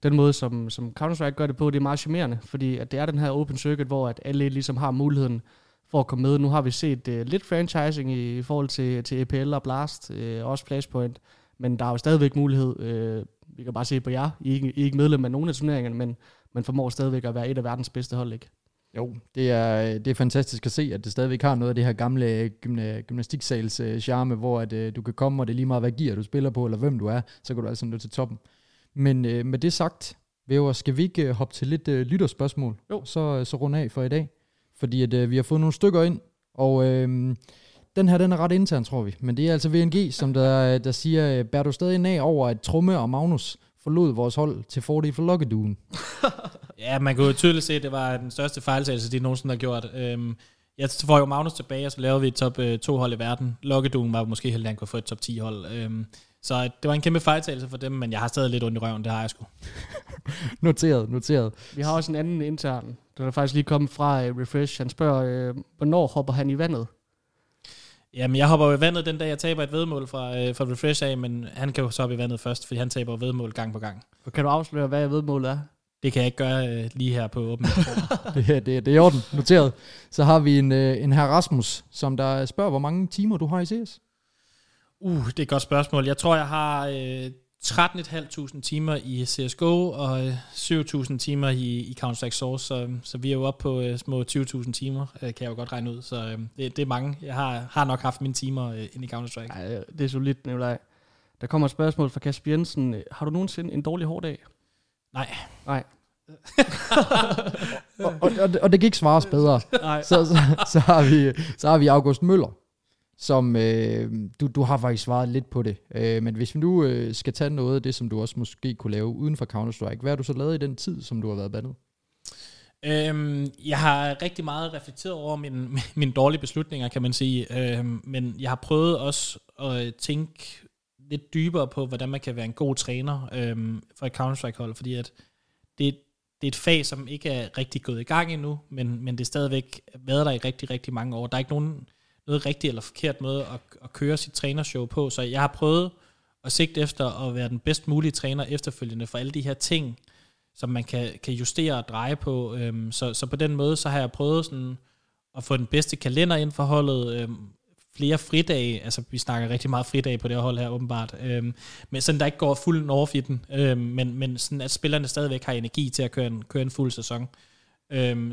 den måde, som Counter-Strike gør det på, det er meget charmerende, fordi at det er den her open circuit, hvor at alle ligesom har muligheden for at komme med. Nu har vi set lidt franchising i forhold til EPL og Blast, også Flashpoint, men der er jo stadigvæk mulighed, vi kan bare se på jer, I er ikke medlem af nogen af turneringerne, men man formår stadigvæk at være et af verdens bedste hold, ikke? Jo, det er fantastisk at se, at det stadigvæk har noget af det her gamle gymnastiksals charme, hvor at, du kan komme, og det er lige meget, hvad gear du spiller på, eller hvem du er, så kan du altså nå til toppen. Men med det sagt, Væver, skal vi ikke hoppe til lidt lytterspørgsmål? Jo. Så runde af for i dag. Fordi at, vi har fået nogle stykker ind, og den her, den er ret intern, tror vi. Men det er altså VNG, som der siger, bærer du stadig en af over, at Trumme og Magnus forlod vores hold til fordel for Lokkeduen? Ja, man kunne jo tydeligt se, at det var den største fejltagelse, de nogensinde har gjort. Jeg får jo Magnus tilbage, og så laver vi et top 2 hold i verden. Lokkeduen var måske heller, han kunne få et top 10 hold. Så det var en kæmpe fejltagelse for dem, men jeg har stadig lidt ondt i røven, det har jeg sgu. Noteret. Vi har også en anden intern, der er faktisk lige kommet fra Refresh. Han spørger, hvornår hopper han i vandet? Jamen, jeg hopper i vandet den dag, jeg taber et vedmål fra Refresh af, men han kan jo så hoppe i vandet først, fordi han taber vedmål gang på gang. Og kan du afsløre, hvad vedmålet er? Det kan jeg ikke gøre lige her på åbent. Det er i orden, noteret. Så har vi en herr Rasmus, som der spørger, hvor mange timer du har i CS? Det er et godt spørgsmål. Jeg tror, jeg har 13.500 timer i CSGO og 7.000 timer i Counter-Strike Source, så vi er jo oppe på små 20.000 timer, kan jeg jo godt regne ud. Så det er mange. Jeg har nok haft mine timer inde i Counter-Strike. Ej, det er solidt, Nikolaj. Der kommer et spørgsmål fra Kasper Jensen. Har du nogensinde en dårlig hård dag? Nej. og det kan ikke svares bedre. Så har vi August Møller, som du har faktisk svaret lidt på det. Men hvis vi nu skal tage noget af det, som du også måske kunne lave uden for Counter-Strike, hvad har du så lavet i den tid, som du har været bandet? Jeg har rigtig meget reflekteret over mine dårlige beslutninger, kan man sige. Men jeg har prøvet også at tænke lidt dybere på, hvordan man kan være en god træner for et Counter-Strike-hold, fordi at det er et fag, som ikke er rigtig gået i gang endnu, men det er stadigvæk været der i rigtig, rigtig mange år. Der er ikke noget rigtig eller forkert måde at køre sit trænershow på, så jeg har prøvet at sigte efter at være den bedst mulige træner efterfølgende for alle de her ting, som man kan justere og dreje på. Så på den måde, så har jeg prøvet sådan at få den bedste kalender ind for holdet, flere fridage, altså vi snakker rigtig meget fridage på det hold her åbenbart, men sådan der ikke går fuld North i den, men sådan at spillerne stadigvæk har energi til at køre en fuld sæson.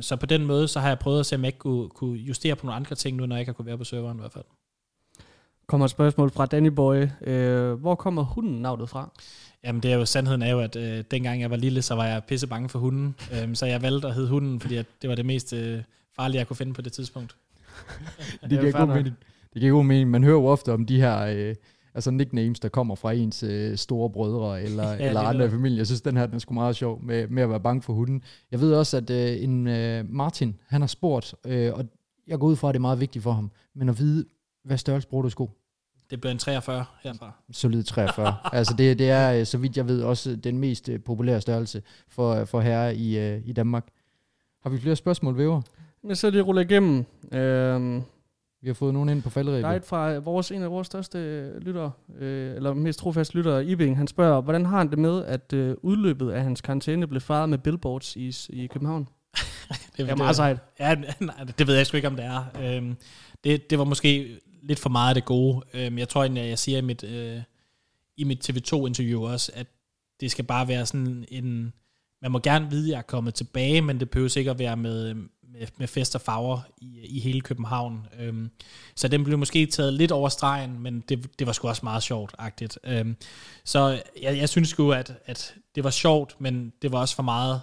Så på den måde, så har jeg prøvet at se, om jeg ikke kunne justere på nogle andre ting nu, når jeg ikke har kunne være på serveren i hvert fald. Kommer et spørgsmål fra Danny Boy. Hvor kommer hunden-navnet fra? Jamen det er jo, sandheden er jo, at dengang jeg var lille, så var jeg pisse bange for hunden, så jeg valgte at hedde hunden, fordi at det var det mest farlige, jeg kunne finde på det tidspunkt. Det giver god mening. Man hører jo ofte om de her nicknames, der kommer fra ens store brødre eller andre i familien. Jeg synes, den her den er sgu meget sjov med at være bange for hunden. Jeg ved også, at Martin han har spurgt, og jeg går ud fra, at det er meget vigtigt for ham, men at vide, hvad størrelse bruger du sko? Det bliver en 43 herfra. Solid 43. Altså det er, så vidt jeg ved, også den mest populære størrelse for herrer i Danmark. Har vi flere spørgsmål, Væver? Men så lige ruller igennem. Vi har fået nogen ind på falderæbet. Der er et fra en af vores største lyttere, eller mest trofaste lyttere, Ibing. Han spørger, hvordan har han det med, at udløbet af hans karantæne blev fejret med billboards i København? Det er meget sejt. Ja, nej, det ved jeg sgu ikke, om det er. Det var måske lidt for meget af det gode. Jeg tror egentlig, at jeg siger i mit TV2-interview også, at det skal bare være sådan en... Man må gerne vide, at jeg er kommet tilbage, men det behøver sikkert være med fest og farver i hele København. Så den blev måske taget lidt over stregen, men det var sgu også meget sjovt-agtigt. Så jeg synes sgu, at det var sjovt, men det var også for meget.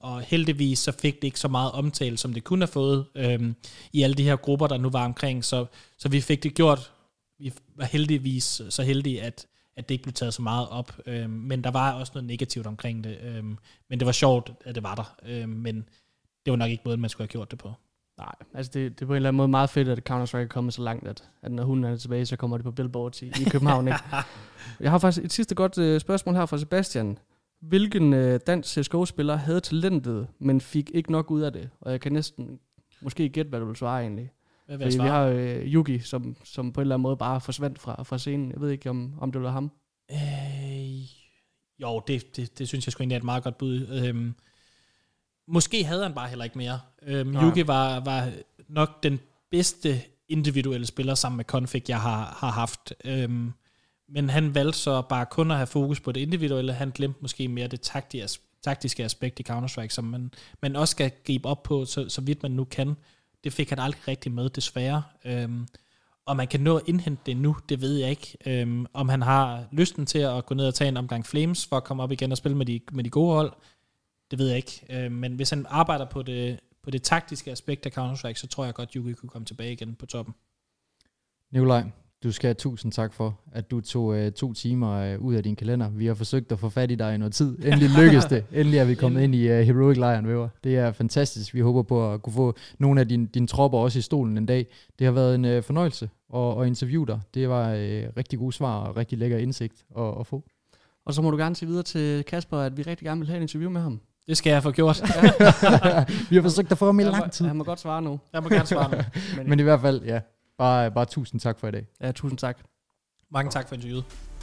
Og heldigvis så fik det ikke så meget omtale, som det kunne have fået i alle de her grupper, der nu var omkring. Så vi fik det gjort. Vi var heldigvis så heldige, at det ikke blev taget så meget op. Men der var også noget negativt omkring det. Men det var sjovt, at det var der. Men det var nok ikke måden, man skulle have gjort det på. Nej, altså det er på en eller anden måde meget fedt, at Counter-Strike er kommet så langt, at når hunden er tilbage, så kommer det på billboards i København. Ikke? Jeg har faktisk et sidste godt spørgsmål her fra Sebastian. Hvilken dansk CSGO-spiller havde talentet, men fik ikke nok ud af det? Og jeg kan næsten måske gætte, hvad du vil svare egentlig. Hvad vil jeg svare? Vi har Yugi, som på en eller anden måde bare forsvandt fra scenen. Jeg ved ikke, om det var ham. Jo, det synes jeg sgu egentlig er et meget godt bud. Måske havde han bare heller ikke mere. Yugi var nok den bedste individuelle spiller sammen med Config, jeg har haft. Men han valgte så bare kun at have fokus på det individuelle. Han glemte måske mere det taktiske aspekt i Counter-Strike, som man også skal gribe op på, så vidt man nu kan. Det fik han aldrig rigtig med, desværre. Om man kan nå at indhente det nu, det ved jeg ikke. Om han har lysten til at gå ned og tage en omgang Flames, for at komme op igen og spille med de gode hold, det ved jeg ikke. Men hvis han arbejder på det taktiske aspekt af Counter-Strike, så tror jeg godt, at Yugi kunne komme tilbage igen på toppen. Nikolaj, du skal have 1000 tak for, at du tog 2 timer ud af din kalender. Vi har forsøgt at få fat i dig i noget tid. Endelig lykkedes det. Endelig er vi kommet ind i Heroic-lejren, Væver. Det er fantastisk. Vi håber på at kunne få nogle af dine tropper også i stolen en dag. Det har været en fornøjelse at interviewe dig. Det var rigtig gode svar og rigtig lækker indsigt at få. Og så må du gerne sige videre til Kasper, at vi rigtig gerne vil have et interview med ham. Det skal jeg få gjort. Vi har forsøgt at få ham i lang tid. Han må godt svare nu. Jeg må gerne svare nu. Men i hvert fald, ja. Bare 1000 tak for i dag. Ja, 1000 tak. Mange tak for interviewet.